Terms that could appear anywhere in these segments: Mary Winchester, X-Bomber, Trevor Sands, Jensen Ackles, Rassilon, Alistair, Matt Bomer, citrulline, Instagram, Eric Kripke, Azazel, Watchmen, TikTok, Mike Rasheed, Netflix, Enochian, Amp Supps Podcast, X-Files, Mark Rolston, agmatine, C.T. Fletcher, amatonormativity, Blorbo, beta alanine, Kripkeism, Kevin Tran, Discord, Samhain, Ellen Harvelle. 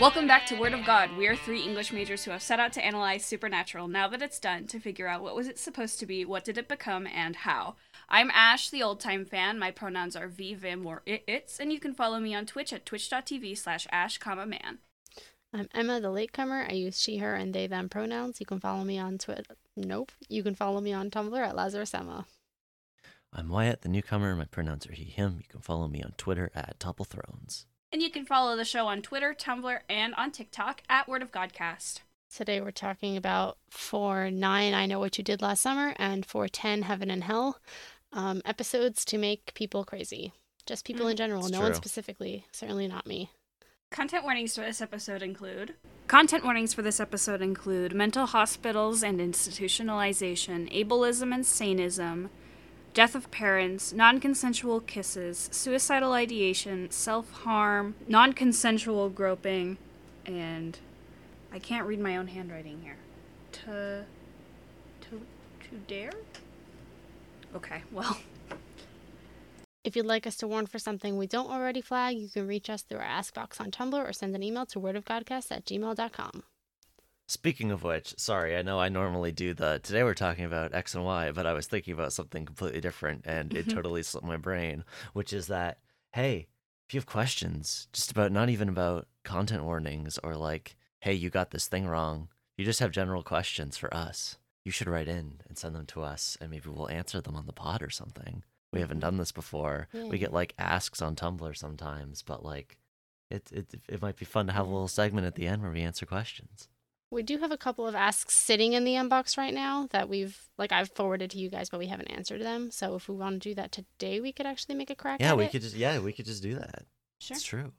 Welcome back to Word of God. We are three English majors who have set out to analyze Supernatural, now that it's done, to figure out what was it supposed to be, what did it become, and how. I'm Ash, the old-time fan. My pronouns are V, Vim, or It's, and you can follow me on Twitch at twitch.tv/ash-man. I'm Emma, the latecomer. I use she, her, and they, them pronouns. You can follow me on You can follow me on Tumblr at Lazarus Emma. I'm Wyatt, the newcomer. My pronouns are he, him. You can follow me on Twitter at Topple Thrones. And you can follow the show on Twitter, Tumblr, and on TikTok at Word of Godcast. Today we're talking about 4-9, I Know What You Did Last Summer, and 4-10, Heaven and Hell. Episodes to make people crazy. Just people in general, no one specifically. Certainly not me. Content warnings for this episode include mental hospitals and institutionalization, ableism and sanism, death of parents, non-consensual kisses, suicidal ideation, self-harm, non-consensual groping, and I can't read my own handwriting here. To dare? Okay, well. If you'd like us to warn for something we don't already flag, you can reach us through our Ask box on Tumblr or send an email to wordofgodcast@gmail.com. Speaking of which, sorry, I know I normally do today we're talking about X and Y, but I was thinking about something completely different, and it totally slipped my brain, which is that, hey, if you have questions, just about, not even about content warnings or like, hey, you got this thing wrong, you just have general questions for us, you should write in and send them to us, and maybe we'll answer them on the pod or something. We haven't done this before. Yeah. We get like asks on Tumblr sometimes, but like it might be fun to have a little segment at the end where we answer questions. We do have a couple of asks sitting in the inbox right now that I've forwarded to you guys, but we haven't answered them. So if we want to do that today, we could actually make a crack at it. We could just do that. Sure. It's true.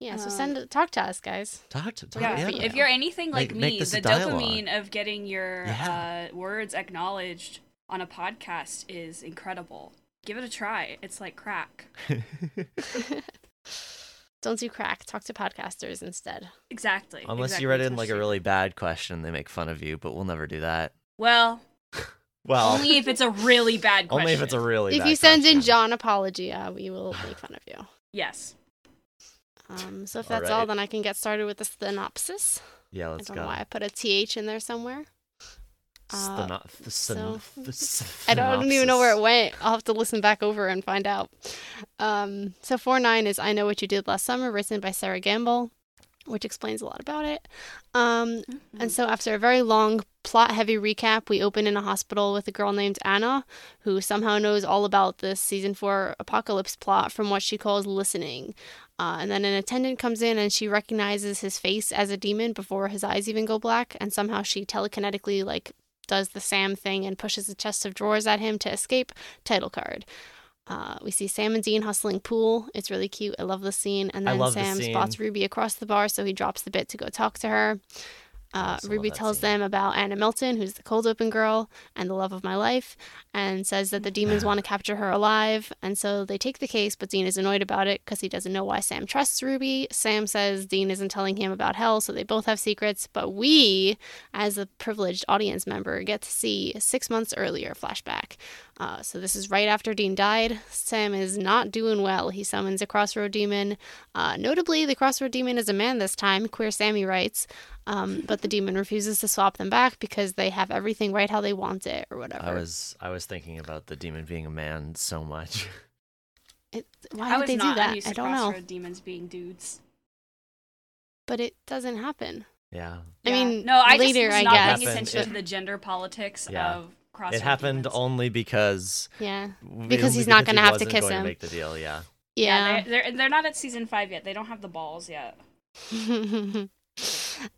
Yeah, so talk to us, guys. Talk to us. If you're anything like me, the dopamine of getting your words acknowledged on a podcast is incredible. Give it a try. It's like crack. Don't do crack. Talk to podcasters instead. Exactly. Unless you read in like a really bad question and they make fun of you, but we'll never do that. Well. Only if it's a really bad question. If you send in John Apologia, we will make fun of you. Yes. So if that's all, then I can get started with the synopsis. Yeah, let's go. I don't know why I put a TH in there somewhere. I don't even know where it went. I'll have to listen back over and find out. So 4-9 is I Know What You Did Last Summer, written by Sarah Gamble, which explains a lot about it. And so after a very long plot-heavy recap, we open in a hospital with a girl named Anna, who somehow knows all about this season 4 apocalypse plot from what she calls listening. And then an attendant comes in and she recognizes his face as a demon before his eyes even go black, and somehow she telekinetically does the Sam thing and pushes a chest of drawers at him to escape. Title card. We see Sam and Dean hustling pool. It's really cute. I love the scene. And then Sam spots Ruby across the bar, so he drops the bit to go talk to her. Ruby tells them about Anna Milton, who's the cold open girl and the love of my life, and says that the demons want to capture her alive. And so they take the case, but Dean is annoyed about it because he doesn't know why Sam trusts Ruby. Sam says Dean isn't telling him about hell, so they both have secrets. But we, as a privileged audience member, get to see 6 months earlier flashback. So this is right after Dean died. Sam is not doing well. He summons a crossroad demon. Notably, the crossroad demon is a man this time, Queer Sammy writes. But the demon refuses to swap them back because they have everything right how they want it or whatever. I was thinking about the demon being a man so much. Why would they do that? I don't know. Demons being dudes, but it doesn't happen. Yeah, I mean, no. I later, just was not paying attention to the gender politics of crossroads. It happened demons. Only because because he's not going to have to kiss him. To make the deal, yeah. They're not at season 5 yet. They don't have the balls yet.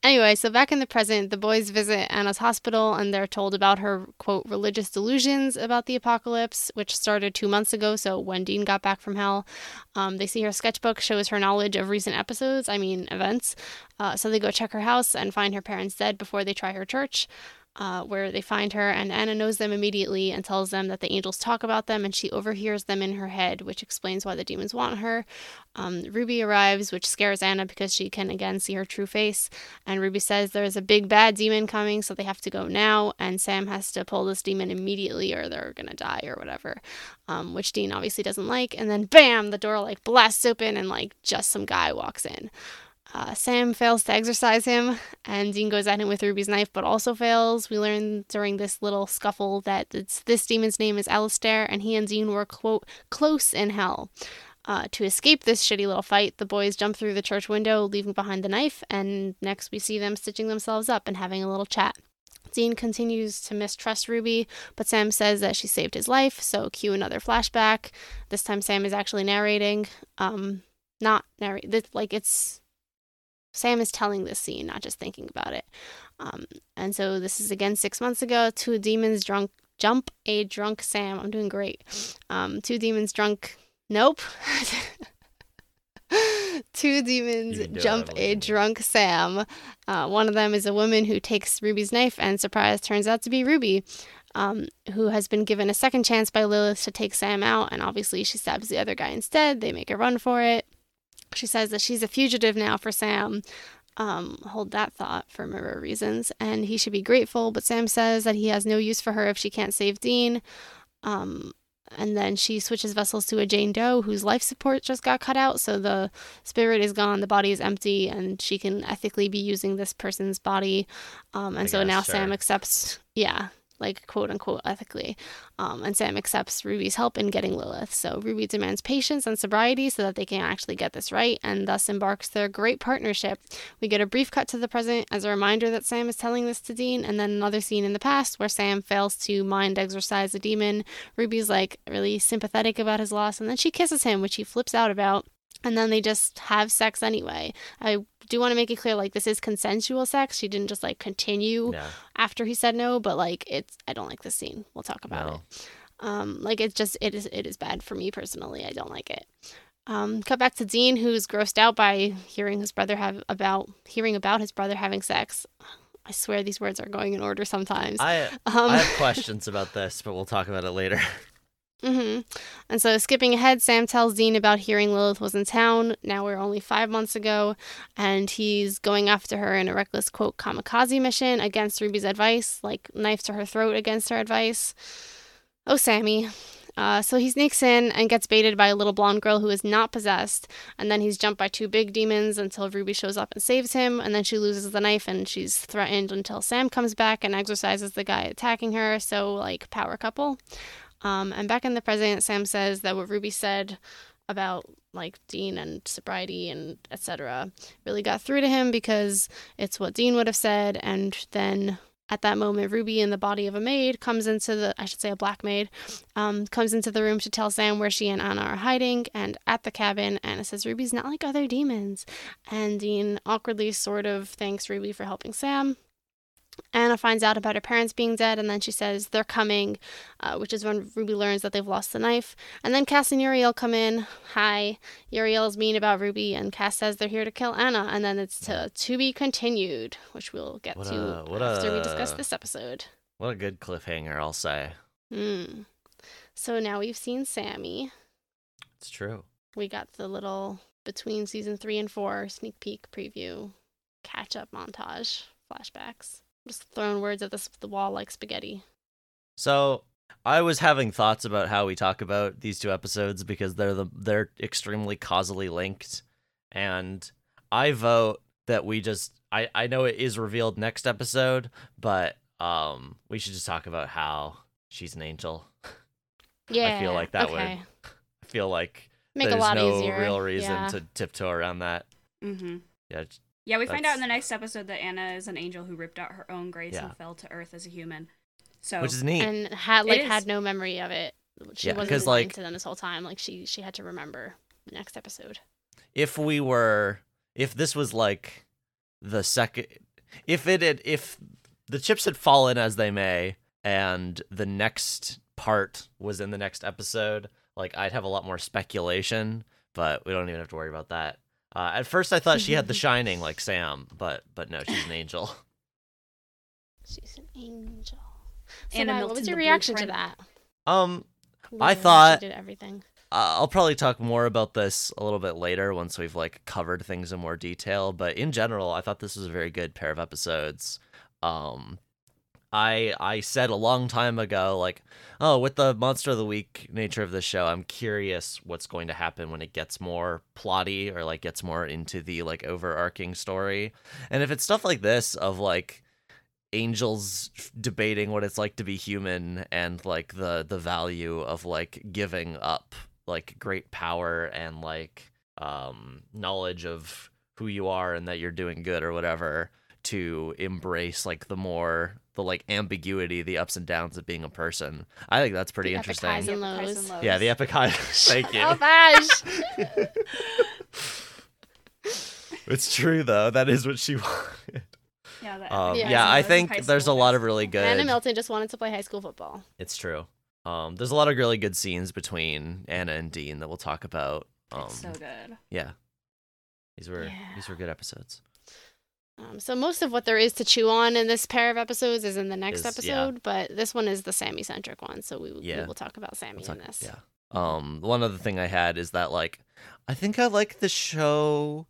Anyway, so back in the present, the boys visit Anna's hospital and they're told about her, quote, religious delusions about the apocalypse, which started 2 months ago, so when Dean got back from hell. They see her sketchbook shows her knowledge of recent events. So they go check her house and find her parents dead before they try her church, where they find her, and Anna knows them immediately and tells them that the angels talk about them, and she overhears them in her head, which explains why the demons want her. Ruby arrives, which scares Anna because she can again see her true face, and Ruby says there's a big bad demon coming, so they have to go now, and Sam has to pull this demon immediately or they're gonna die or whatever, which Dean obviously doesn't like, and then bam, the door blasts open and just some guy walks in. Sam fails to exorcise him, and Dean goes at him with Ruby's knife, but also fails. We learn during this little scuffle that this demon's name is Alistair, and he and Dean were, quote, close in hell. To escape this shitty little fight, the boys jump through the church window, leaving behind the knife, and next we see them stitching themselves up and having a little chat. Dean continues to mistrust Ruby, but Sam says that she saved his life, so cue another flashback. This time Sam is actually narrating. Sam is telling this scene, not just thinking about it. And so this is again 6 months ago. Two demons drunk jump a drunk Sam. I'm doing great. Two demons jump a drunk Sam. One of them is a woman who takes Ruby's knife and, surprise, turns out to be Ruby, who has been given a second chance by Lilith to take Sam out, and obviously she stabs the other guy instead. They make a run for it. She says that she's a fugitive now for Sam. Hold that thought for mirror reasons. And he should be grateful, but Sam says that he has no use for her if she can't save Dean. And then she switches vessels to a Jane Doe whose life support just got cut out. So the spirit is gone, the body is empty, and she can ethically be using this person's body. Sam accepts, quote unquote ethically. And Sam accepts Ruby's help in getting Lilith. So Ruby demands patience and sobriety so that they can actually get this right, and thus embarks their great partnership. We get a brief cut to the present as a reminder that Sam is telling this to Dean, and then another scene in the past where Sam fails to mind exorcise a demon. Ruby's really sympathetic about his loss, and then she kisses him, which he flips out about. And then they just have sex anyway. I do want to make it clear, this is consensual sex. She didn't just, continue after he said no. But, I don't like this scene. We'll talk about it. It is bad for me personally. I don't like it. Cut back to Dean, who's grossed out by hearing about his brother having sex. I swear these words are going in order sometimes. I have questions about this, but we'll talk about it later. Mm-hmm. And so skipping ahead, Sam tells Dean about hearing Lilith was in town. Now we're only 5 months ago, and he's going after her in a reckless, quote, kamikaze mission against Ruby's advice, knife to her throat against her advice. Oh, Sammy. So he sneaks in and gets baited by a little blonde girl who is not possessed, and then he's jumped by two big demons until Ruby shows up and saves him, and then she loses the knife and she's threatened until Sam comes back and exorcises the guy attacking her. So, power couple. And back in the present, Sam says that what Ruby said about, Dean and sobriety and et cetera really got through to him because it's what Dean would have said. And then at that moment, Ruby, in the body of a maid, a black maid, comes into the room to tell Sam where she and Anna are hiding. And at the cabin, Anna says Ruby's not like other demons. And Dean awkwardly sort of thanks Ruby for helping Sam. Anna finds out about her parents being dead, and then she says they're coming, which is when Ruby learns that they've lost the knife. And then Cass and Uriel come in. Hi. Uriel is mean about Ruby, and Cass says they're here to kill Anna, and then it's to be continued, which we'll get after we discuss this episode. What a good cliffhanger, I'll say. So now we've seen Sammy. It's true. We got the little between season 3 and 4 sneak peek preview catch-up montage flashbacks. Just throwing words at the wall like spaghetti. So I was having thoughts about how we talk about these two episodes because they're extremely causally linked, and I vote that we just I know it is revealed next episode, but we should just talk about how she's an angel. Yeah, I feel like that would make there's a lot no easier. Real reason to tiptoe around that. Mm-hmm. Yeah. Yeah, we find out in the next episode that Anna is an angel who ripped out her own grace and fell to Earth as a human. So, which is neat. And had no memory of it. She wasn't lying to them this whole time. She had to remember the next episode. If this was the second, if the chips had fallen as they may, and the next part was in the next episode, I'd have a lot more speculation. But we don't even have to worry about that. At first, I thought she had the shining like Sam, but no, she's an angel. She's an angel. So Anna Milton, what was your reaction to that? I thought she did everything. I'll probably talk more about this a little bit later once we've covered things in more detail. But in general, I thought this was a very good pair of episodes. I said a long time ago, like, oh, with the Monster of the Week nature of the show, I'm curious what's going to happen when it gets more plotty or, like, gets more into the, like, overarching story. And if it's stuff like this of, like, angels debating what it's like to be human and, like, the value of, like, giving up, like, great power and, like, knowledge of who you are and that you're doing good or whatever, to embrace, like, the more... the, like, ambiguity, the ups and downs of being a person. I think that's pretty interesting. Epic highs and lows. Yeah, the epic highs. Thank you. Oh, gosh. It's true, though. That is what she wanted. Yeah, that yeah, I think there's a lot of really good... Anna Milton just wanted to play high school football. It's true. There's a lot of really good scenes between Anna and Dean that we'll talk about. It's so good. Yeah. These were good episodes. So most of what there is to chew on in this pair of episodes is in the next episode, yeah. But this one is the Sammy-centric one, so we will talk about Sammy in this. Yeah. One other thing I had is that, like, I think I like the show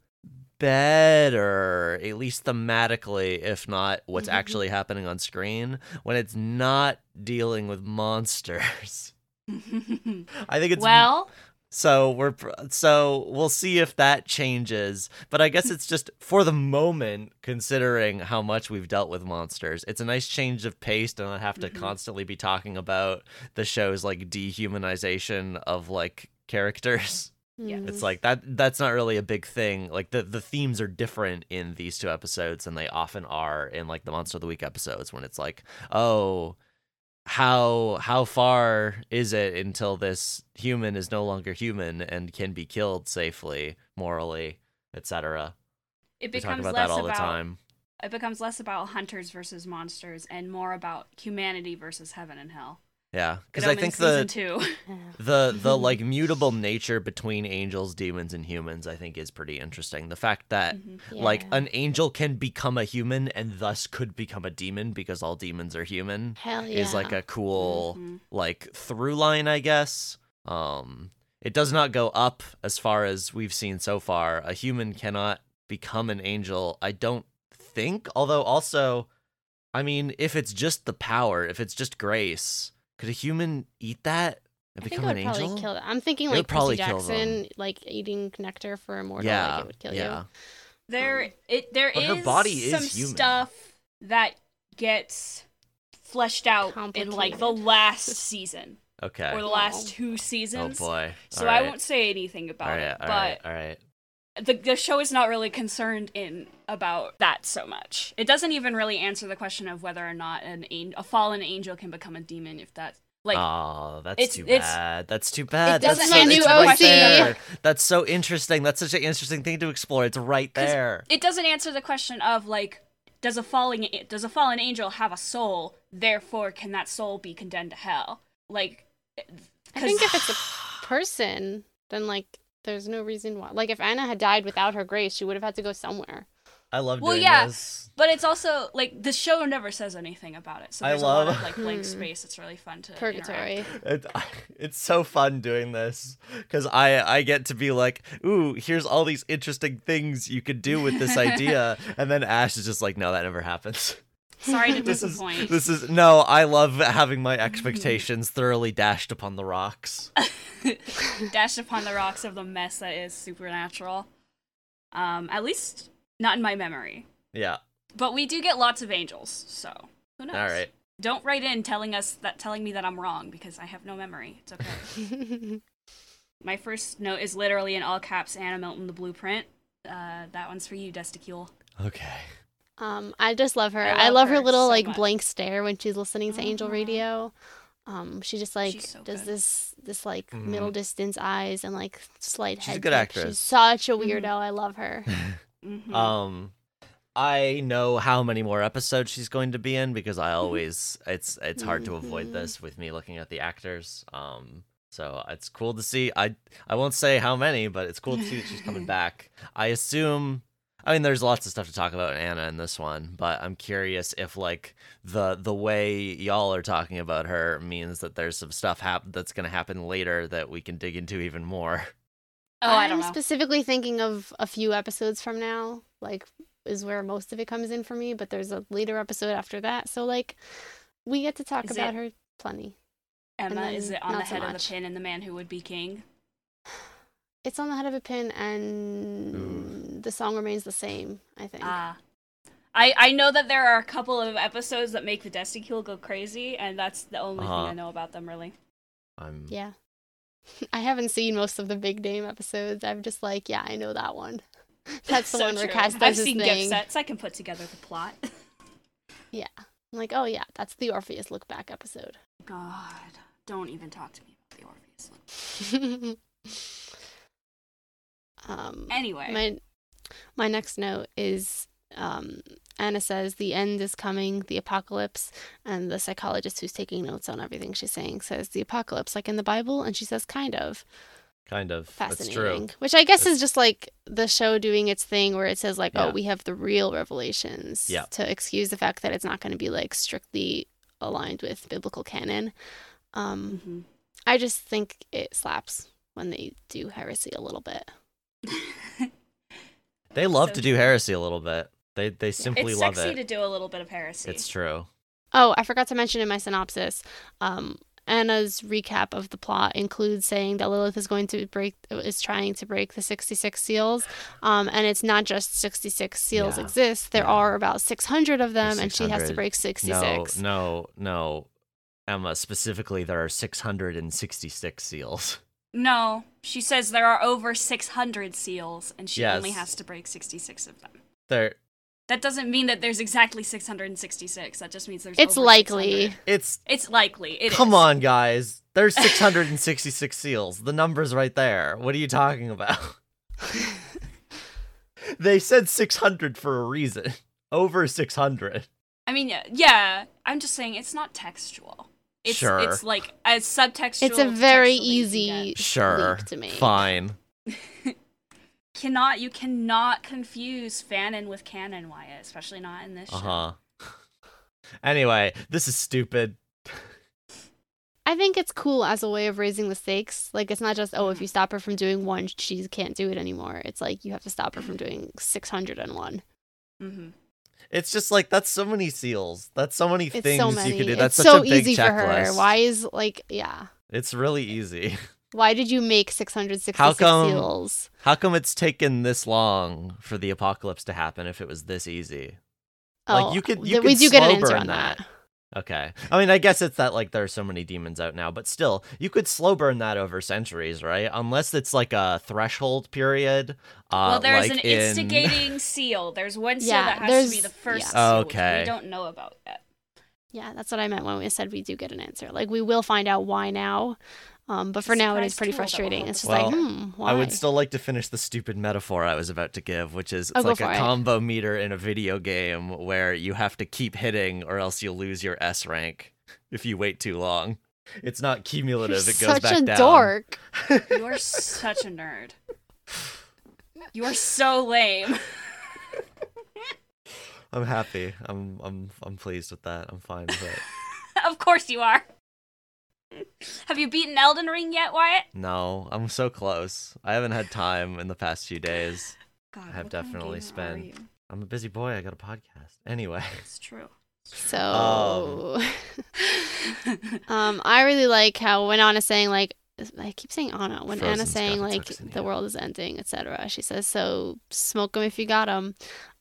better, at least thematically, if not what's actually happening on screen, when it's not dealing with monsters. I think it's... Well... So we'll see if that changes, but I guess it's just for the moment, considering how much we've dealt with monsters, it's a nice change of pace to not have to constantly be talking about the show's, like, dehumanization of, like, characters. Yeah, it's like that's not really a big thing. Like, the themes are different in these two episodes than they often are in, like, the Monster of the Week episodes, when it's like, oh, how far is it until this human is no longer human and can be killed safely, morally, etc. It becomes less about hunters versus monsters and more about humanity versus heaven and hell. Yeah, because I think the like, mutable nature between angels, demons, and humans, I think, is pretty interesting. The fact that like, an angel can become a human and thus could become a demon because all demons are human is, like, a cool like, through line, I guess. It does not go up as far as we've seen so far. A human cannot become an angel, I don't think. Although also, I mean, if it's just the power, if it's just grace. Could a human eat that and become an angel? I think it would probably kill them. I'm thinking, like, Percy Jackson, like, eating nectar for a mortal, like, it would kill you. There is some stuff that gets fleshed out in, like, the last season. Okay. Or the last two seasons. Oh, boy. So I won't say anything about it. But the show is not really concerned about that so much. It doesn't even really answer the question of whether or not a fallen angel can become a demon, if that's like... Oh, that's too bad. That's my new OC. That's so interesting. That's such an interesting thing to explore. It's right there. It doesn't answer the question of, like, does a fallen angel have a soul? Therefore, can that soul be condemned to hell? Like, I think if it's a person, then, like, there's no reason why. Like, if Anna had died without her grace, she would have had to go somewhere. I love doing this. But it's also, like, the show never says anything about it. So there's a lot of, like, blank space. It's really fun to Purgatory. It's so fun doing this, because I get to be like, ooh, here's all these interesting things you could do with this idea. And then Ash is just like, no, that never happens. Sorry to disappoint. No, I love having my expectations thoroughly dashed upon the rocks. Dashed upon the rocks of the mess that is Supernatural. At least... not in my memory. Yeah. But we do get lots of angels, so who knows? All right. Don't write in telling me that I'm wrong, because I have no memory. It's okay. My first note is literally in all caps, Anna Milton, The Blueprint. That one's for you, Desticule. Okay. I just love her. I love her little, so like, much. Blank stare when she's listening to Angel Radio. She just, like, so does this like, middle distance eyes and, like, slight head. She's a good actress. She's such a weirdo. I love her. I know how many more episodes she's going to be in, because I always it's hard to avoid this with me looking at the actors. So it's cool to see. I won't say how many, but it's cool to see that she's coming back. I assume. I mean, there's lots of stuff to talk about Anna in this one, but I'm curious if, like, the way y'all are talking about her means that there's some stuff that's going to happen later that we can dig into even more. Oh, I'm specifically thinking of a few episodes from now, like is where most of it comes in for me, but there's a later episode after that. So, like, we get to talk about her plenty. Emma, is it on the head of the pin and the man who would be king? It's on the head of a pin, and the song remains the same, I think. I know that there are a couple of episodes that make the Desticule go crazy, and that's the only thing I know about them, really. Yeah. I haven't seen most of the big name episodes. I'm just like, yeah, I know that one. That's the so one where Cass does his thing. I've seen gift sets. I can put together the plot. Yeah. I'm like, oh yeah, that's the Orpheus look back episode. God, don't even talk to me about the Orpheus look. Anyway. My next note is... Anna says the end is coming, the apocalypse, and the psychologist who's taking notes on everything she's saying says the apocalypse, like in the Bible, and she says kind of fascinating. That's true. Which I guess is just like the show doing its thing where it says like, oh, we have the real revelations to excuse the fact that it's not going to be like strictly aligned with biblical canon. I just think it slaps when they do heresy a little bit. They love to do heresy a little bit. They simply love it. It's sexy to do a little bit of heresy. It's true. Oh, I forgot to mention in my synopsis, Anna's recap of the plot includes saying that Lilith is trying to break the 66 seals, and it's not just 66 seals exist. There are about 600 of them, and she has to break 66. No, Emma. Specifically, there are 666 seals. No, she says there are over 600 seals, and she only has to break 66 of them. That doesn't mean that there's exactly 666. That just means there's over 600. It's likely. Come on, guys. There's 666 seals. The number's right there. What are you talking about? They said 600 for a reason. Over 600. I mean, yeah. I'm just saying it's not textual. It's like a subtextual. It's a very easy leap to make. Fine. You cannot confuse fanon with canon, Wyatt, especially not in this show. Anyway, this is stupid. I think it's cool as a way of raising the stakes. Like, it's not just, oh, if you stop her from doing one, she can't do it anymore. It's like, you have to stop her from doing 601. Mm-hmm. It's just like, that's so many seals. That's so many things you can do. That's such a big checklist. It's so easy for her. Why is, like, it's really easy. Why did you make 666 seals? How come it's taken this long for the apocalypse to happen if it was this easy? Oh, like, we do get an answer on that. Okay. I mean, I guess it's that, like, there are so many demons out now, but still, you could slow burn that over centuries, right? Unless it's, like, a threshold period. Well, there's like an instigating seal. There's one seal that has to be the first seal, which we don't know about yet. Yeah, that's what I meant when we said we do get an answer. Like, we will find out why now, but for now it is pretty frustrating. It's just why? I would still like to finish the stupid metaphor I was about to give, which is it's like a combo meter in a video game where you have to keep hitting or else you'll lose your S rank if you wait too long. It's not cumulative, it goes back down. Such a dork. You are such a nerd. You are so lame. I'm happy. I'm pleased with that. I'm fine with it. Of course you are. Have you beaten Elden Ring yet, Wyatt? No, I'm so close. I haven't had time in the past few days. God, I have definitely spent. I'm a busy boy. I got a podcast. Anyway, it's true. So, I really like how when Anna's saying like. I keep saying Anna. When Anna's saying, like, the world is ending, etc., she says, so smoke them if you got them.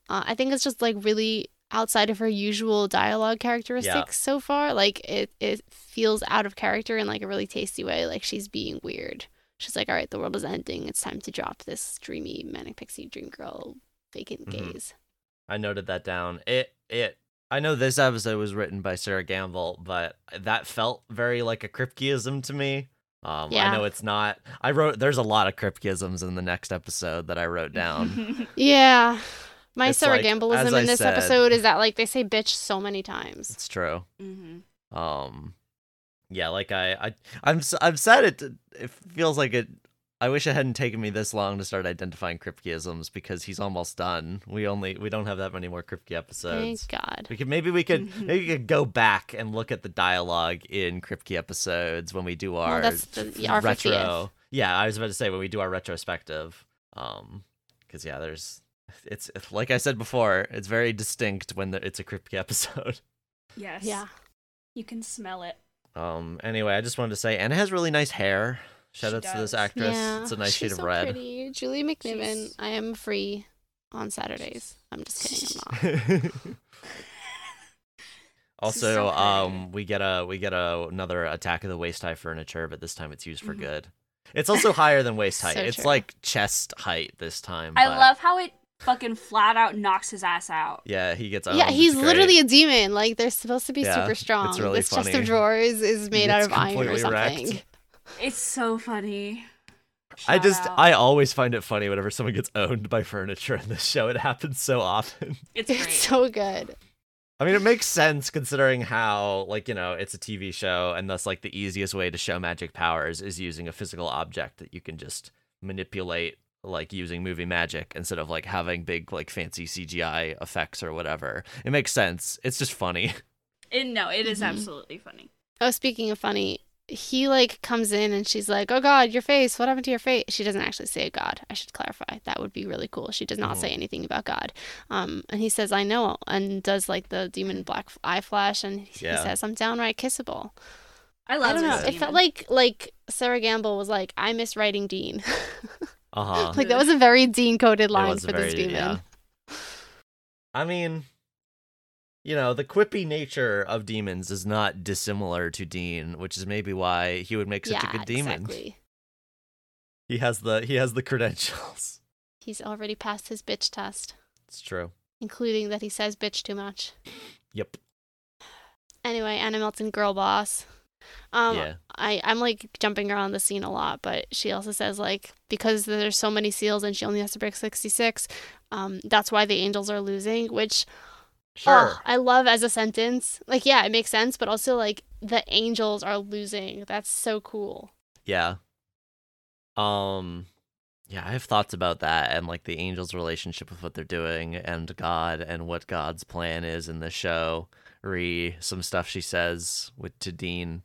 I think it's just, like, really outside of her usual dialogue characteristics so far. Like, it feels out of character in, like, a really tasty way. Like, she's being weird. She's like, all right, the world is ending. It's time to drop this dreamy, manic pixie dream girl vacant gaze. I noted that down. I know this episode was written by Sarah Gamble, but that felt very like a Kripkeism to me. I know it's not. There's a lot of Kripkeisms in the next episode that I wrote down. My Sarah Gambleism in this episode is that, like, they say bitch so many times. It's true. Mm-hmm. Like I'm sad it feels like it. I wish it hadn't taken me this long to start identifying Kripkeisms because he's almost done. We don't have that many more Kripke episodes. Thank God. Maybe we could go back and look at the dialogue in Kripke episodes when we do our retro. 50th. Yeah, I was about to say when we do our retrospective, because there's It's like I said before, it's very distinct when it's a Kripke episode. Yes. Yeah. You can smell it. Anyway, I just wanted to say Anna has really nice hair. Shout out to this actress. Yeah, it's a nice shade of red. Pretty. Julie McNiven. I am free on Saturdays. I'm just kidding. I'm not. Also, so we get another Attack of the Waist High furniture, but this time it's used for good. It's also higher than waist height. So it's like chest height this time. I love how it fucking flat out knocks his ass out. Yeah, he gets owned. Yeah, he's literally a demon. Like, they're supposed to be super strong. It's really funny. This chest of drawers is made out of iron or something. Wrecked. It's so funny. I always find it funny whenever someone gets owned by furniture in this show. It happens so often. It's so good. I mean, it makes sense considering how, like, you know, it's a TV show, and thus, like, the easiest way to show magic powers is using a physical object that you can just manipulate, like, using movie magic instead of, like, having big, like, fancy CGI effects or whatever. It makes sense. It's just funny. It is absolutely funny. Oh, speaking of funny, he, like, comes in and she's like, oh, God, your face. What happened to your face? She doesn't actually say God. I should clarify. That would be really cool. She does not say anything about God. And he says, I know, and does, like, the demon black eye flash, and he says, I'm downright kissable. I don't know. It felt like Sarah Gamble was like, I miss writing Dean. Uh-huh. Like, that was a very Dean-coded line for this demon. Yeah. I mean, you know, the quippy nature of demons is not dissimilar to Dean, which is maybe why he would make such a good demon. Exactly. He has the credentials. He's already passed his bitch test. It's true. Including that he says bitch too much. Yep. Anyway, Anna Milton, girl boss. I'm like jumping around the scene a lot, but she also says, like, because there's so many seals and she only has to break 66, that's why the angels are losing, which... Sure. Oh, I love as a sentence. Like, yeah, it makes sense, but also, like, the angels are losing. That's so cool. Yeah. Yeah, I have thoughts about that and, like, the angels' relationship with what they're doing and God and what God's plan is in the show. Some stuff she says to Dean.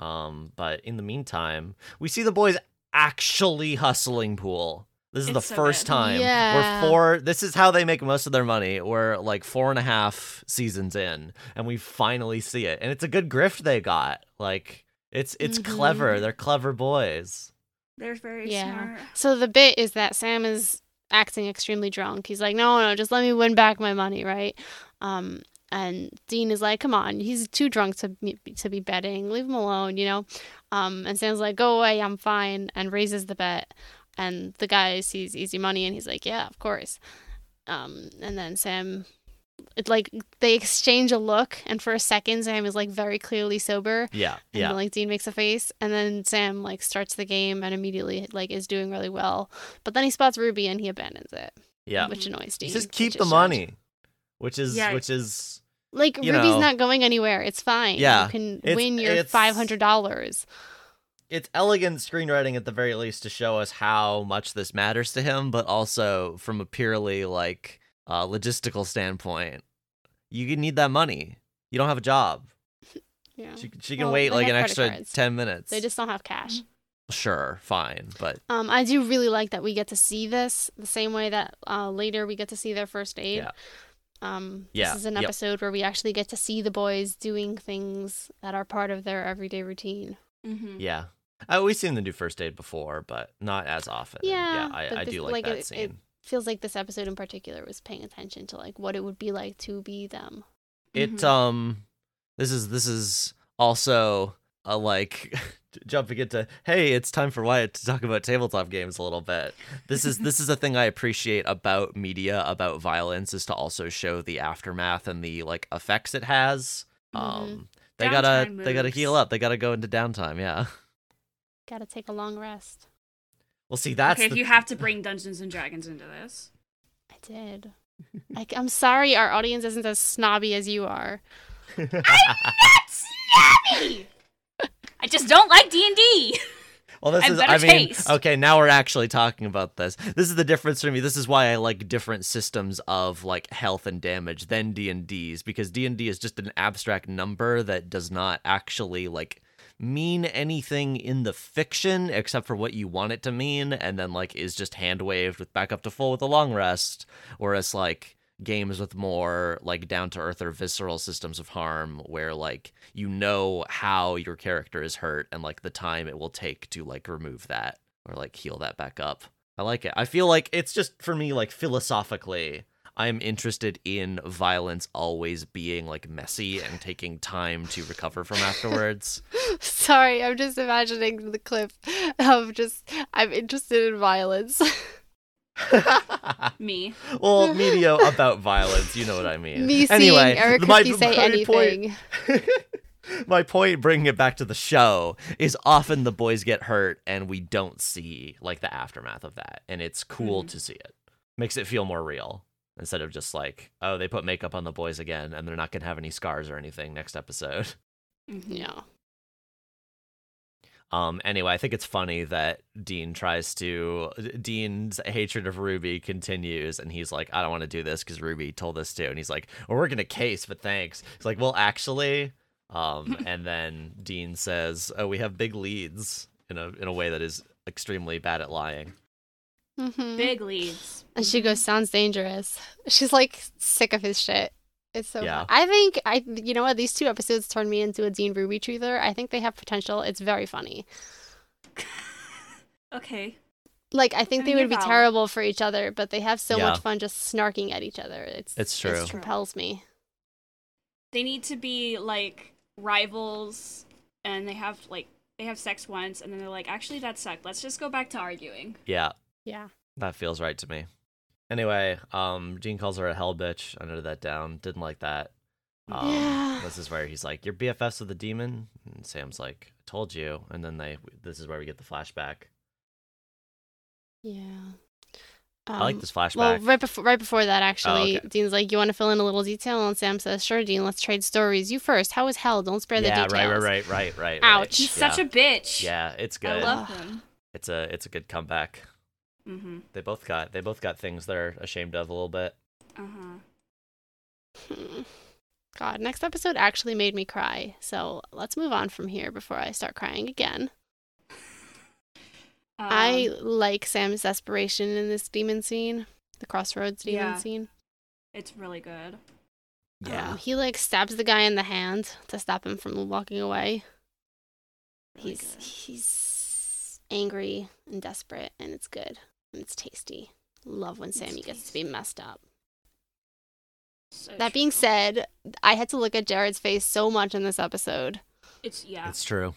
But in the meantime, we see the boys actually hustling pool. This is the first time. Yeah. This is how they make most of their money. We're like 4.5 seasons in, and we finally see it. And it's a good grift they got. Like, it's clever. They're clever boys. They're very smart. So the bit is that Sam is acting extremely drunk. He's like, no, just let me win back my money, right? And Dean is like, come on, he's too drunk to be betting. Leave him alone, you know? And Sam's like, go away, I'm fine, and raises the bet. And the guy sees easy money, and he's like, yeah, of course. And then Sam, they exchange a look, and for a second, Sam is, like, very clearly sober. Yeah. And then, like, Dean makes a face, and then Sam, like, starts the game and immediately, like, is doing really well. But then he spots Ruby, and he abandons it. Yeah. Which annoys Dean. He says, keep the money, which is... Like, Ruby's not going anywhere. It's fine. Yeah. You can win your $500. It's elegant screenwriting at the very least to show us how much this matters to him, but also from a purely, like, logistical standpoint, you need that money. You don't have a job. Yeah. She can wait like an extra cards. 10 minutes. They just don't have cash. Sure, fine, but I do really like that we get to see this the same way that later we get to see their first aid. Yeah. This is an episode where we actually get to see the boys doing things that are part of their everyday routine. Mm-hmm. Yeah. We've seen the new first aid before, but not as often. Yeah, I do like that scene. It feels like this episode in particular was paying attention to, like, what it would be like to be them. This is also a, like, jumping into, hey, it's time for Wyatt to talk about tabletop games a little bit. This is a thing I appreciate about media, about violence, is to also show the aftermath and the, like, effects it has. They gotta heal up. They gotta go into downtime. Yeah. Gotta take a long rest. Well, see, that's okay. If you have to bring Dungeons and Dragons into this, I did. I'm sorry, our audience isn't as snobby as you are. I'm not snobby. I just don't like D&D. Well, this is. I mean, okay. Now we're actually talking about this. This is the difference for me. This is why I like different systems of, like, health and damage than D&D's, because D&D is just an abstract number that does not actually, like, mean anything in the fiction except for what you want it to mean, and then like is just hand waved with back up to full with a long rest, whereas like games with more like down to earth or visceral systems of harm where like you know how your character is hurt and like the time it will take to like remove that or like heal that back up. I like it. I feel like it's just for me, like philosophically, I'm interested in violence always being like messy and taking time to recover from afterwards. Sorry, I'm just imagining the clip of just, I'm interested in violence. Me. Well, media about violence, you know what I mean. Me seeing Eric Kripke say anything. My point, bringing it back to the show, is often the boys get hurt and we don't see like the aftermath of that, and it's cool to see it. Makes it feel more real instead of just like, oh, they put makeup on the boys again and they're not gonna have any scars or anything next episode. Yeah. Anyway, I think it's funny that Dean's hatred of Ruby continues, and he's like, I don't want to do this because Ruby told us to. And he's like, we're working a case, but thanks. He's like, well, actually. And then Dean says, oh, we have big leads in a way that is extremely bad at lying. Mm-hmm. Big leads. And she goes, sounds dangerous. She's like sick of his shit. It's so fun. I think, you know what, these two episodes turned me into a Dean Ruby truther. I think they have potential. It's very funny. Okay. Like, I think they would be terrible for each other, but they have so much fun just snarking at each other. It's true. It compels me. They need to be, like, rivals, and they have sex once, and then they're like, actually, that sucked. Let's just go back to arguing. Yeah. Yeah. That feels right to me. Anyway, Dean calls her a hell bitch. I noted that down. Didn't like that. This is where he's like, "You're BFFs with the demon," and Sam's like, "I told you." And then this is where we get the flashback. Yeah, I like this flashback. Well, right before that, actually, okay. Dean's like, "You want to fill in a little detail?" And Sam says, "Sure, Dean. Let's trade stories. You first. How is hell? Don't spare the details." Yeah, right. Ouch! He's such a bitch. Yeah, it's good. I love him. It's a good comeback. Mm-hmm. They both got things they're ashamed of a little bit. God, next episode actually made me cry. So let's move on from here before I start crying again. I like Sam's desperation in this demon scene, the crossroads demon scene. It's really good. Yeah, he like stabs the guy in the hand to stop him from walking away. Really he's angry and desperate, and it's good. And it's tasty. Love when Sammy gets to be messed up. So that being said, I had to look at Jared's face so much in this episode. It's true.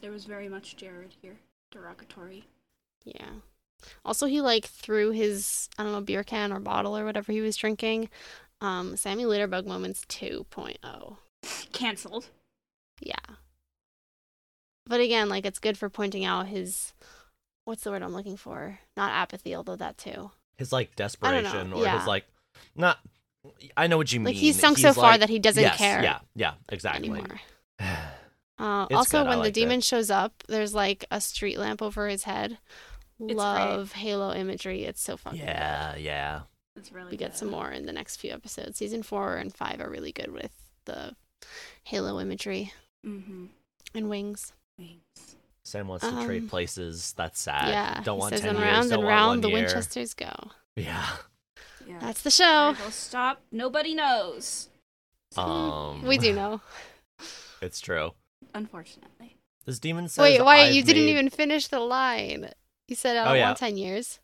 There was very much Jared here. Derogatory. Yeah. Also, he like threw his, I don't know, beer can or bottle or whatever he was drinking. Sammy Litterbug moments 2.0. Cancelled. Yeah. But again, like it's good for pointing out his... What's the word I'm looking for? Not apathy, although that too. His, like, desperation or his, like, not... I know what you mean. Like, he's sunk so far that he doesn't care. Yeah, exactly. Anymore. Also, good. When the demon shows up, there's, like, a street lamp over his head. Love halo imagery. It's so fun. Yeah. It's really good. We get some more in the next few episodes. Season 4 and 5 are really good with the halo imagery. Mm-hmm. And wings. Sam wants to trade places. That's sad. Yeah, don't want 10 years. Round don't and want round 1 year. The Winchesters go. Yeah. That's the show. Stop. Nobody knows. We do know. It's true. Unfortunately. This demon says. Wait, why you didn't even finish the line? You said I don't want 10 years.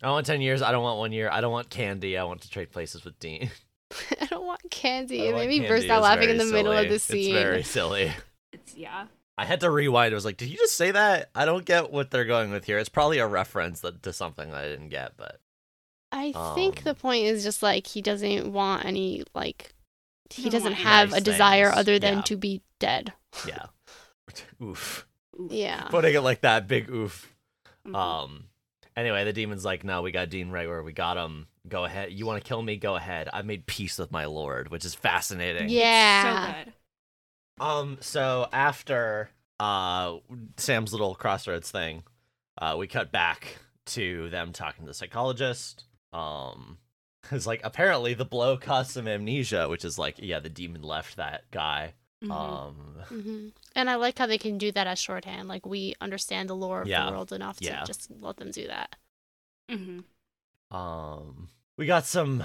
I don't want 10 years. I don't want 1 year. I don't want candy. I want to trade places with Dean. I don't want candy. It made me burst out laughing in the middle of the scene. It's very silly. I had to rewind. I was like, did you just say that? I don't get what they're going with here. It's probably a reference to something that I didn't get, but... I think the point is just, like, he doesn't want any, like... He doesn't have a desire other than to be dead. Yeah. Oof. Yeah. Putting it like that, big oof. Mm-hmm. Anyway, the demon's like, no, we got Dean right where we got him. Go ahead. You want to kill me? Go ahead. I've made peace with my lord, which is fascinating. Yeah. It's so good. So after Sam's little crossroads thing, we cut back to them talking to the psychologist. It's like apparently the blow caused some amnesia, which is like, yeah, the demon left that guy Mm-hmm. And I like how they can do that as shorthand. Like, we understand the lore of the world enough to just let them do that. Mm-hmm. We got some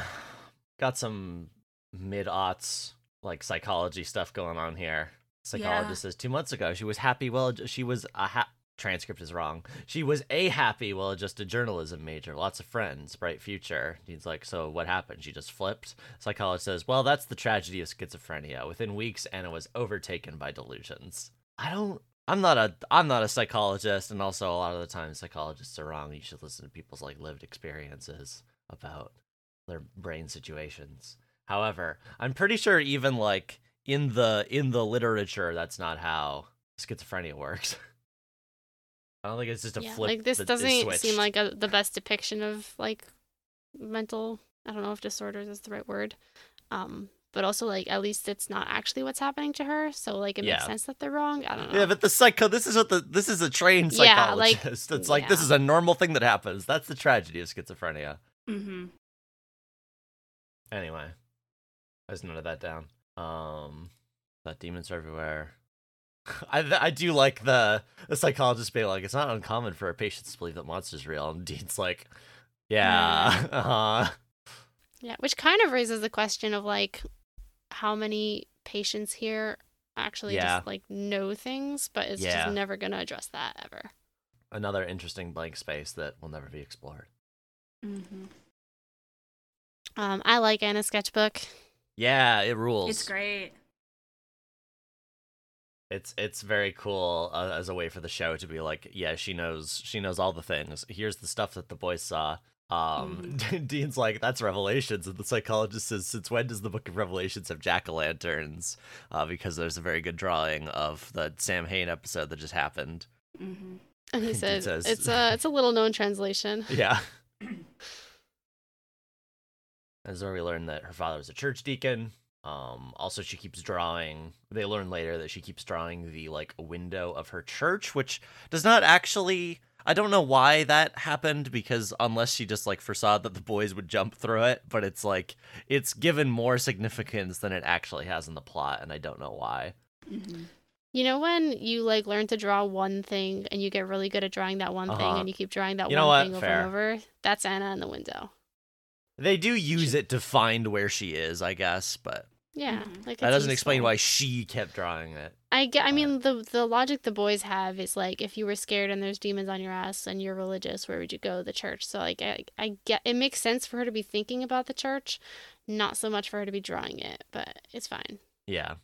mid-aughts, like, psychology stuff going on here. Psychologist says 2 months ago she was happy. Well, she was a transcript is wrong. She was a happy, well-adjusted journalism major. Lots of friends, bright future. He's like, so what happened? She just flipped? Psychologist says, well, that's the tragedy of schizophrenia. Within weeks, Anna was overtaken by delusions. I'm not a psychologist, and also a lot of the time psychologists are wrong. You should listen to people's like lived experiences about their brain situations. However, I'm pretty sure even like in the literature, that's not how schizophrenia works. I don't think it's just a flip. Like, this doesn't seem like the best depiction of like mental. I don't know if disorders is the right word, but also like at least it's not actually what's happening to her. So like it makes sense that they're wrong. I don't know. Yeah, but the psycho. This is a trained psychologist. It's like this is a normal thing that happens. That's the tragedy of schizophrenia. Mm-hmm. Anyway, I just noted that down. That demons are everywhere. I do like the psychologist being like, it's not uncommon for our patients to believe that monsters are real, and Dean's like, yeah, which kind of raises the question of like how many patients here actually just like know things, but it's just never gonna address that ever. Another interesting blank space that will never be explored. Mm-hmm. I like Anna's sketchbook. Yeah, it rules. It's great. It's very cool as a way for the show to be like, yeah, she knows all the things. Here's the stuff that the boys saw. Dean's like, that's Revelations. And the psychologist says, since when does the Book of Revelations have jack-o'-lanterns? Because there's a very good drawing of the Sam Hain episode that just happened. Mm-hmm. And he says, it's a little-known translation. Yeah. That's where we learned that her father was a church deacon. Also, she keeps drawing. They learn later that she keeps drawing the like window of her church, which does not actually. I don't know why that happened, because unless she just like foresaw that the boys would jump through it, but it's like it's given more significance than it actually has in the plot, and I don't know why. Mm-hmm. You know when you like learn to draw one thing and you get really good at drawing that one thing, and you keep drawing that one thing over and over? That's Anna in the window. They do use it to find where she is, I guess, but. Yeah, like that doesn't explain why she kept drawing it. I mean, the logic the boys have is like, if you were scared and there's demons on your ass and you're religious, where would you go? The church. So like, I get it makes sense for her to be thinking about the church, not so much for her to be drawing it, but it's fine. Yeah.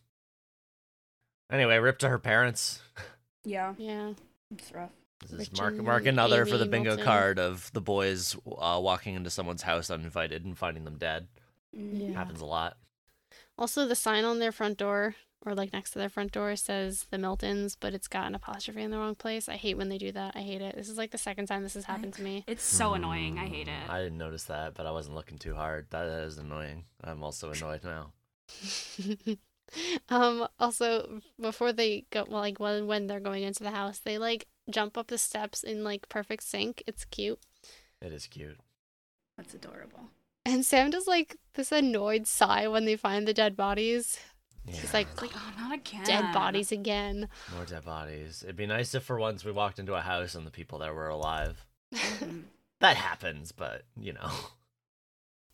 Anyway, rip to her parents. Yeah. Yeah. It's rough. This is Mark another Amy for the bingo Milton. Card of the boys walking into someone's house uninvited and finding them dead. Yeah. Happens a lot. Also, the sign on their front door, or like next to their front door, says the Miltons, but it's got an apostrophe in the wrong place. I hate when they do that. I hate it. This is like the second time this has happened to me. It's so annoying. I hate it. I didn't notice that, but I wasn't looking too hard. That is annoying. I'm also annoyed now. Also, before they go, like when they're going into the house, they like jump up the steps in like perfect sync. It's cute. It is cute. That's adorable. And Sam does, like, this annoyed sigh when they find the dead bodies. Yeah. He's like, oh, not again. Dead bodies again. More dead bodies. It'd be nice if for once we walked into a house and the people there were alive. That happens, but, you know.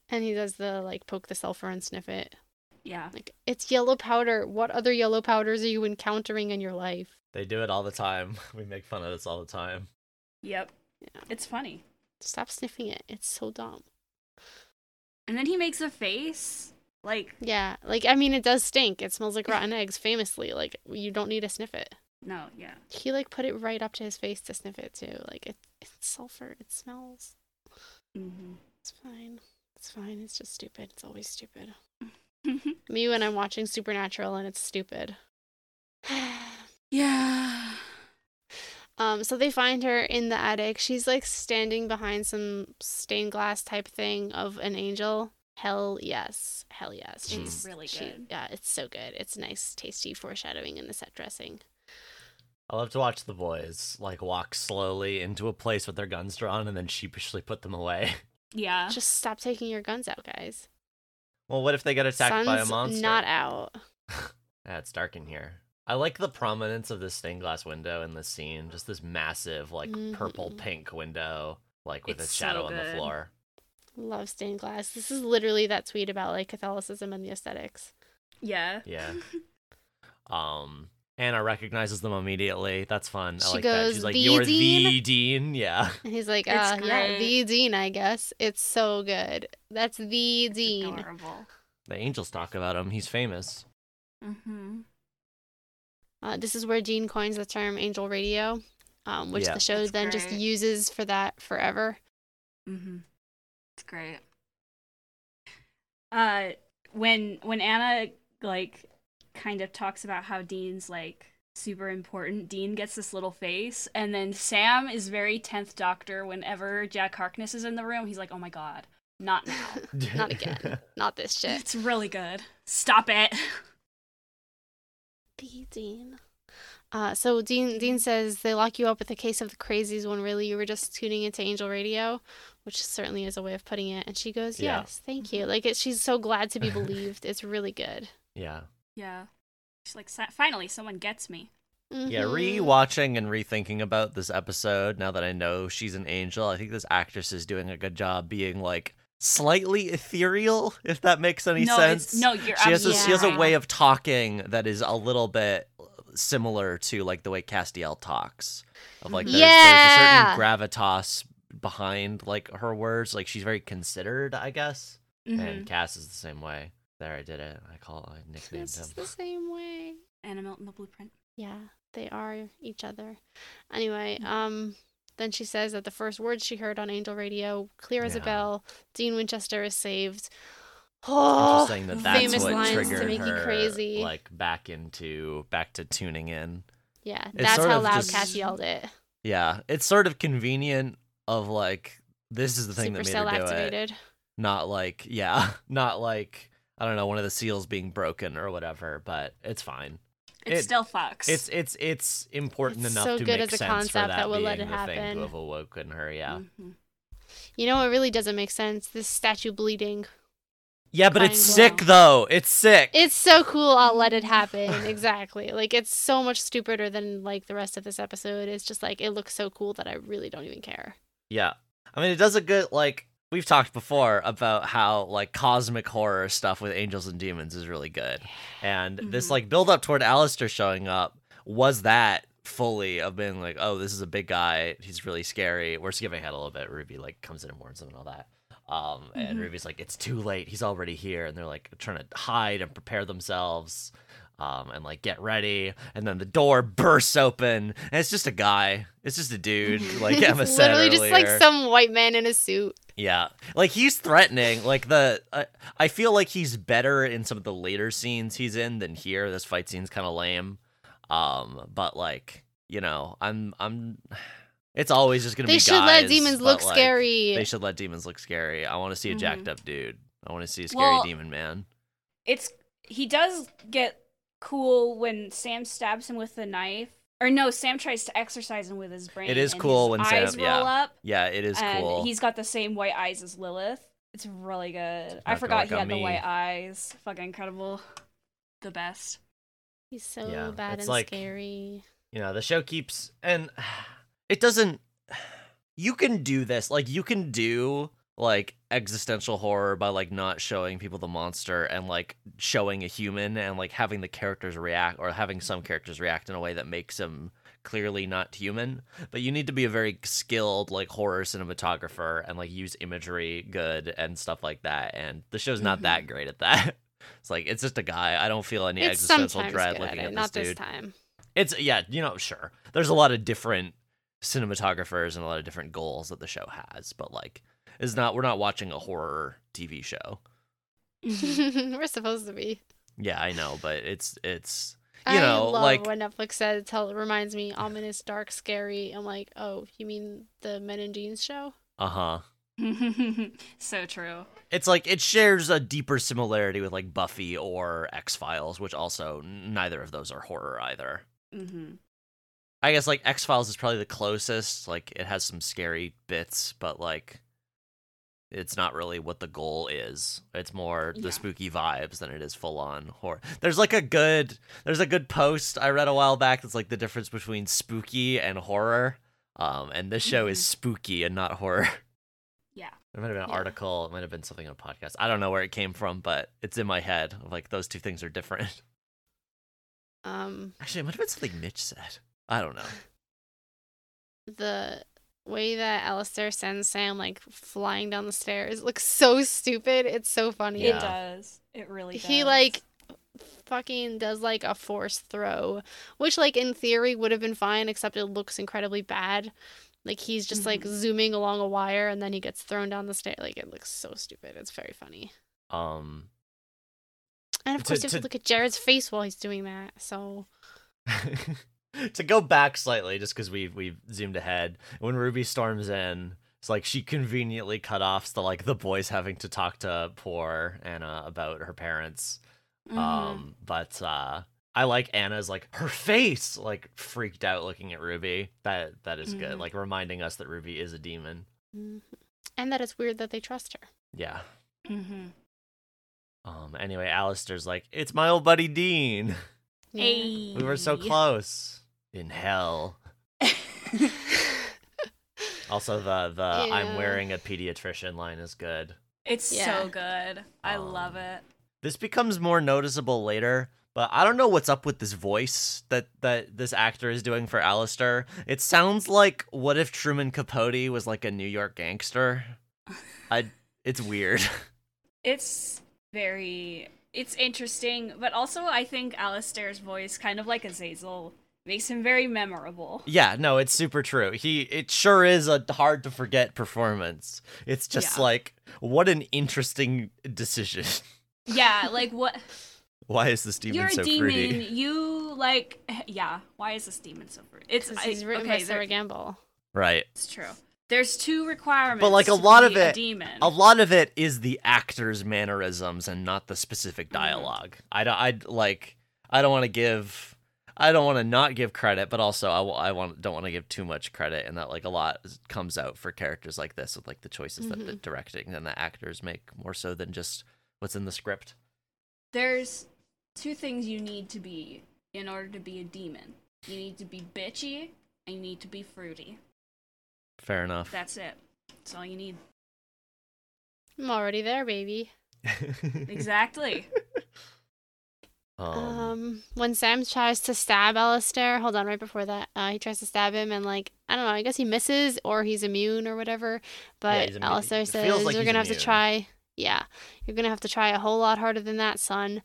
And he does the, like, poke the sulfur and sniff it. Yeah. Like, it's yellow powder. What other yellow powders are you encountering in your life? They do it all the time. We make fun of this all the time. Yep. Yeah. It's funny. Stop sniffing it. It's so dumb. And then he makes a face, like... Yeah, like, I mean, it does stink. It smells like rotten eggs, famously. Like, you don't need to sniff it. No, yeah. He, like, put it right up to his face to sniff it, too. Like, it's sulfur. It smells. Mm-hmm. It's fine. It's fine. It's just stupid. It's always stupid. Me when I'm watching Supernatural and it's stupid. Yeah. So they find her in the attic. She's, like, standing behind some stained glass type thing of an angel. Hell yes. Hell yes. She's really good. Yeah, it's so good. It's nice, tasty foreshadowing in the set dressing. I love to watch the boys, like, walk slowly into a place with their guns drawn and then sheepishly put them away. Yeah. Just stop taking your guns out, guys. Well, what if they get attacked by a monster? Not out. Yeah, it's dark in here. I like the prominence of this stained glass window in this scene. Just this massive, like, purple-pink window, like, with a shadow on the floor. Love stained glass. This is literally that tweet about, like, Catholicism and the aesthetics. Yeah. Yeah. Anna recognizes them immediately. That's fun. I like that. She's like, "You're the dean?" Yeah. And he's like, yeah, the dean, I guess. It's so good. That's the dean. Adorable. The angels talk about him. He's famous. Mm-hmm. This is where Gene coins the term angel radio, which the show then just uses for that forever. Mm-hmm. It's great. When Anna, like, kind of talks about how Dean's, like, super important, Dean gets this little face, and then Sam is very 10th Doctor whenever Jack Harkness is in the room. He's like, oh my god, not now. Not again. Not this shit. It's really good. Stop it. The Dean. So Dean says they lock you up with a case of the crazies when really you were just tuning into Angel Radio, which certainly is a way of putting it. And she goes, yes, thank you. Like, she's so glad to be believed. It's really good. Yeah. Yeah. She's like, finally, someone gets me. Mm-hmm. Yeah, re-watching and rethinking about this episode now that I know she's an angel, I think this actress is doing a good job being, like, slightly ethereal, if that makes any sense. She has a way of talking that is a little bit similar to, like, the way Castiel talks. Of, like, there's a certain gravitas behind, like, her words. Like, she's very considered, I guess. Mm-hmm. And Cass is the same way. There, I did it. I nicknamed him. It's the same way. Anna Milton, the blueprint. Yeah, they are each other. Anyway, then she says that the first words she heard on Angel Radio, clear as a bell, Dean Winchester is saved. Oh, interesting that's famous what lines triggered to make her, you crazy. Like, back to tuning in. Yeah, that's how loud Cass yelled it. Yeah, it's sort of convenient of, like, this is the thing that made her do activated. It. Not like, I don't know, one of the seals being broken or whatever, but it's fine. It still fucks. It's important enough to make sense for that being the thing to have awoken her, yeah. Mm-hmm. You know what really doesn't make sense? This statue bleeding. Yeah, but it's sick, though. It's sick. It's so cool, I'll let it happen. Exactly. Like, it's so much stupider than, like, the rest of this episode. It's just, like, it looks so cool that I really don't even care. Yeah. I mean, it does a good, like... We've talked before about how, like, cosmic horror stuff with angels and demons is really good. And this, like, build up toward Alistair showing up was that fully of being like, oh, this is a big guy. He's really scary. We're skipping ahead a little bit. Ruby, like, comes in and warns him and all that. And Ruby's like, it's too late. He's already here. And they're, like, trying to hide and prepare themselves and, like, get ready. And then the door bursts open. And it's just a guy. It's just a dude. Like Emma said earlier. Literally just, like, some white man in a suit. Yeah, like, he's threatening, like, I feel like he's better in some of the later scenes he's in than here. This fight scene's kind of lame, but, like, you know, it's always just gonna be guys. They should let demons look scary. They should let demons look scary. I want to see a jacked up dude. I want to see a scary demon man. He does get cool when Sam stabs him with the knife. Or no, Sam tries to exercise him with his brain. It is cool when Sam eyes roll up. Yeah, it is cool. He's got the same white eyes as Lilith. It's really good. I forgot he had the white eyes. Fucking incredible. The best. He's so bad and scary. You know, the show keeps... And it doesn't... You can do this. Like, you can do... like existential horror by, like, not showing people the monster and, like, showing a human and, like, having the characters react or having some characters react in a way that makes them clearly not human. But you need to be a very skilled, like, horror cinematographer and, like, use imagery good and stuff like that. And the show's not that great at that. It's like, it's just a guy. I don't feel any existential dread looking at this dude. Not this time. It's, yeah, you know, sure. There's a lot of different cinematographers and a lot of different goals that the show has, but, like, we're not watching a horror TV show. We're supposed to be. Yeah, I know, but it's you know, like, I love when Netflix said it reminds me ominous, dark, scary. I'm like, oh, you mean the Men in Jeans show? Uh-huh. So true. It's like it shares a deeper similarity with, like, Buffy or X-Files, which also neither of those are horror either. Mm-hmm. I guess, like, X-Files is probably the closest. Like, it has some scary bits, but, like, It's not really what the goal is. It's more the spooky vibes than it is full on horror. There's like a good post I read a while back that's like the difference between spooky and horror. And this show is spooky and not horror. Yeah. It might have been an article. It might have been something on a podcast. I don't know where it came from, but it's in my head. Like those two things are different. Actually, it might have been something Mitch said. I don't know. The way that Alistair sends Sam like flying down the stairs looks so stupid. It's so funny. Yeah. It does. It really does. He like fucking does like a force throw, which like in theory would have been fine, except it looks incredibly bad. Like he's just like zooming along a wire and then he gets thrown down the stairs. Like it looks so stupid. It's very funny. And of course you have to look at Jared's face while he's doing that. So to go back slightly, just because we've zoomed ahead, when Ruby storms in, it's like she conveniently cut off the boys having to talk to poor Anna about her parents. Mm-hmm. But I like Anna's her face freaked out looking at Ruby. That is good, reminding us that Ruby is a demon, and that it's weird that they trust her. Yeah. Mm-hmm. Anyway, Alistair's like, it's my old buddy Dean. Hey. We were so close. In hell. Also, the I'm wearing a pediatrician line is good. It's so good. I love it. This becomes more noticeable later, but I don't know what's up with this voice that this actor is doing for Alistair. It sounds like, what if Truman Capote was a New York gangster? It's weird. It's very... It's interesting, but also I think Alistair's voice, kind of like Azazel, makes him very memorable. Yeah, no, it's super true. It sure is a hard-to-forget performance. It's just what an interesting decision. Yeah, what... Why is this demon so fruity? You're a demon, why is this demon so fruity? It's he's written by Sarah Gamble. Right. It's true. There's two requirements. But a lot of it is the actor's mannerisms and not the specific dialogue. I don't want to not give credit, but also don't want to give too much credit, and that a lot comes out for characters like this with the choices that the directing and the actors make, more so than just what's in the script. There's two things you need to be in order to be a demon. You need to be bitchy and you need to be fruity. Fair enough. That's it. That's all you need. I'm already there, baby. Exactly. When Sam tries to stab Alistair, hold on, right before that, he tries to stab him, and I don't know, I guess he misses, or he's immune or whatever, but Alistair says, you're going to have to try, you're going to have to try a whole lot harder than that, son.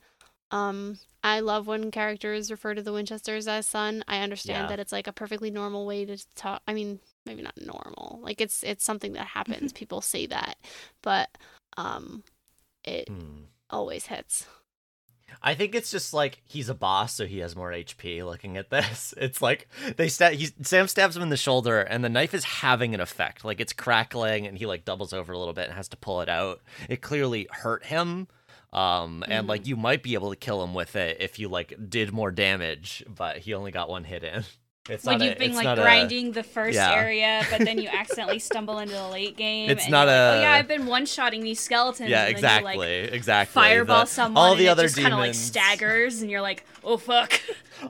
I love when characters refer to the Winchesters as son. I understand that it's a perfectly normal way to talk. I mean, maybe not normal. It's something that happens. People say that, but it always hits. I think it's just he's a boss, so he has more HP. Looking at this, it's Sam stabs him in the shoulder, and the knife is having an effect. It's crackling, and he doubles over a little bit and has to pull it out. It clearly hurt him. And you might be able to kill him with it if you did more damage, but he only got one hit in. It's when you've been grinding the first area, but then you accidentally stumble into the late game. It's not I've been one-shotting these skeletons. Yeah, and exactly. Then you, fireball someone. All the other demons kind of staggers, and you're like, oh fuck.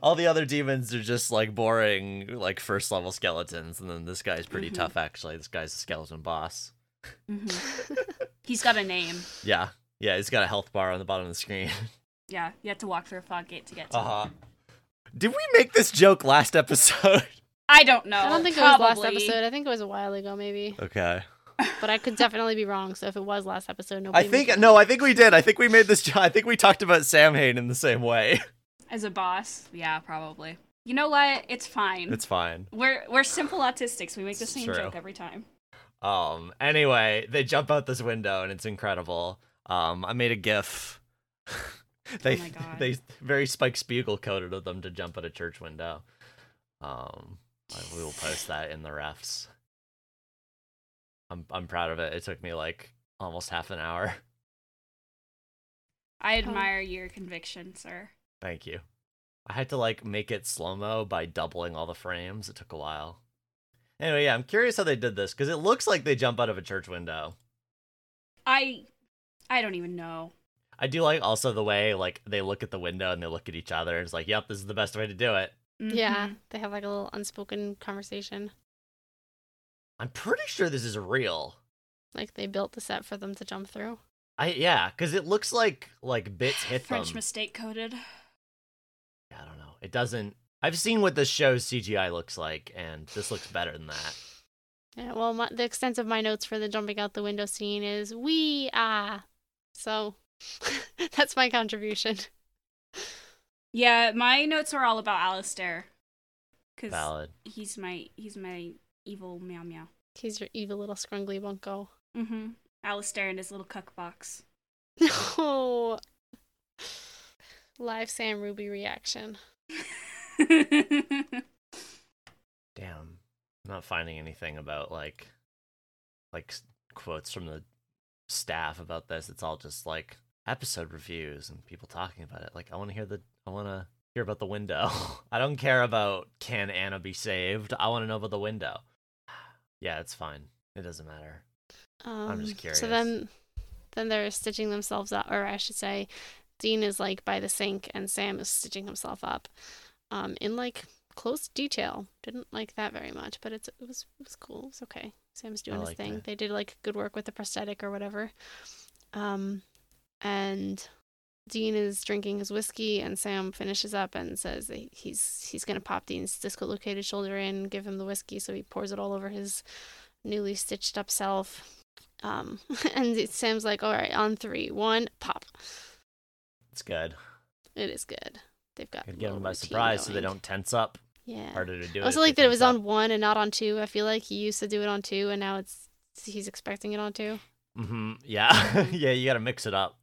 All the other demons are just boring, first level skeletons, and then this guy's pretty tough actually. This guy's a skeleton boss. Mm-hmm. He's got a name. Yeah, he's got a health bar on the bottom of the screen. Yeah, you have to walk through a fog gate to get to him. Did we make this joke last episode? I don't know. I don't think it was last episode. I think it was a while ago, maybe. Okay. But I could definitely be wrong, so if it was last episode, nobody... I think we did. I think we made this joke. I think we talked about Samhain in the same way. As a boss? Yeah, probably. You know what? It's fine. It's fine. We're simple autistics. We make the same joke every time. Anyway, they jump out this window, and it's incredible. I made a GIF. They very Spike Spiegel coded of them to jump at a church window. We will post that in the refs. I'm proud of it. It took me almost half an hour. I admire your conviction, sir. Thank you. I had to make it slow-mo by doubling all the frames. It took a while. Anyway, I'm curious how they did this, because it looks like they jump out of a church window. I don't even know. I do like also the way like they look at the window and they look at each other and it's like, yep, this is the best way to do it. Mm-hmm. Yeah, they have like a little unspoken conversation. I'm pretty sure this is real. Like they built the set for them to jump through. Yeah, because it looks like bits hit French them. Mistake coded. I don't know. It doesn't. I've seen what this show's CGI looks like, and this looks better than that. Yeah, well, the extent of my notes for the jumping out the window scene is we ah. So that's my contribution. Yeah, my notes are all about Alistair. Valid. He's my evil meow meow. He's your evil little scrungly bunko. Mm-hmm. Alistair and his little cuck box. Oh. Live Sam Ruby reaction. Damn. I'm not finding anything about like quotes from the staff about this. It's all just like episode reviews and people talking about it. Like I want to hear about the window. I don't care about can Anna be saved. I want to know about the window. Yeah, it's fine. It doesn't matter. I'm just curious. So then they're stitching themselves up, or I should say, Dean is like by the sink and Sam is stitching himself up in like close detail. Didn't like that very much, but it was cool. It's okay. Sam's doing his thing. That. They did like good work with the prosthetic or whatever. And Dean is drinking his whiskey and Sam finishes up and says that he's going to pop Dean's dislocated shoulder in, give him the whiskey. So he pours it all over his newly stitched up self. And Sam's like, all right, on 3, 1, pop. It's good. It is good. They've got. Could get them by surprise so they don't tense up. Yeah. Harder to do. Also, like that it was on 1 and not on 2. I feel like he used to do it on 2 and now he's expecting it on 2. Mm-hmm. Yeah. Yeah. You got to mix it up.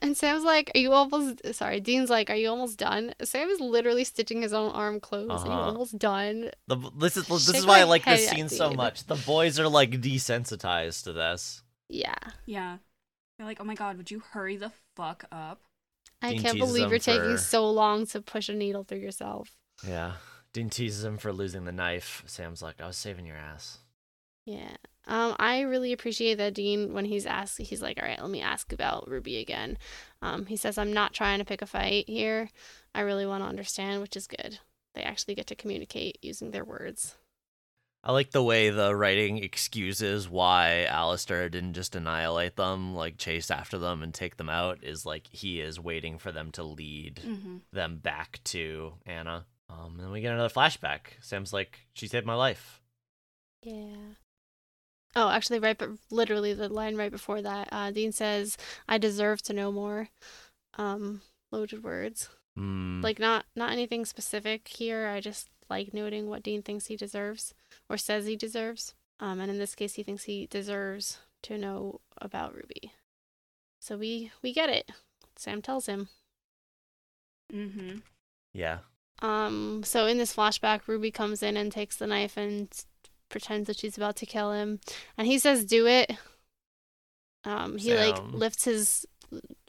And Sam's like, Dean's like, are you almost done? Sam is literally stitching his own arm closed. Uh-huh. Are you almost done? This is why I like this scene so much. The boys are like desensitized to this. Yeah. Yeah. You're like, oh my god, would you hurry the fuck up? I can't believe you're taking so long to push a needle through yourself. Yeah. Dean teases him for losing the knife. Sam's like, I was saving your ass. Yeah. I really appreciate that Dean, when he's asked, he's like, all right, let me ask about Ruby again. He says, I'm not trying to pick a fight here. I really want to understand, which is good. They actually get to communicate using their words. I like the way the writing excuses why Alistair didn't just annihilate them, like chase after them and take them out, is like he is waiting for them to lead them back to Anna. And then we get another flashback. Sam's like, she saved my life. Yeah. Oh, actually, literally the line right before that, Dean says, I deserve to know more. Loaded words. Like, not anything specific here. I just like noting what Dean thinks he deserves or says he deserves. And in this case, he thinks he deserves to know about Ruby. So we get it. Sam tells him. Mm-hmm. Yeah. So in this flashback, Ruby comes in and takes the knife and pretends that she's about to kill him, and he says, "Do it." He lifts his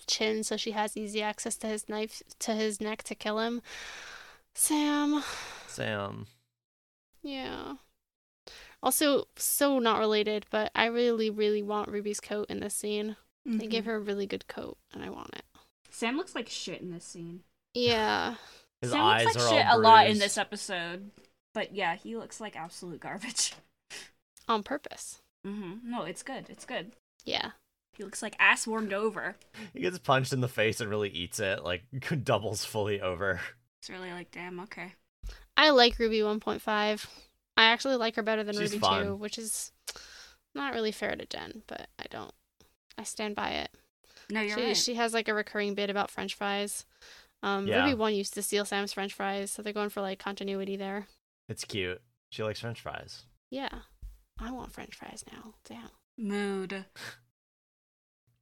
chin so she has easy access to his knife to his neck to kill him. Sam. Yeah. Also, so not related, but I really, really want Ruby's coat in this scene. Mm-hmm. They gave her a really good coat, and I want it. Sam looks like shit in this scene. Yeah. His Sam eyes looks like are shit all a lot in this episode. But yeah, he looks like absolute garbage. On purpose. Mm-hmm. No, it's good. It's good. Yeah. He looks like ass warmed over. He gets punched in the face and really eats it, like doubles fully over. It's really like, damn, okay. I like Ruby 1.5. I actually like her better than Ruby 2, which is not really fair to Jen, but I stand by it. No, you're right. She has like a recurring bit about French fries. Yeah. Ruby 1 used to steal Sam's French fries, so they're going for like continuity there. It's cute. She likes French fries. Yeah. I want French fries now. Damn. Mood.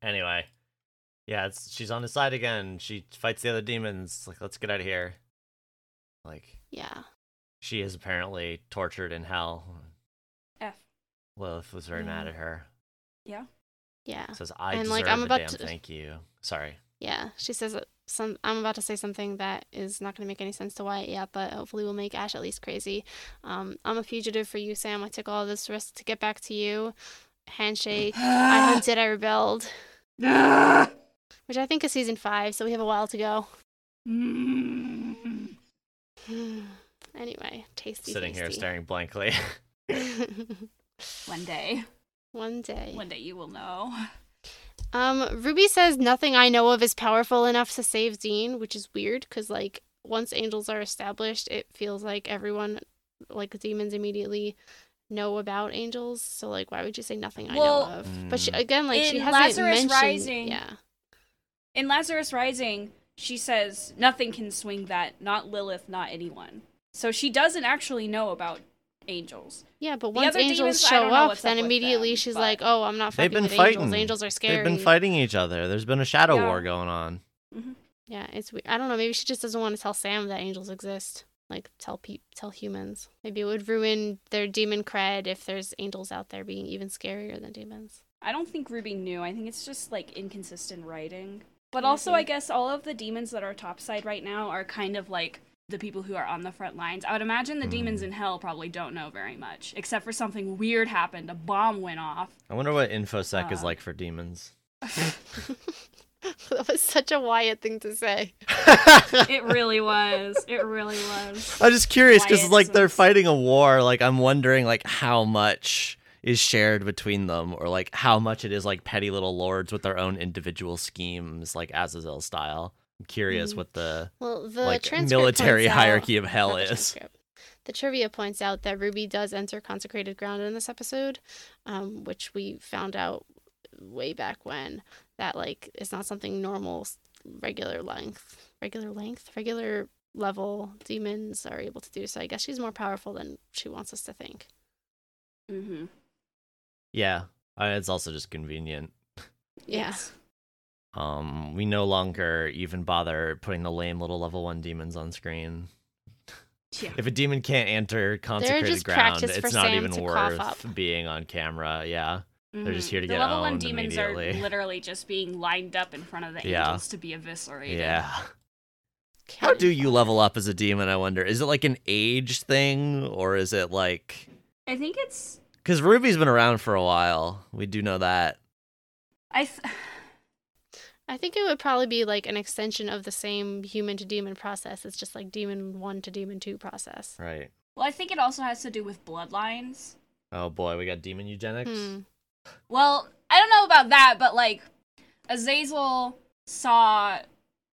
Anyway. Yeah, she's on his side again. She fights the other demons. Like, let's get out of here. Like. Yeah. She is apparently tortured in hell. F. Lilith was very mad at her. Yeah. Yeah. Says, I and, deserve like, I'm about damn to... thank you. Sorry. Yeah. She says it. I'm about to say something that is not going to make any sense to Wyatt yet, but hopefully will make Ash at least crazy. I'm a fugitive for you, Sam. I took all this risk to get back to you. handshake. I hunted, I rebelled. Which I think is season 5, so we have a while to go. Anyway, tasty. Sitting here staring blankly. One day you will know. Ruby says nothing I know of is powerful enough to save Dean, which is weird because, like, once angels are established, it feels like everyone, like, the demons immediately know about angels. So, like, why would you say nothing I know of? But she, again, like, she hasn't mentioned. In Lazarus Rising, she says nothing can swing that, not Lilith, not anyone. So she doesn't actually know about angels. Yeah, but once angels show up, then immediately she's like, oh, I'm not fucking with angels. Angels are scary. They've been fighting each other. There's been a shadow war going on. Mm-hmm. Yeah, it's weird. I don't know. Maybe she just doesn't want to tell Sam that angels exist. Like, tell humans. Maybe it would ruin their demon cred if there's angels out there being even scarier than demons. I don't think Ruby knew. I think it's just, like, inconsistent writing. But also, I guess all of the demons that are topside right now are kind of, like, the people who are on the front lines. I would imagine the demons in hell probably don't know very much, except for something weird happened. A bomb went off. I wonder what InfoSec is like for demons. That was such a Wyatt thing to say. It really was. I'm just curious because, like, they're fighting a war. Like, I'm wondering, like, how much is shared between them, or, like, how much it is, like, petty little lords with their own individual schemes, like Azazel style. I'm curious what the like, military hierarchy of hell is. The trivia points out that Ruby does enter consecrated ground in this episode, which we found out way back when, that, like, it's not something normal, regular level demons are able to do. So I guess she's more powerful than she wants us to think. Mm-hmm. Yeah, it's also just convenient. Yeah. We no longer even bother putting the lame little level 1 demons on screen. Yeah. If a demon can't enter consecrated ground, it's not even worth being on camera. Yeah, they're just here to get owned. The level 1 demons are literally just being lined up in front of the angels to be eviscerated. Yeah. How do you level up as a demon? I wonder. Is it like an age thing, or is it like? I think it's. Because Ruby's been around for a while. We do know that. I think it would probably be like an extension of the same human to demon process. It's just like demon 1 to demon 2 process. Right. Well, I think it also has to do with bloodlines. Oh boy, we got demon eugenics? Well, I don't know about that, but, like, Azazel saw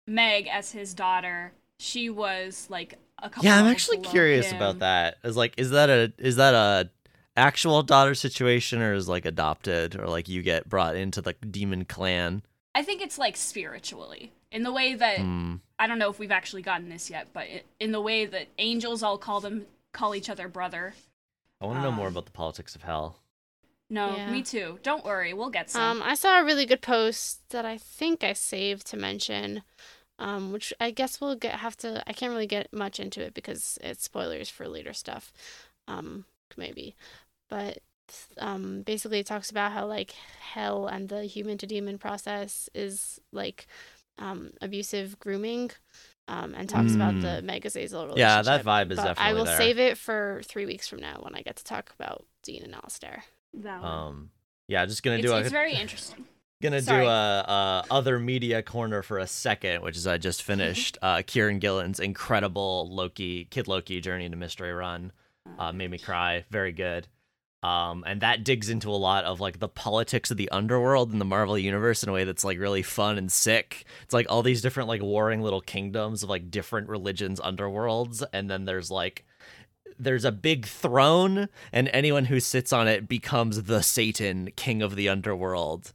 Meg as his daughter. She was, like, a couple. Yeah, I'm actually curious about that. Is, like, is that a actual daughter situation, or is, like, adopted, or, like, you get brought into the demon clan? I think it's, like, spiritually, in the way that I don't know if we've actually gotten this yet, but in the way that angels all call each other brother. I want to know more about the politics of hell. No, me too. Don't worry, we'll get some. I saw a really good post that I think I saved to mention, which I guess we'll I can't really get much into it because it's spoilers for later stuff. Maybe, but basically it talks about how, like, hell and the human to demon process is, like, abusive grooming, and talks about the Meg Azazel relationship. Yeah, that vibe is definitely there. I will save it for 3 weeks from now when I get to talk about Dean and Alistair. Just gonna do it's very interesting. Do a other media corner for a second, which is I just finished Kieran Gillen's incredible Kid Loki Journey into Mystery Run. Made me cry. Very good. And that digs into a lot of, like, the politics of the underworld in the Marvel Universe in a way that's, like, really fun and sick. It's, like, all these different, like, warring little kingdoms of, like, different religions, underworlds. And then there's, like, there's a big throne, and anyone who sits on it becomes the Satan, king of the underworld.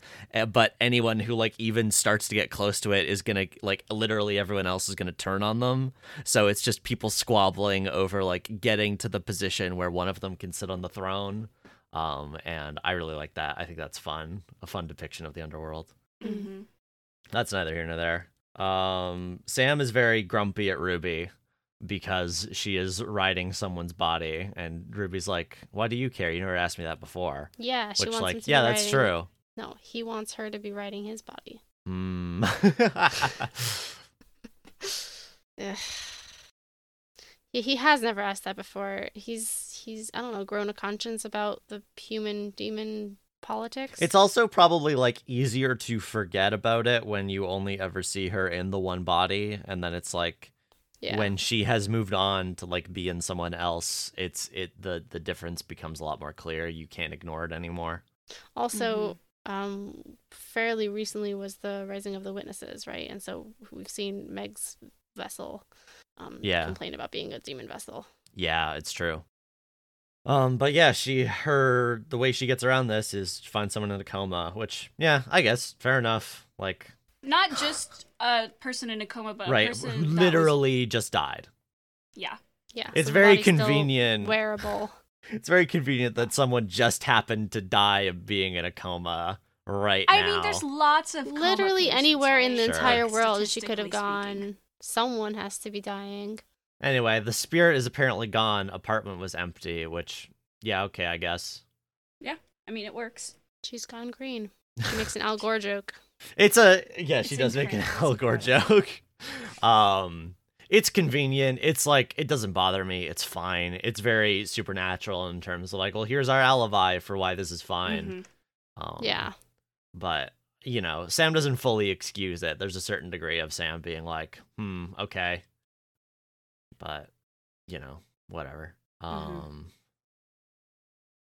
But anyone who, like, even starts to get close to it is gonna, like, literally everyone else is gonna turn on them. So it's just people squabbling over, like, getting to the position where one of them can sit on the throne. And I really like that. I think that's fun. A fun depiction of the underworld. Mm-hmm. That's neither here nor there. Sam is very grumpy at Ruby because she is riding someone's body, and Ruby's like, why do you care? You never asked me that before. Yeah, she wants him to be riding. That's true. No, he wants her to be riding his body. Yeah, he has never asked that before. He's I don't know, grown a conscience about the human demon politics. It's also probably like easier to forget about it when you only ever see her in the one body, and then it's like when she has moved on to like be in someone else, the difference becomes a lot more clear. You can't ignore it anymore. Also, fairly recently was the Rising of the Witnesses, right? And so we've seen Meg's vessel complain about being a demon vessel. Yeah, it's true. But yeah, the way she gets around this is find someone in a coma, which, yeah, I guess, fair enough. Like, not just a person in a coma, but a person who literally just died. Yeah. Yeah. It's very convenient. Wearable. It's very convenient that someone just happened to die of being in a coma now. I mean, there's lots of literally anywhere in the entire world she could have gone. Speaking. Someone has to be dying. Anyway, the spirit is apparently gone. Apartment was empty, which, yeah, okay, I guess. Yeah, I mean, it works. She's gone green. She makes an Al Gore joke. She does make an Al Gore joke. It's convenient. It's like, it doesn't bother me. It's fine. It's very supernatural in terms of like, well, here's our alibi for why this is fine. Mm-hmm. But, you know, Sam doesn't fully excuse it. There's a certain degree of Sam being like, okay. But, you know, whatever.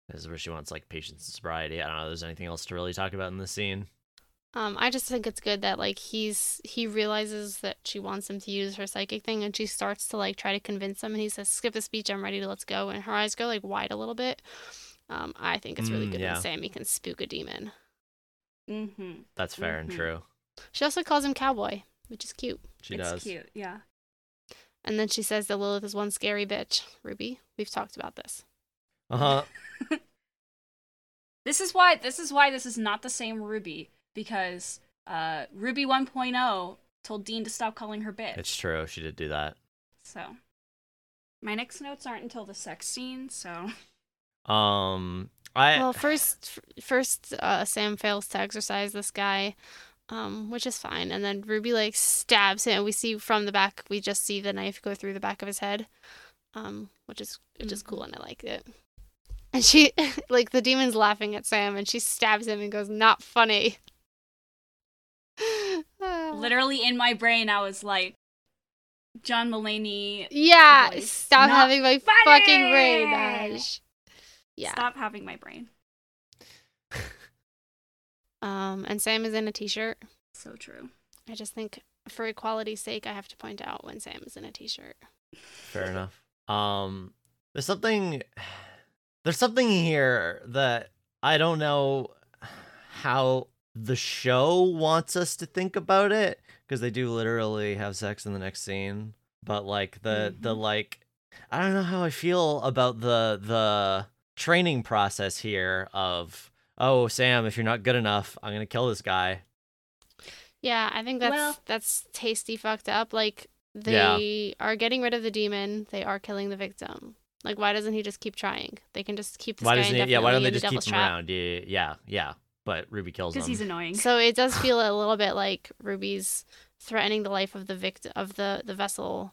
This is where she wants, like, patience and sobriety. I don't know if there's anything else to really talk about in this scene. I just think it's good that, like, he realizes that she wants him to use her psychic thing, and she starts to, like, try to convince him, and he says, skip the speech, I'm ready to let's go, and her eyes go, like, wide a little bit. I think it's really good when Sammy can spook a demon. Mm-hmm. That's fair and true. She also calls him cowboy, which is cute. It's cute, yeah. And then she says that Lilith is one scary bitch. Ruby, we've talked about this. Uh-huh. This is why this is not the same Ruby, because Ruby 1.0 told Dean to stop calling her bitch. It's true. She did do that. So my next notes aren't until the sex scene, so first Sam fails to exorcise this guy. Which is fine. And then Ruby, like, stabs him. We just see the knife go through the back of his head, which is cool, and I like it. And she, like, the demon's laughing at Sam, and she stabs him and goes, not funny. Literally in my brain, I was like, John Mulaney. Yeah, stop having my fucking brain, Ash. Yeah. Stop having my brain. And Sam is in a t-shirt. So true. I just think for equality's sake, I have to point out when Sam is in a t-shirt. Fair enough. There's something here that I don't know how the show wants us to think about it, because they do literally have sex in the next scene. But like I don't know how I feel about the training process here of, oh, Sam, if you're not good enough, I'm going to kill this guy. Yeah, I think that's tasty fucked up. Like, they are getting rid of the demon. They are killing the victim. Like, why doesn't he just keep trying? They can just keep this guy indefinitely. Yeah, why don't they just keep him around? Yeah. But Ruby kills him. Because he's annoying. So it does feel a little bit like Ruby's threatening the life of the victim, of the vessel,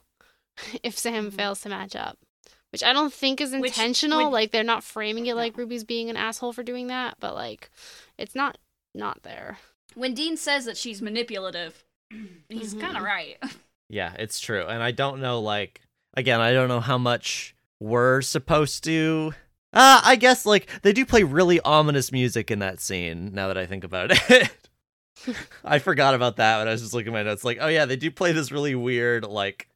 if Sam fails to match up. Which I don't think is intentional. Like, they're not framing it like Ruby's being an asshole for doing that, but, like, it's not there. When Dean says that she's manipulative, he's kind of right. Yeah, it's true. And I don't know, like, again, I don't know how much we're supposed to... I guess, like, they do play really ominous music in that scene, now that I think about it. I forgot about that when I was just looking at my notes. Like, oh, yeah, they do play this really weird, like...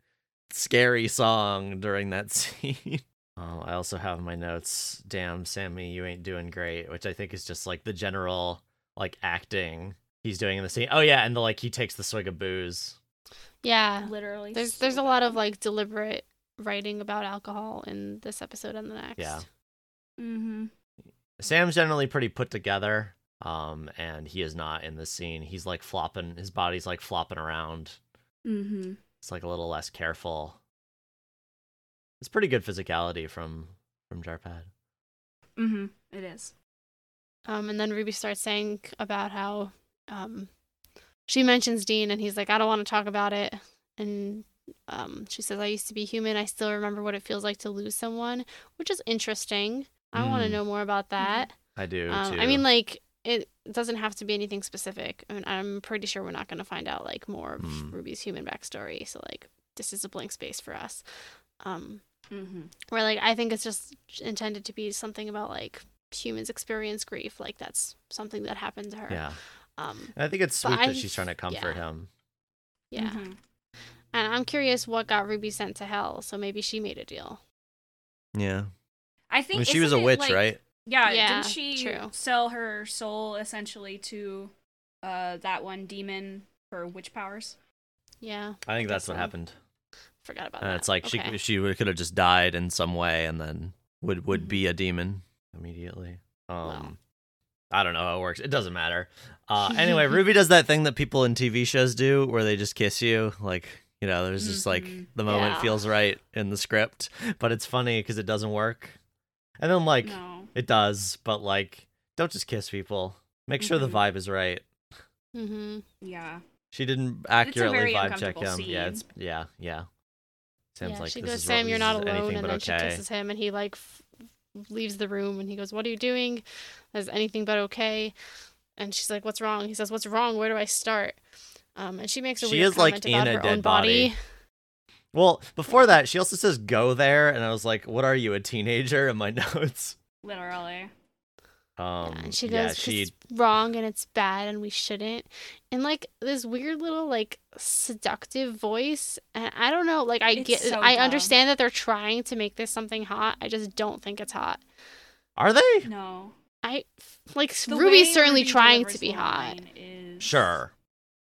scary song during that scene. I also have in my notes, damn, Sammy, you ain't doing great, which I think is just like the general like acting he's doing in the scene. Oh yeah, and the like he takes the swig of booze. Yeah, literally. There's a lot of like deliberate writing about alcohol in this episode and the next. Yeah. Mm-hmm. Sam's generally pretty put together, and he is not in this scene. He's like flopping, his body's like flopping around. Mm-hmm. It's like a little less careful. It's pretty good physicality from Jarpad. Mm-hmm. It is. And then Ruby starts saying about how she mentions Dean, and he's like, I don't want to talk about it. And she says, I used to be human. I still remember what it feels like to lose someone, which is interesting. I want to know more about that. I do, too. I mean, like, it doesn't have to be anything specific. I mean, I'm pretty sure we're not going to find out, like, more of Ruby's human backstory. So, like, this is a blank space for us. Where, like, I think it's just intended to be something about, like, humans experience grief. Like, that's something that happened to her. Yeah. And I think it's sweet that she's trying to comfort him. Yeah. Mm-hmm. And I'm curious what got Ruby sent to hell. So maybe she made a deal. Yeah. I think she was a witch, like, right? Yeah, didn't she sell her soul essentially to that one demon for witch powers? Yeah. I think that's what happened. Forgot about that. It's like she could have just died in some way and then would be a demon immediately. I don't know how it works. It doesn't matter. Anyway, Ruby does that thing that people in TV shows do where they just kiss you. Like, you know, there's just like the moment feels right in the script. But it's funny because it doesn't work. And then, like, it does, but, like, don't just kiss people. Make sure the vibe is right. Mm-hmm. Yeah. She didn't accurately vibe check him. Scene. Yeah. Sam's like, she goes, Sam, you're not alone, and then she kisses him, and he, like, leaves the room, and he goes, what are you doing? Is anything but okay? And she's like, what's wrong? He says, what's wrong? Where do I start? And she makes a weird comment about her own body. Well, before that, she also says, go there. And I was like, what are you, a teenager? In my notes. Literally. And she goes, it's wrong and it's bad and we shouldn't. And, like, this weird little, like, seductive voice. And I don't know. Like, I understand that they're trying to make this something hot. I just don't think it's hot. Are they? No. Ruby's certainly trying to be hot. Sure.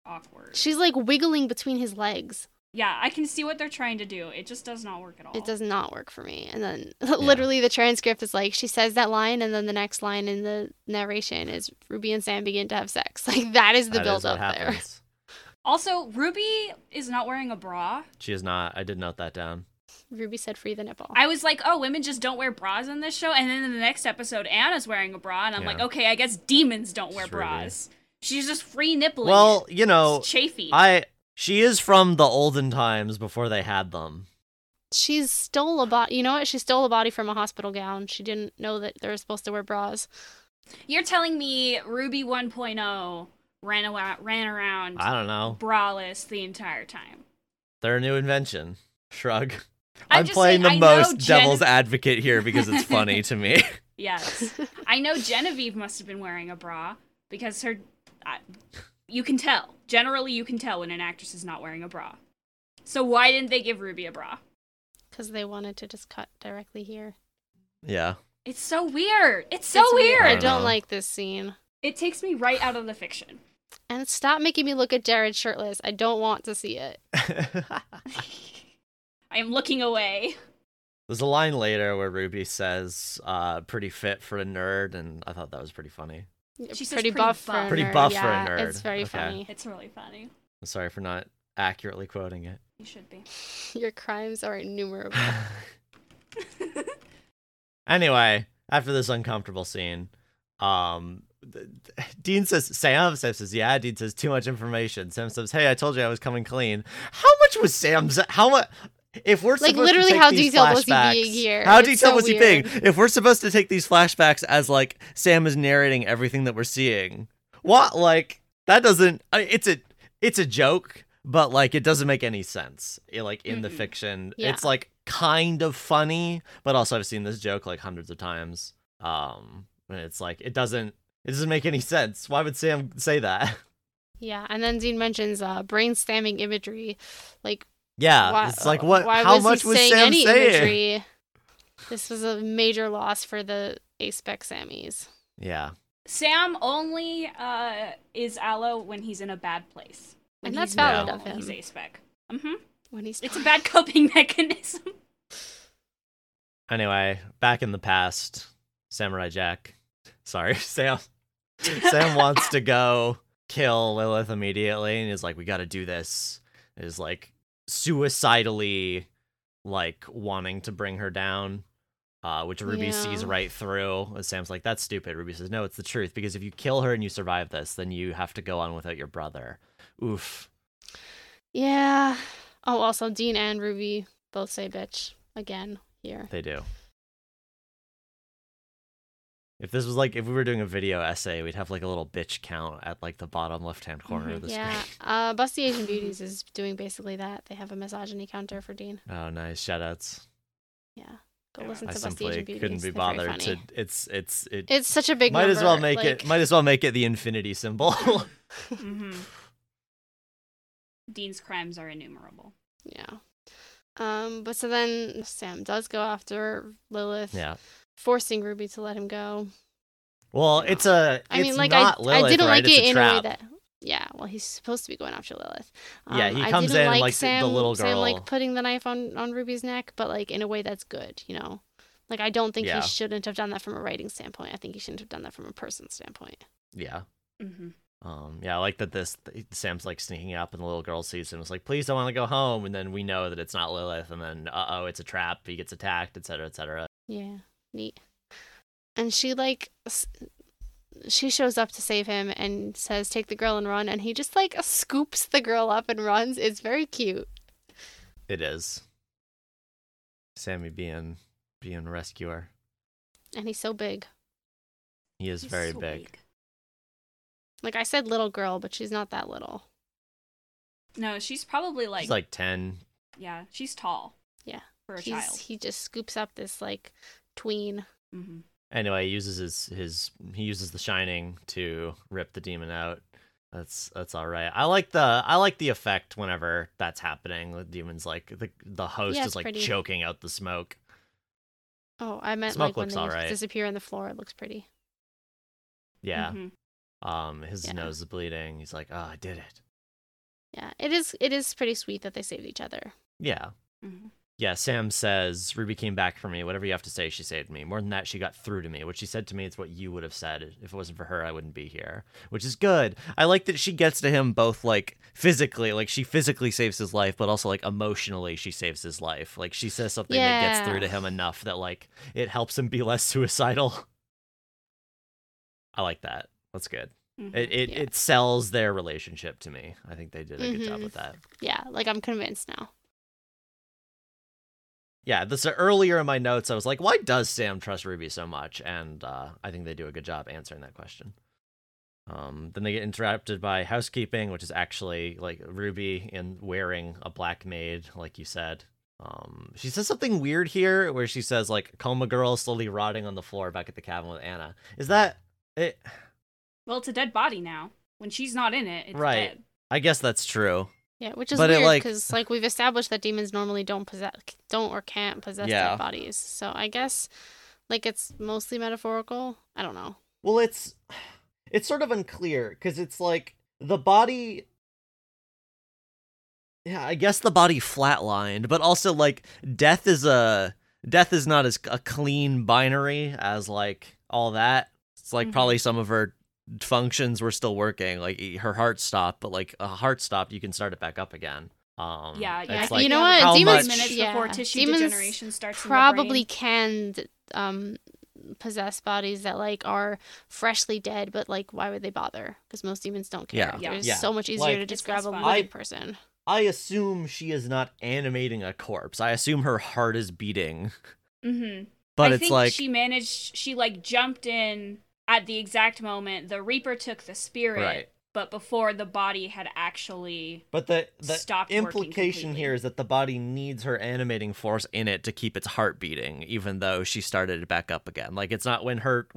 Awkward. She's, like, wiggling between his legs. Yeah, I can see what they're trying to do. It just does not work at all. It does not work for me. And then literally the transcript is like, she says that line, and then the next line in the narration is Ruby and Sam begin to have sex. Like, that is the build-up there. Also, Ruby is not wearing a bra. She is not. I did note that down. Ruby said free the nipple. I was like, oh, women just don't wear bras in this show. And then in the next episode, Anna's wearing a bra. And I'm like, okay, I guess demons don't wear bras. Ruby. She's just free nippling. Well, you know, it's chafy. She is from the olden times before they had them. She stole a body. You know what? She stole a body from a hospital gown. She didn't know that they were supposed to wear bras. You're telling me Ruby 1.0 ran around, I don't know, braless the entire time. Their new invention. Shrug. I'm playing the most devil's advocate here because it's funny to me. Yes. I know Genevieve must have been wearing a bra because her... you can tell. Generally, you can tell when an actress is not wearing a bra. So why didn't they give Ruby a bra? Because they wanted to just cut directly here. Yeah. It's so weird. It's so weird. I don't like this scene. It takes me right out of the fiction. And stop making me look at Jared shirtless. I don't want to see it. I am looking away. There's a line later where Ruby says, pretty fit for a nerd, and I thought that was pretty funny. She's pretty buff for a nerd. It's very funny. It's really funny. I'm sorry for not accurately quoting it. You should be. Your crimes are innumerable. Anyway, after this uncomfortable scene, Sam says, yeah. Dean says, too much information. Sam says, hey, I told you I was coming clean. How much was Sam's? How much? If we're like literally, how detailed was he being here? How detailed was he being? If we're supposed to take these flashbacks as like Sam is narrating everything that we're seeing, what like that doesn't? It's a joke, but like it doesn't make any sense. Like in the fiction, it's like kind of funny, but also I've seen this joke like hundreds of times. And it's like it doesn't make any sense. Why would Sam say that? Yeah, and then Dean mentions brainstorming imagery, like. Yeah, it's like what? How much was Sam saying? This was a major loss for the A-Spec Sammies. Yeah. Sam only is aloe when he's in a bad place. And that's valid of him. He's A-Spec. Mm-hmm. It's a bad coping mechanism. Anyway, back in the past, Samurai Jack. Sorry, Sam. Sam wants to go kill Lilith immediately, and is like, we gotta do this. It is like... suicidally like wanting to bring her down, which Ruby sees right through. And Sam's like, that's stupid. Ruby says, no, it's the truth, because if you kill her and you survive this, then you have to go on without your brother. Oof. Yeah. Oh, also Dean and Ruby both say bitch again here. They do. If this was like, if we were doing a video essay, we'd have like a little bitch count at like the bottom left-hand corner of the screen. Yeah, Busty Asian Beauties is doing basically that. They have a misogyny counter for Dean. Oh, nice. Shoutouts. Yeah. Go listen to Busty Asian Beauties. I simply couldn't be bothered to. It's such a big number. Might as well make it the infinity symbol. Mm-hmm. Dean's crimes are innumerable. Yeah. But so then Sam does go after Lilith. Yeah. Forcing Ruby to let him go. Well, I didn't like it in a way that. Yeah, well, he's supposed to be going after Lilith. Yeah, he comes in like Sam, the little girl. Sam like putting the knife on Ruby's neck, but like in a way that's good, you know. Like I don't think he shouldn't have done that from a writing standpoint. I think he shouldn't have done that from a person standpoint. Yeah. Mm-hmm. Yeah, I like that Sam's like sneaking up and the little girl sees him. It's like, please, I want to go home. And then we know that it's not Lilith. And then, it's a trap. He gets attacked, et cetera, et cetera. Yeah. Neat. And she shows up to save him and says, take the girl and run. And he just like scoops the girl up and runs. It's very cute. It is. Sammy being rescuer. And he's so big. He is very big. Like I said, little girl, but she's not that little. No, she's probably like... She's like 10. Yeah, she's tall. Yeah. For a child. He just scoops up this like... tween. Mm-hmm. Anyway, he uses his the Shining to rip the demon out. That's all right. I like the effect whenever that's happening. The demon's like the host is like pretty. Choking out the smoke. Oh, I meant smoke like when they disappear on the floor. It looks pretty. Yeah. Mm-hmm. His nose is bleeding. He's like, oh, I did it. Yeah, it is pretty sweet that they saved each other. Yeah. Mm-hmm. Yeah, Sam says, Ruby came back for me. Whatever you have to say, she saved me. More than that, she got through to me. What she said to me is what you would have said. If it wasn't for her, I wouldn't be here. Which is good. I like that she gets to him both, like, physically. Like, she physically saves his life, but also, like, emotionally she saves his life. Like, she says something that gets through to him enough that, like, it helps him be less suicidal. I like that. That's good. Mm-hmm. It sells their relationship to me. I think they did a good job with that. Yeah, like, I'm convinced now. Yeah, this earlier in my notes, I was like, why does Sam trust Ruby so much? And I think they do a good job answering that question. Then they get interrupted by housekeeping, which is actually like Ruby in wearing a black maid, like you said. She says something weird here where she says, like, coma girl slowly rotting on the floor back at the cabin with Anna. Is that it? Well, it's a dead body now. When she's not in it, it's dead. I guess that's true. Yeah, which is weird because like we've established that demons normally don't or can't possess dead bodies. So I guess like it's mostly metaphorical. I don't know. Well, it's sort of unclear because it's like the body. Yeah, I guess the body flatlined, but also like death is not as a clean binary as like all that. It's like probably some of her functions were still working, like her heart stopped, but like a heart stopped, you can start it back up again. It's like, you know what? Demons minutes before tissue degeneration starts. Probably can possess bodies that like are freshly dead, but like why would they bother? Because most demons don't care. Yeah. It's so much easier to just grab a living person. I assume she is not animating a corpse. I assume her heart is beating. Mm-hmm. But I think like she jumped in. At the exact moment, the Reaper took the spirit, but before the body had actually stopped working completely. The implication here is that the body needs her animating force in it to keep its heart beating, even though she started it back up again. Like, it's not when her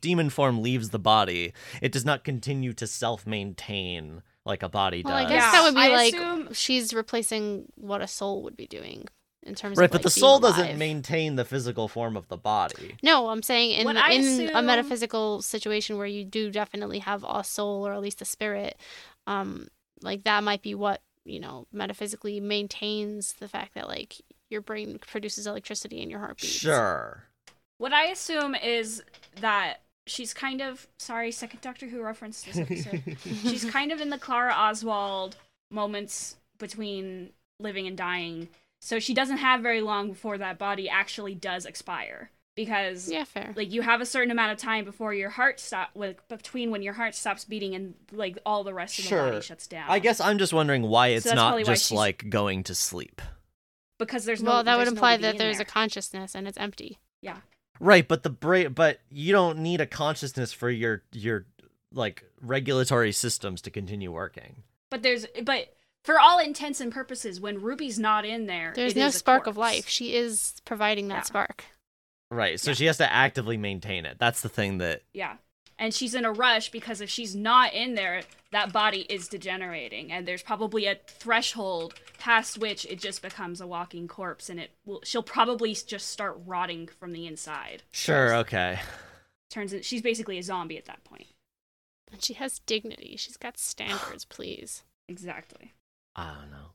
demon form leaves the body, it does not continue to self-maintain like a body does. Well, I guess that would be I assume she's replacing what a soul would be doing. In terms of, but like, the soul doesn't maintain the physical form of the body. No, I'm saying in a metaphysical situation where you do definitely have a soul or at least a spirit, like that might be what, you know, metaphysically maintains the fact that like your brain produces electricity in your heartbeat. Sure. What I assume is that she's kind of second Doctor Who reference this episode. She's kind of in the Clara Oswald moments between living and dying. So she doesn't have very long before that body actually does expire, because fair. Like you have a certain amount of time before your heart stop, like between when your heart stops beating and like all the rest of the body shuts down. I guess I'm just wondering why it's not just like going to sleep. Because there's no. Well, that would imply that there's a consciousness and it's empty. Yeah. Right, but you don't need a consciousness for your like regulatory systems to continue working. But for all intents and purposes, when Ruby's not in there, there's no spark of life. She is providing that spark. Right, so she has to actively maintain it. That's the thing that... Yeah, and she's in a rush because if she's not in there, that body is degenerating, and there's probably a threshold past which it just becomes a walking corpse, and she'll probably just start rotting from the inside. Sure, okay. She's basically a zombie at that point. And she has dignity. She's got standards, please. Exactly. I don't know.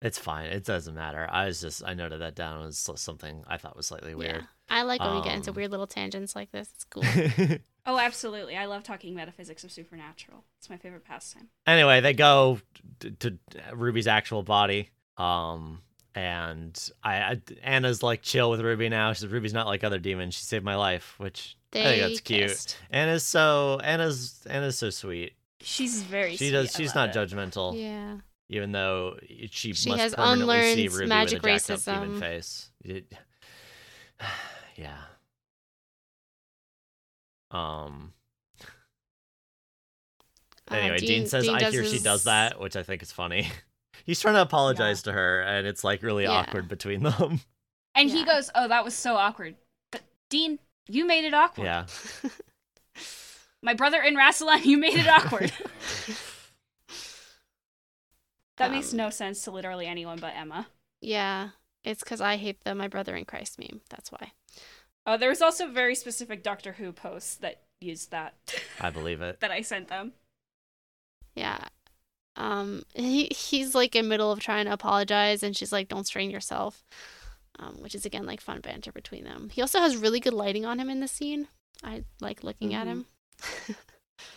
It's fine. It doesn't matter. I noted that down as something I thought was slightly weird. Yeah. I like when we get into weird little tangents like this. It's cool. Oh, absolutely. I love talking metaphysics of Supernatural. It's my favorite pastime. Anyway, they go to Ruby's actual body. And Anna's like chill with Ruby now. She says, Ruby's not like other demons. She saved my life, which I think that's kissed. Cute. Anna's so sweet. She's very sweet. She's not judgmental. Yeah. Even though she must permanently see Ruby magic with a jacked up human face. Yeah. Anyway, Dean says, I hear she does that, which I think is funny. He's trying to apologize to her, and it's like really awkward between them. And he goes, oh, that was so awkward. But Dean, you made it awkward. Yeah. My brother in Rassilon, you made it awkward. That makes no sense to literally anyone but Emma. Yeah, it's because I hate the My Brother in Christ meme. That's why. Oh, there was also very specific Doctor Who posts that used that. I believe it. That I sent them. Yeah. He's like in the middle of trying to apologize, and she's like, don't strain yourself, which is, again, like fun banter between them. He also has really good lighting on him in this scene. I like looking at him.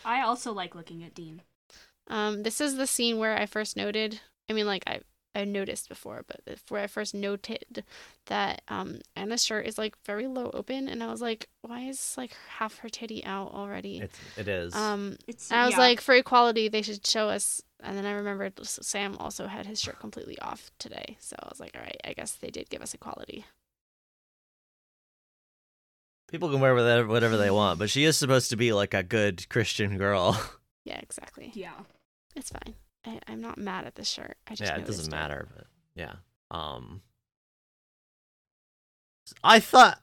I also like looking at Dean. This is the scene where I first noted, I noticed before, but where I first noted that Anna's shirt is like very low open, and I was like, why is like half her titty out already? It is. I was like, for equality, they should show us. And then I remembered Sam also had his shirt completely off today, so I was like, all right, I guess they did give us equality. People can wear whatever they want, but she is supposed to be like a good Christian girl. Yeah, exactly. Yeah. It's fine. I'm not mad at the shirt. I just it doesn't matter, but yeah. I thought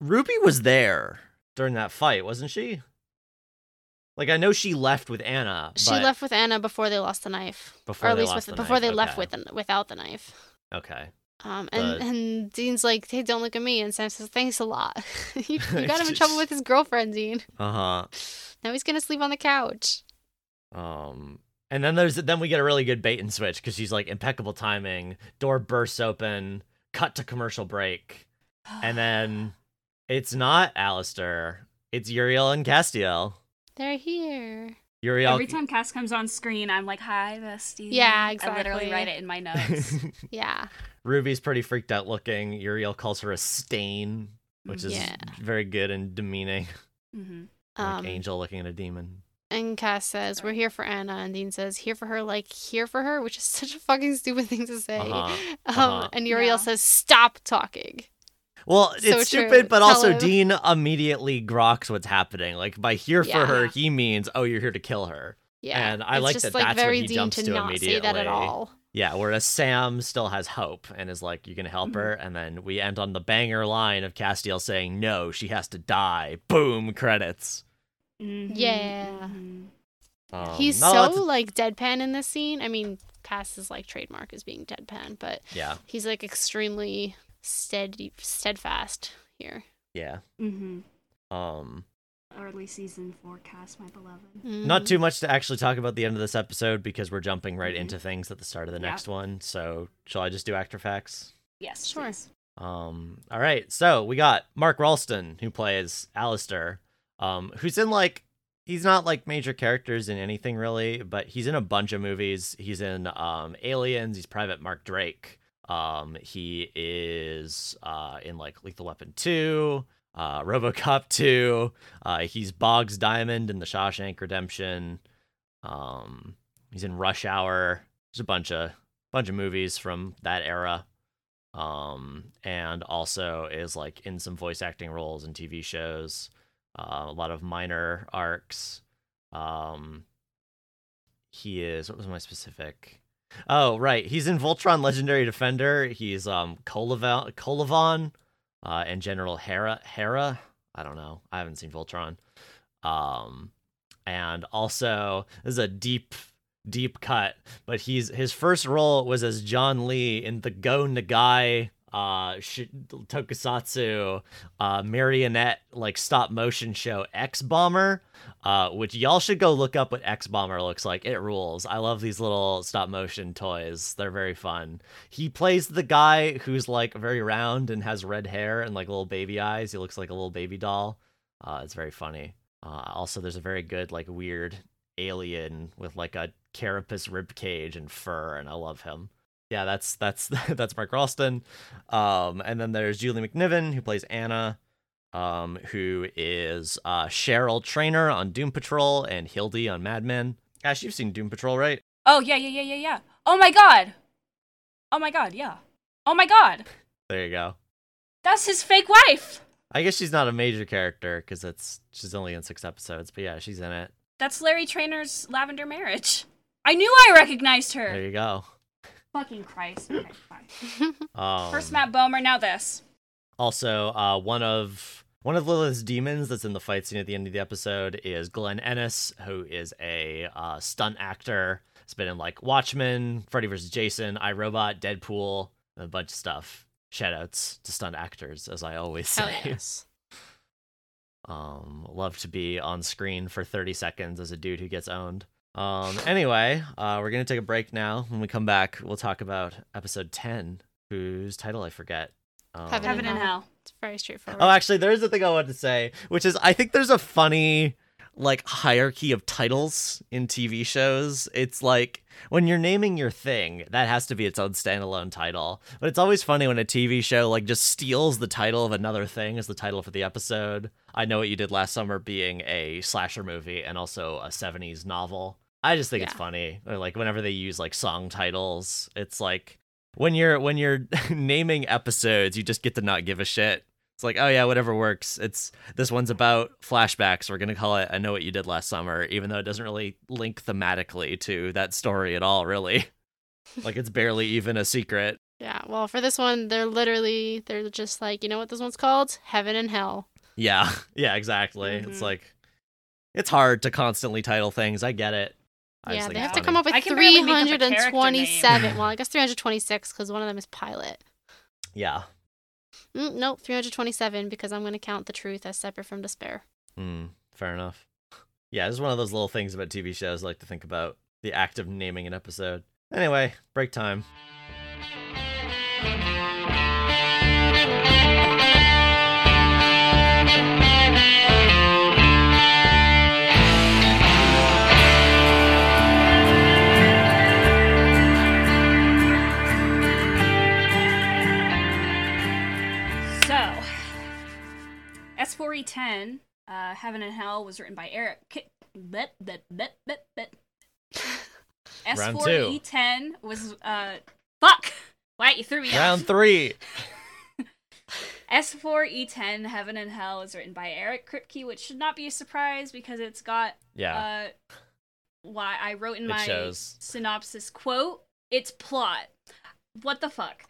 Ruby was there during that fight, wasn't she? Like, I know she left with Anna. She left with Anna before they lost the knife. Without the knife. Okay. And Dean's like, hey, don't look at me, and Sam says, thanks a lot. you got him in trouble with his girlfriend, Dean. Uh-huh. Now he's gonna sleep on the couch. And then we get a really good bait and switch, because she's like, impeccable timing, door bursts open, cut to commercial break, and then it's not Alistair, it's Uriel and Castiel. They're here. Uriel. Every time Cass comes on screen, I'm like, hi, bestie. Yeah, exactly. I literally write it in my notes. Yeah. Ruby's pretty freaked out looking. Uriel calls her a stain, which is very good and demeaning. Mm-hmm. Like angel looking at a demon. And Cass says, we're here for Anna. And Dean says, here for her, like here for her, which is such a fucking stupid thing to say. And Uriel says, stop talking. Well, so it's stupid, true. But also Dean immediately groks what's happening. Like, by here for her, he means, oh, you're here to kill her. Yeah, and I like that that's what he jumps to immediately. Say that at all. Yeah, whereas Sam still has hope and is like, you can help her. And then we end on the banger line of Castiel saying, no, she has to die. Boom, credits. Mm-hmm. Yeah. He's so, like, deadpan in this scene. I mean, Cass's, like, trademark is being deadpan, but he's, like, extremely... steadfast here. Yeah. Mm-hmm. Early season forecast, my beloved. Mm-hmm. Not too much to actually talk about the end of this episode because we're jumping right into things at the start of the next one. So shall I just do actor facts? Yes, sure. Please. All right. So we got Mark Rolston, who plays Alistair, who's in like, he's not like major characters in anything really, but he's in a bunch of movies. He's in Aliens. He's Private Mark Drake. He is in like Lethal Weapon 2, RoboCop 2. He's Boggs Diamond in The Shawshank Redemption. He's in Rush Hour. There's a bunch of movies from that era. and also is like in some voice acting roles in TV shows, a lot of minor arcs. He is, what was my specific? Oh, right. He's in Voltron Legendary Defender. He's Colavan and General Hera. I don't know. I haven't seen Voltron. And also, this is a deep cut, but his first role was as John Lee in the Go Nagai tokusatsu marionette like stop motion show X-Bomber, which y'all should go look up what X-Bomber looks like. It rules. I love these little stop motion toys. They're very fun. He plays the guy who's like very round and has red hair and like little baby eyes. He looks like a little baby doll. It's very funny. Also, there's a very good like weird alien with like a carapace rib cage and fur, and I love him. Yeah, that's Mark Rolston. And then there's Julie McNiven, who plays Anna, who is Cheryl Traynor on Doom Patrol and Hildy on Mad Men. Ash, you've seen Doom Patrol, right? Oh, yeah. Oh, my God, yeah. Oh, my God. There you go. That's his fake wife. I guess she's not a major character because she's only in 6 episodes, but yeah, she's in it. That's Larry Trainor's Lavender Marriage. I knew I recognized her. There you go. Fucking Christ. Okay, fine. First Matt Bomer, now this. Also, one of Lilith's demons that's in the fight scene at the end of the episode is Glenn Ennis, who is a stunt actor. He's been in like Watchmen, Freddy vs. Jason, iRobot, Deadpool, and a bunch of stuff. Shoutouts to stunt actors, as I always say. Hell yes. Love to be on screen for 30 seconds as a dude who gets owned. Anyway, we're going to take a break now. When we come back, we'll talk about episode 10, whose title I forget. Heaven and Hell. It's very straightforward. Oh, actually, there's a thing I wanted to say, which is I think there's a funny like hierarchy of titles in TV shows. It's like when you're naming your thing, that has to be its own standalone title. But it's always funny when a TV show like just steals the title of another thing as the title for the episode. I Know What You Did Last Summer being a slasher movie and also a 70s novel. I just think it's funny. Or like whenever they use like song titles, it's like when you're naming episodes, you just get to not give a shit. It's like, oh yeah, whatever works. It's this one's about flashbacks. We're gonna call it I Know What You Did Last Summer, even though it doesn't really link thematically to that story at all, really. Like it's barely even a secret. Yeah, well for this one, they're just like, you know what this one's called? Heaven and Hell. Yeah, exactly. Mm-hmm. It's like it's hard to constantly title things. I get it. Yeah, they have to come up with 327. Well, I guess 326 because one of them is pilot. Yeah. Nope, 327, because I'm going to count the truth as separate from despair. Fair enough. Yeah, this is one of those little things about TV shows I like to think about, the act of naming an episode. Anyway, break time. S4E10, Heaven and Hell, was written by Eric S4E10 was, fuck! Why, you threw me off. Round 3! S4E10, Heaven and Hell, is written by Eric Kripke, which should not be a surprise because it's got, why I wrote in my synopsis, quote, it's plot. What the fuck?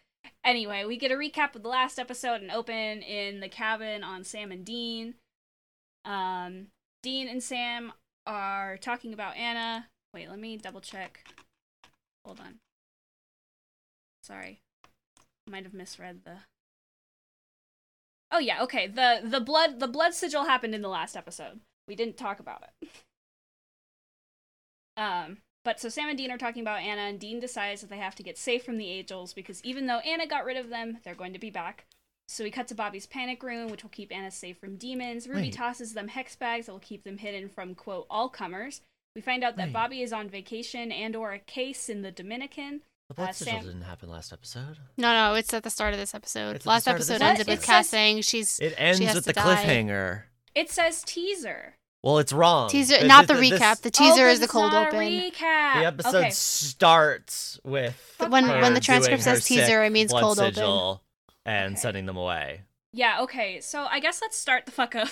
Anyway, we get a recap of the last episode and open in the cabin on Sam and Dean. Dean and Sam are talking about Anna. Wait, let me double check. Hold on. Sorry. Might have misread the... Oh yeah, okay. The blood sigil happened in the last episode. We didn't talk about it. But so Sam and Dean are talking about Anna, and Dean decides that they have to get safe from the Angels because even though Anna got rid of them, they're going to be back. So he cuts to Bobby's panic room, which will keep Anna safe from demons. Ruby tosses them hex bags that will keep them hidden from, quote, all comers. We find out that Bobby is on vacation and/or a case in the Dominican. The blood sigil didn't happen last episode. No, it's at the start of this episode. Last episode ended with Cass saying she has to die. It ends with the cliffhanger. It says teaser. Well, it's wrong. Teaser, not the recap. The teaser is the cold open. Recap. The episode starts with when the transcript says teaser, it means cold open. And sending them away. Yeah. Okay. So I guess let's start the fuck up.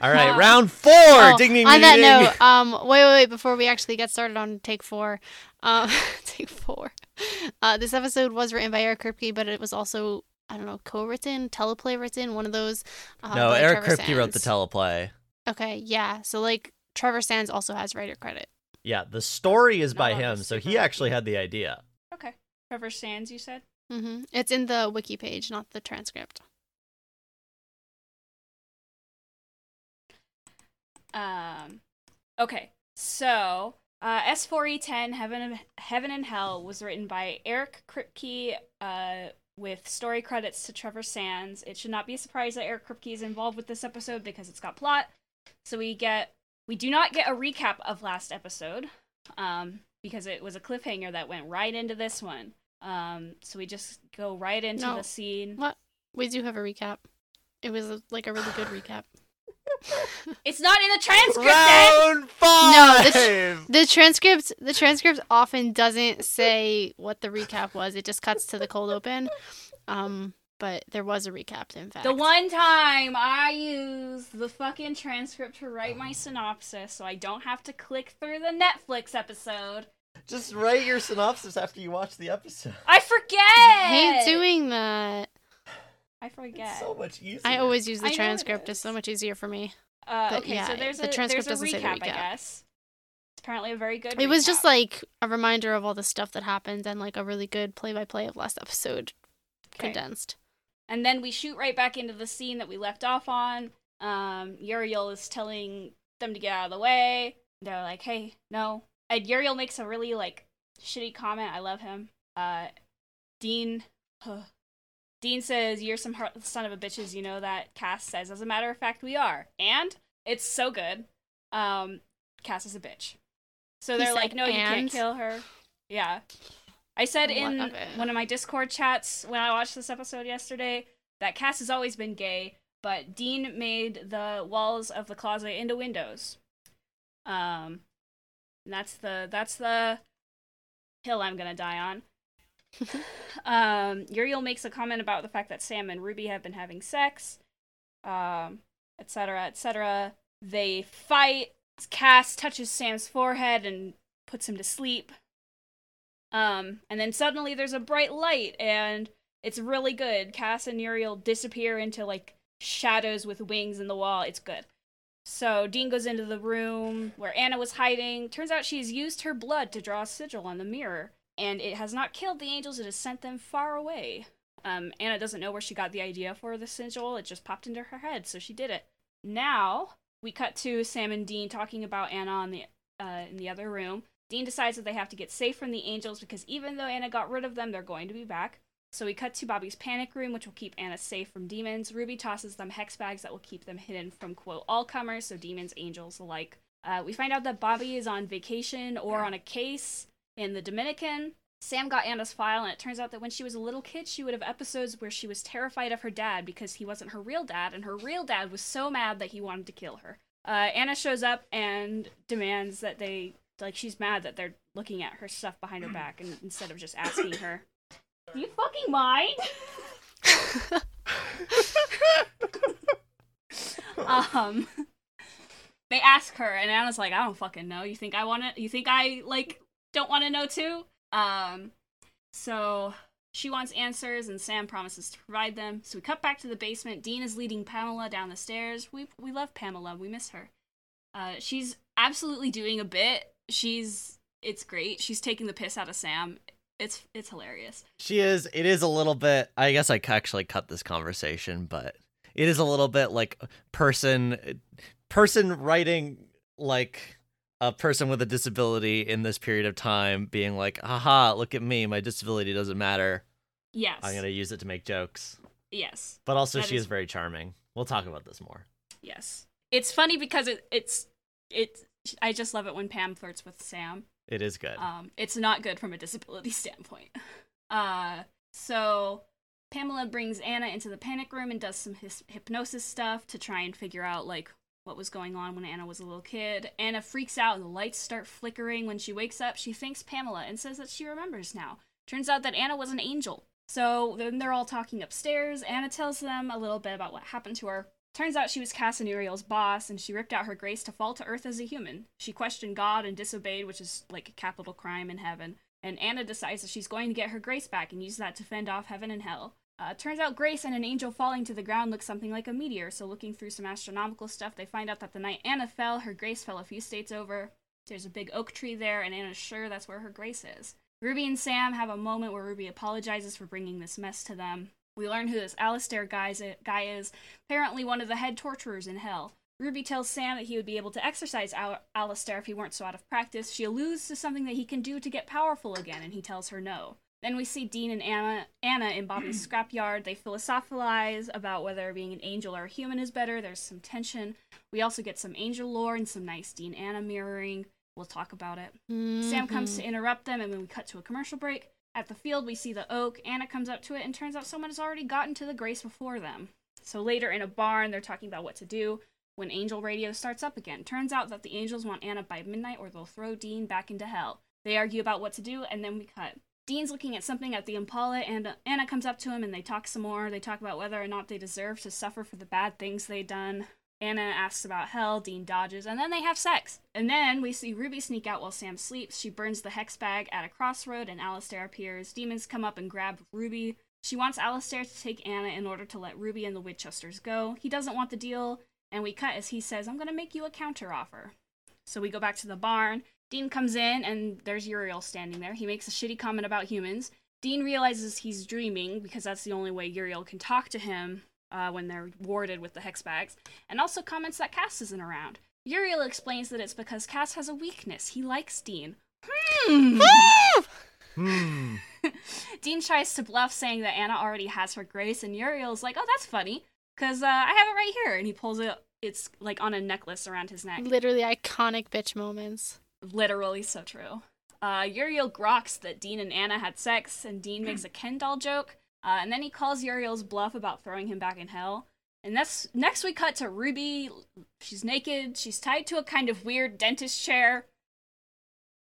All right, round four. Ding, ding, ding. Wait. Before we actually get started on take four, this episode was written by Eric Kripke, but it was also co-written, teleplay written, one of those. No, Eric Kripke wrote the teleplay. Okay, yeah. So Trevor Sands also has writer credit. Yeah, the story is by him, so he actually had the idea. Okay, Trevor Sands, you said. Mm-hmm. It's in the wiki page, not the transcript. Okay, so S4E10 Heaven and Hell was written by Eric Kripke with story credits to Trevor Sands. It should not be a surprise that Eric Kripke is involved with this episode because it's got plot. So we do not get a recap of last episode because it was a cliffhanger that went right into this one. So we just go right into the scene. What? We do have a recap. It was a really good recap. It's not in the transcript. Round five. No, the transcript often doesn't say what the recap was. It just cuts to the cold open. But there was a recap, in fact. The one time I used the fucking transcript to write my synopsis, so I don't have to click through the Netflix episode. Just write your synopsis after you watch the episode. I forget. I hate doing that. I forget. It's so much easier. I always use the transcript. It's so much easier for me. So there's a recap, I guess. It's apparently a very good recap. It was just a reminder of all the stuff that happened and a really good play-by-play of last episode condensed. And then we shoot right back into the scene that we left off on. Uriel is telling them to get out of the way. They're like, hey, no. And Uriel makes a really, shitty comment. I love him. Dean says, you're some heartless son of a bitches, you know that. Cass says, as a matter of fact, we are. And it's so good. Cass is a bitch. So they're no, you can't kill her. Yeah. I said in one of my Discord chats when I watched this episode yesterday that Cass has always been gay, but Dean made the walls of the closet into windows. And that's the hill I'm gonna die on. Uriel makes a comment about the fact that Sam and Ruby have been having sex, etc., etc. They fight. Cass touches Sam's forehead and puts him to sleep. And then suddenly there's a bright light, and it's really good. Cass and Uriel disappear into shadows with wings in the wall. It's good. So Dean goes into the room where Anna was hiding. Turns out she's used her blood to draw a sigil on the mirror. And it has not killed the angels, it has sent them far away. Anna doesn't know where she got the idea for the sigil, it just popped into her head, so she did it. Now, we cut to Sam and Dean talking about Anna in the other room. Dean decides that they have to get safe from the angels because even though Anna got rid of them, they're going to be back. So we cut to Bobby's panic room, which will keep Anna safe from demons. Ruby tosses them hex bags that will keep them hidden from, quote, all comers, so demons, angels alike. We find out that Bobby is on vacation or on a case in the Dominican. Sam got Anna's file, and it turns out that when she was a little kid, she would have episodes where she was terrified of her dad because he wasn't her real dad, and her real dad was so mad that he wanted to kill her. Anna shows up and demands that they, she's mad that they're looking at her stuff behind her back, and instead of just asking her, do you fucking mind? They ask her, and Anna's like, I don't fucking know. You think I want it? You think I, don't want to know too? So she wants answers, and Sam promises to provide them. So we cut back to the basement. Dean is leading Pamela down the stairs. We love Pamela. We miss her. She's absolutely doing a bit. It's great. She's taking the piss out of Sam. It's hilarious. She is. It is a little bit. I guess I actually cut this conversation, but it is a little bit person writing a person with a disability in this period of time being like, haha, look at me, my disability doesn't matter. Yes. I'm going to use it to make jokes. Yes. But also she is very charming. We'll talk about this more. Yes. It's funny because it's I just love it when Pam flirts with Sam. It is good. It's not good from a disability standpoint. So Pamela brings Anna into the panic room and does some hypnosis stuff to try and figure out what was going on when Anna was a little kid. Anna freaks out and the lights start flickering. When she wakes up, she thanks Pamela and says that she remembers now. Turns out that Anna was an angel. So then they're all talking upstairs. Anna tells them a little bit about what happened to her. Turns out she was Cass and Uriel's boss, and she ripped out her grace to fall to Earth as a human. She questioned God and disobeyed, which is like a capital crime in heaven. And Anna decides that she's going to get her grace back and use that to fend off heaven and hell. Turns out grace and an angel falling to the ground looks something like a meteor, so looking through some astronomical stuff, they find out that the night Anna fell, her grace fell a few states over. There's a big oak tree there, and Anna's sure that's where her grace is. Ruby and Sam have a moment where Ruby apologizes for bringing this mess to them. We learn who this Alistair guy is, apparently one of the head torturers in hell. Ruby tells Sam that he would be able to exorcise Alistair if he weren't so out of practice. She alludes to something that he can do to get powerful again, and he tells her no. Then we see Dean and Anna in Bobby's scrapyard. They philosophize about whether being an angel or a human is better. There's some tension. We also get some angel lore and some nice Dean-Anna mirroring. We'll talk about it. Mm-hmm. Sam comes to interrupt them, and then we cut to a commercial break. At the field, we see the oak. Anna comes up to it, and turns out someone has already gotten to the grace before them. So later in a barn, they're talking about what to do when angel radio starts up again. Turns out that the angels want Anna by midnight, or they'll throw Dean back into hell. They argue about what to do, and then we cut. Dean's looking at something at the Impala, and Anna comes up to him, and they talk some more. They talk about whether or not they deserve to suffer for the bad things they've done. Anna asks about hell, Dean dodges, and then they have sex. And then we see Ruby sneak out while Sam sleeps. She burns the hex bag at a crossroad, and Alistair appears. Demons come up and grab Ruby. She wants Alistair to take Anna in order to let Ruby and the Winchesters go. He doesn't want the deal, and we cut as he says, "I'm going to make you a counteroffer." So we go back to the barn. Dean comes in, and there's Uriel standing there. He makes a shitty comment about humans. Dean realizes he's dreaming, because that's the only way Uriel can talk to him when they're warded with the hex bags, and also comments that Cass isn't around. Uriel explains that it's because Cass has a weakness. He likes Dean. Dean tries to bluff, saying that Anna already has her grace, and Uriel's like, "Oh, that's funny, because I have it right here," and he pulls it. It's like on a necklace around his neck. Literally iconic bitch moments. Literally so true. Uriel groks that Dean and Anna had sex, and Dean makes a Ken doll joke, and then he calls Uriel's bluff about throwing him back in hell. And next we cut to Ruby. She's naked. She's tied to a kind of weird dentist chair.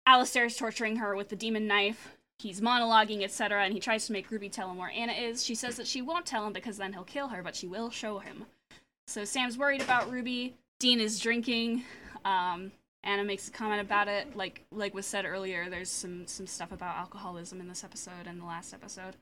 Alistair's torturing her with the demon knife. He's monologuing, etc., and he tries to make Ruby tell him where Anna is. She says that she won't tell him because then he'll kill her, but she will show him. So Sam's worried about Ruby. Dean is drinking. Anna makes a comment about it. Like was said earlier, there's some stuff about alcoholism in this episode and the last episode.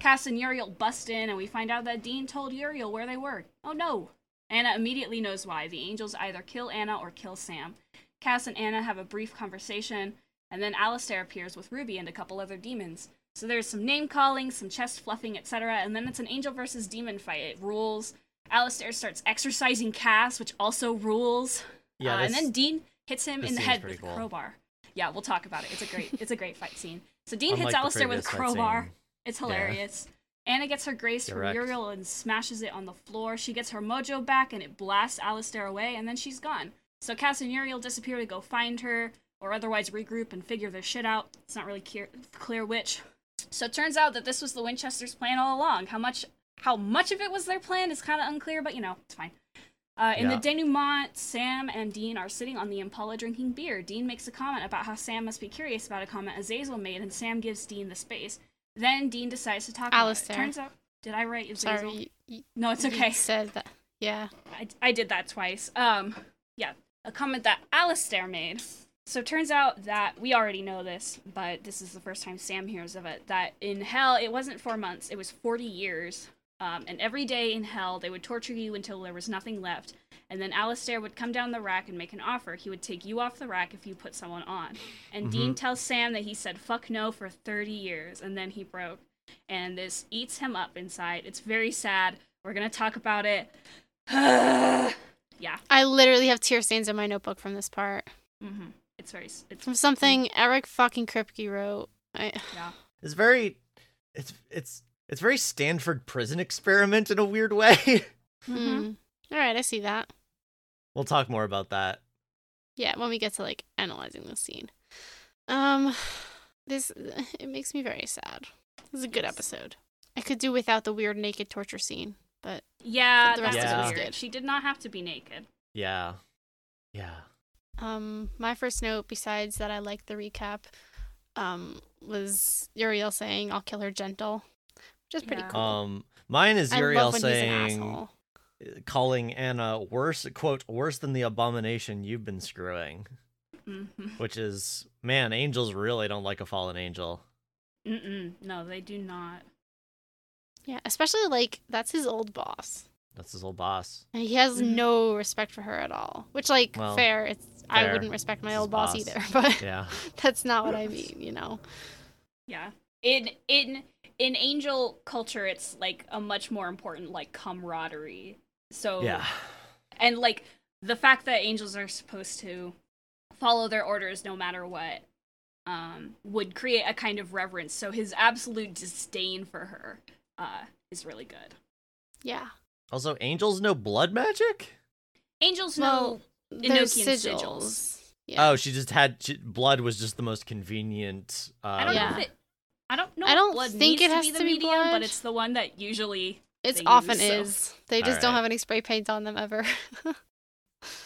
Cass and Uriel bust in, and we find out that Dean told Uriel where they were. Oh no! Anna immediately knows why. The angels either kill Anna or kill Sam. Cass and Anna have a brief conversation, and then Alistair appears with Ruby and a couple other demons. So there's some name-calling, some chest-fluffing, etc., and then it's an angel versus demon fight. It rules. Alistair starts exorcising Cass, which also rules. Yeah, and then Dean hits him in the head with a crowbar. Cool. Yeah, we'll talk about it. It's a great fight scene. So Dean hits Alistair with a crowbar. It's hilarious. Yeah. Anna gets her grace from Uriel and smashes it on the floor. She gets her mojo back, and it blasts Alistair away, and then she's gone. So Cass and Uriel disappear to go find her, or otherwise regroup and figure their shit out. It's not really clear which. So it turns out that this was the Winchesters' plan all along. How much of it was their plan is kind of unclear, but, it's fine. In the denouement, Sam and Dean are sitting on the Impala drinking beer. Dean makes a comment about how Sam must be curious about a comment Azazel made, and Sam gives Dean the space. Then Dean decides to talk Alistair. About it. Turns out, did I write Azazel? Sorry, no, it's okay. You said that. Yeah. I did that twice. A comment that Alistair made. So it turns out that, we already know this, but this is the first time Sam hears of it, that in hell, it wasn't 4 months, it was 40 years. And every day in hell, they would torture you until there was nothing left. And then Alistair would come down the rack and make an offer. He would take you off the rack if you put someone on. And Dean tells Sam that he said, "Fuck no," for 30 years. And then he broke. And this eats him up inside. It's very sad. We're going to talk about it. Yeah. I literally have tear stains in my notebook from this part. Mm-hmm. It's from something Eric fucking Kripke wrote. It's very... It's very Stanford prison experiment in a weird way. Mm-hmm. All right, I see that. We'll talk more about that. Yeah, when we get to analyzing this scene. It makes me very sad. This is a good episode. I could do without the weird naked torture scene, but the rest of it was good. She did not have to be naked. Yeah. Yeah. My first note, besides that I like the recap, was Uriel saying, "I'll kill her gentle," which is pretty cool. Mine is Uriel saying, calling Anna worse, quote, "worse than the abomination you've been screwing." Mm-hmm. Which is, man, angels really don't like a fallen angel. No, they do not. Yeah, especially, like, that's his old boss. That's his old boss. And he has no respect for her at all. Which, like, well, fair, it's fair. I wouldn't respect my old boss either, but yeah. That's not what I mean, you know? Yeah. In angel culture, it's, like, a much more important, like, camaraderie. So, yeah. And, like, the fact that angels are supposed to follow their orders no matter what would create a kind of reverence. So his absolute disdain for her is really good. Yeah. Also, angels know blood magic? Angels know Enochian sigils. Yeah. Oh, blood was just the most convenient. I don't think it has to be blood, but it's the one that usually they often use. They just don't have any spray paint on them ever.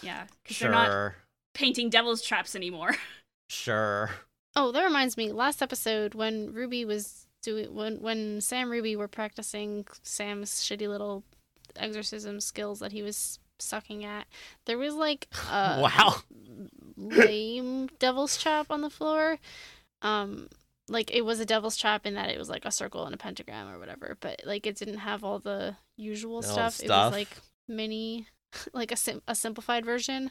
Yeah, because they're not painting devil's traps anymore. Sure. Oh, that reminds me. Last episode, when Ruby was when Sam and Ruby were practicing Sam's shitty little exorcism skills that he was sucking at, there was like a lame devil's trap on the floor. Like, it was a devil's trap in that it was like a circle and a pentagram or whatever, but like it didn't have all the usual stuff. It was like mini, like a simplified version.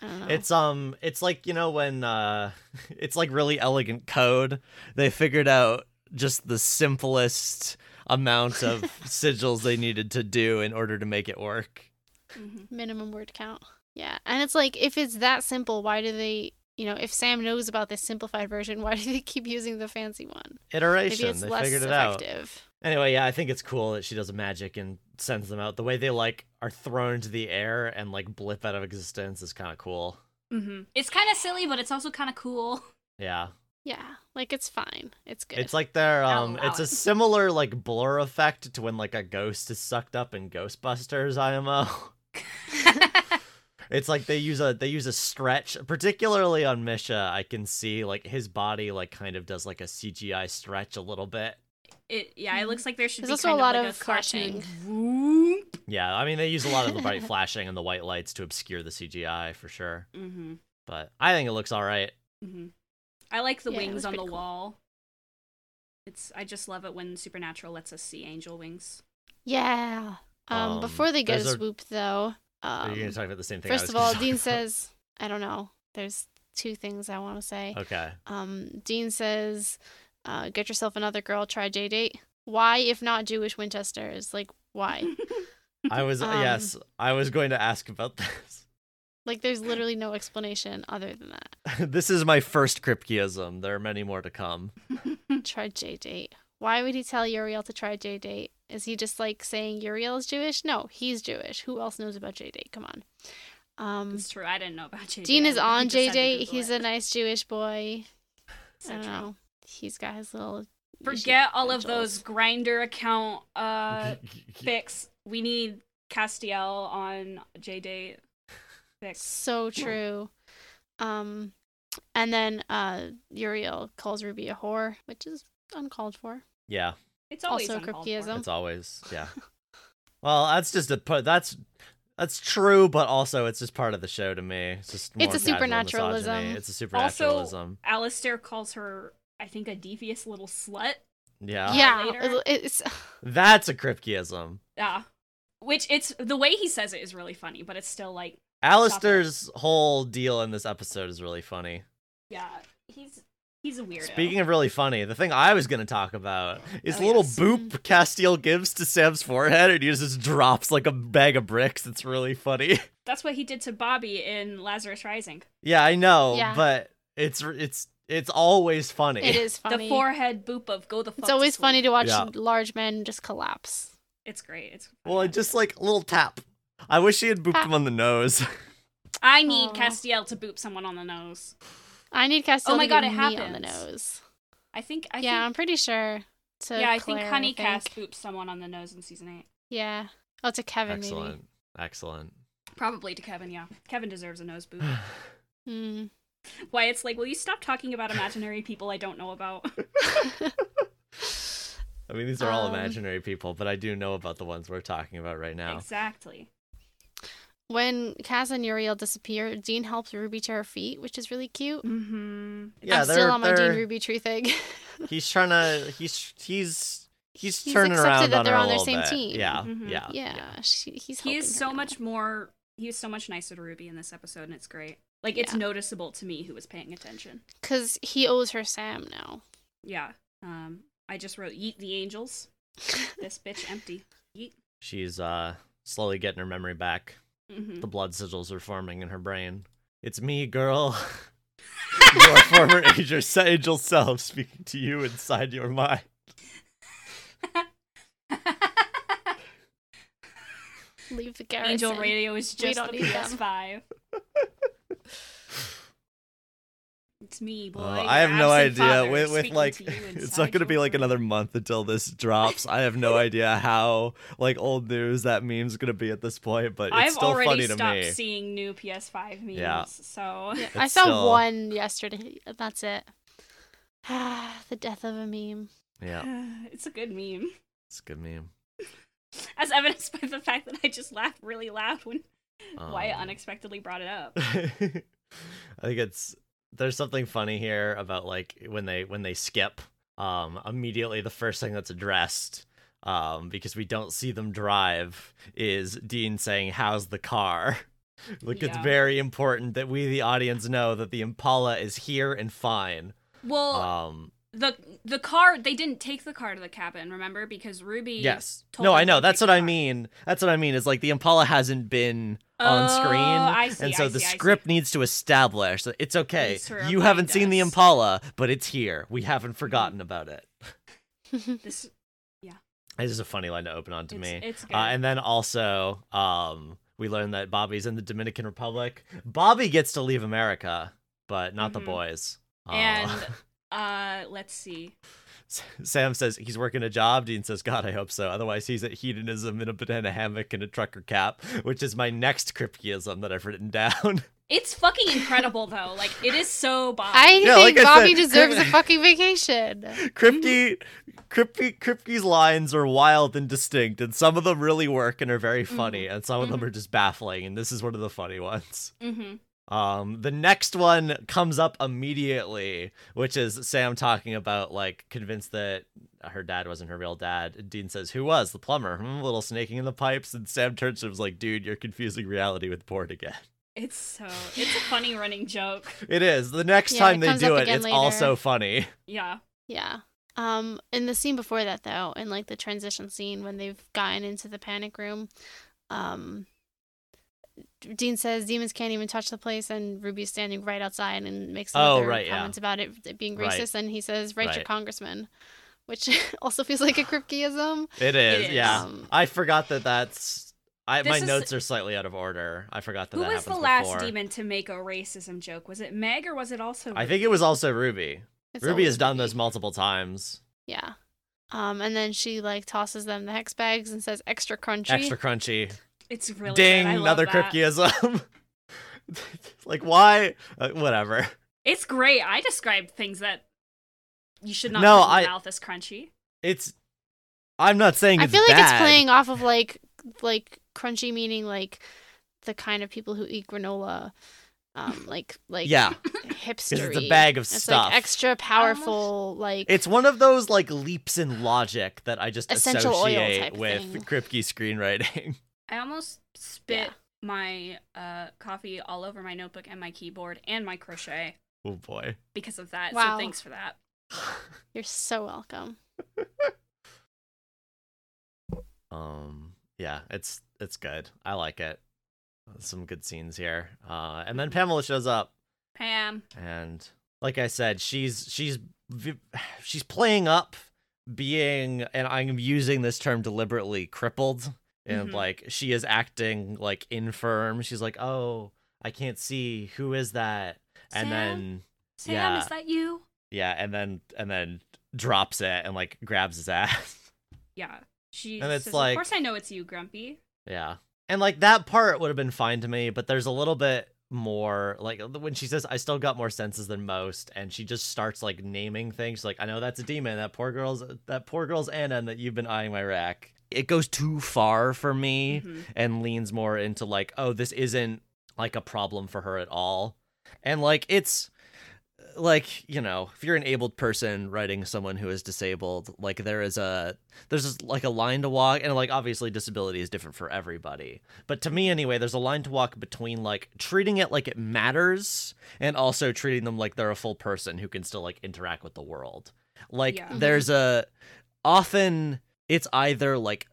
I don't know. It's like, you know, when it's like really elegant code. They figured out just the simplest amount of sigils they needed to do in order to make it work. Mm-hmm. Minimum word count. Yeah. And it's like, if it's that simple, why do they, you know, if Sam knows about this simplified version, why do they keep using the fancy one? Iteration. Maybe it's they less figured it effective. Out. Anyway, yeah, I think it's cool that she does magic and sends them out. The way they, like, are thrown into the air and, like, blip out of existence is kind of cool. Mm-hmm. It's kind of silly, but it's also kind of cool. Yeah. Yeah, like, it's fine. It's good. It's like their, it's a similar, like, blur effect to when, like, a ghost is sucked up in Ghostbusters IMO. It's like they use a stretch, particularly on Misha. I can see, like, his body, like, kind of does, like, a CGI stretch a little bit. It looks like there should be also kind a lot of flashing. Yeah, I mean, they use a lot of the bright flashing and the white lights to obscure the CGI for sure. Mm-hmm. But I think it looks all right. Mm-hmm. I like the wings on the wall. I just love it when Supernatural lets us see angel wings. Yeah. Before they go to swoop, though. Are you going to talk about the same thing? First of all, Dean says, I don't know. There's two things I want to say. Okay. Dean says, get yourself another girl, try J-Date. Why, if not Jewish Winchesters? Like, why? I was going to ask about this. Like, there's literally no explanation other than that. This is my first Kripkeism. There are many more to come. Try J-Date. Why would he tell Uriel to try J-Date? Is he just, like, saying Uriel is Jewish? No, he's Jewish. Who else knows about J-Date? Come on. It's true. I didn't know about J-Date. Dean is on J-Date. He's a nice Jewish boy. So I don't know. He's got his little... Forget all of those Grindr account fix. We need Castiel on J-Date fix. So true. And then Uriel calls Ruby a whore, which is uncalled for. Yeah. It's always also Kripkeism. It's always, yeah. Well, that's just that's true, but also it's just part of the show to me. It's just more it's a supernaturalism. Misogyny. It's a supernaturalism. Also, Alistair calls her, I think, a devious little slut. Yeah. Yeah. That's a Kripkeism. Yeah. Which the way he says it is really funny, but it's still like. Alistair's whole deal in this episode is really funny. Yeah. He's a weirdo. Speaking of really funny, the thing I was going to talk about is little boop Castiel gives to Sam's forehead, and he just drops like a bag of bricks. It's really funny. That's what he did to Bobby in Lazarus Rising. Yeah, I know, but it's always funny. It is funny. The forehead boop of go the fuck. It's always funny to watch large men just collapse. It's great. It's funny. Well, just like a little tap. I wish he had booped him on the nose. I need Castiel to boop someone on the nose. I need Castiel to boop me on the nose. I think I'm pretty sure. I think Honeycast booped someone on the nose in season 8. Yeah. Oh, to Kevin, excellent. Maybe. Excellent. Probably to Kevin, yeah. Kevin deserves a nose boot. Wyatt's like, will you stop talking about imaginary people I don't know about? I mean, these are all imaginary people, but I do know about the ones we're talking about right now. Exactly. When Kaz and Uriel disappear, Dean helps Ruby to her feet, which is really cute. Mm-hmm. Yeah, I'm still on my Dean Ruby tree thing. He's trying to... He's turning around that on her a little bit. They're on their same team. Yeah, mm-hmm. Yeah. He is so much nicer to Ruby in this episode, and it's great. Like, it's noticeable to me who was paying attention. Because he owes her Sam now. Yeah. I just wrote, yeet the angels. This bitch empty. Yeet. She's slowly getting her memory back. Mm-hmm. The blood sigils are forming in her brain. It's me, girl. Your former angel self speaking to you inside your mind. Leave the garrison. Angel radio is just on PS5. It's me, boy. I have no idea. With like, it's not going to be like another month until this drops. I have no idea how like old news that meme's going to be at this point, but it's still funny to me. I've already stopped seeing new PS5 memes. Yeah. So yeah, I saw one yesterday. That's it. The death of a meme. Yeah. It's a good meme. It's a good meme. As evidenced by the fact that I just laughed really loud when Wyatt unexpectedly brought it up. I think there's something funny here about like when they skip, immediately the first thing that's addressed, because we don't see them drive, is Dean saying, "How's the car?" Like it's very important that we, the audience, know that the Impala is here and fine. Well, the car, they didn't take the car to the cabin, remember? Because Ruby told them. No, I know. That's what I mean. That's what I mean. Is like the Impala hasn't been on screen. I see, and so the script needs to establish that it's okay. You haven't seen the Impala, but it's here. We haven't forgotten about it. This is a funny line to open on to me. It's good. And then also, we learn that Bobby's in the Dominican Republic. Bobby gets to leave America, but not the boys. And... let's see. Sam says he's working a job. Dean says, God, I hope so. Otherwise, he's at hedonism in a banana hammock and a trucker cap, which is my next Kripkeism that I've written down. It's fucking incredible, though. Like, it is so Bobby. I think Bobby deserves a fucking vacation. Kripke's lines are wild and distinct, and some of them really work and are very funny, and some of them are just baffling, and this is one of the funny ones. Mm-hmm. The next one comes up immediately, which is Sam talking about, like, convinced that her dad wasn't her real dad. Dean says, who was? The plumber. A little snaking in the pipes. And Sam turns to him and is like, dude, you're confusing reality with porn again. It's a funny running joke. It is. The next time they do it, it's later. Also funny. Yeah. Yeah. In the scene before that, though, in, like, the transition scene when they've gotten into the panic room, Dean says demons can't even touch the place, and Ruby's standing right outside and makes comments about it being racist, and he says, write your congressman, which also feels like a Kripkeism. It is. Yeah. I forgot that that's... my notes are slightly out of order. I forgot that happens before. Who was the last demon to make a racism joke? Was it Meg, or was it also Ruby? I think it was also Ruby. Ruby has done this multiple times. Yeah. And then she, like, tosses them the hex bags and says, extra crunchy. Extra crunchy. It's really ding, good. I another Kripkeism. Like, why? Whatever. It's great. I describe things that you should not put in your mouth as crunchy. I'm not saying it's bad. I feel like it's playing off of, like crunchy meaning, like, the kind of people who eat granola. Hipstery. It's a bag of stuff. It's like extra powerful, like... It's one of those, like, leaps in logic that I just associate with Kripke screenwriting. I almost spit my coffee all over my notebook and my keyboard and my crochet. Oh, boy. Because of that. Wow. So thanks for that. You're so welcome. Yeah, it's good. I like it. Some good scenes here. And then Pamela shows up. Pam. And like I said, she's playing up being, and I'm using this term deliberately, crippled. And, like, she is acting, like, infirm. She's like, oh, I can't see. Who is that? And then... Sam, is that you? Yeah, and then drops it and, like, grabs his ass. Yeah. She says, of course I know it's you, Grumpy. Yeah. And like that part would have been fine to me, but there's a little bit more like when she says, I still got more senses than most. And she just starts like naming things. She's like, I know that's a demon. That poor girl's Anna, and that you've been eyeing my rack. It goes too far for me and leans more into like, oh, this isn't like a problem for her at all. And like, it's like, you know, if you're an abled person writing someone who is disabled, like there's like a line to walk, and like obviously disability is different for everybody, but to me anyway, there's a line to walk between like treating it like it matters and also treating them like they're a full person who can still like interact with the world. Like there's a, often it's either like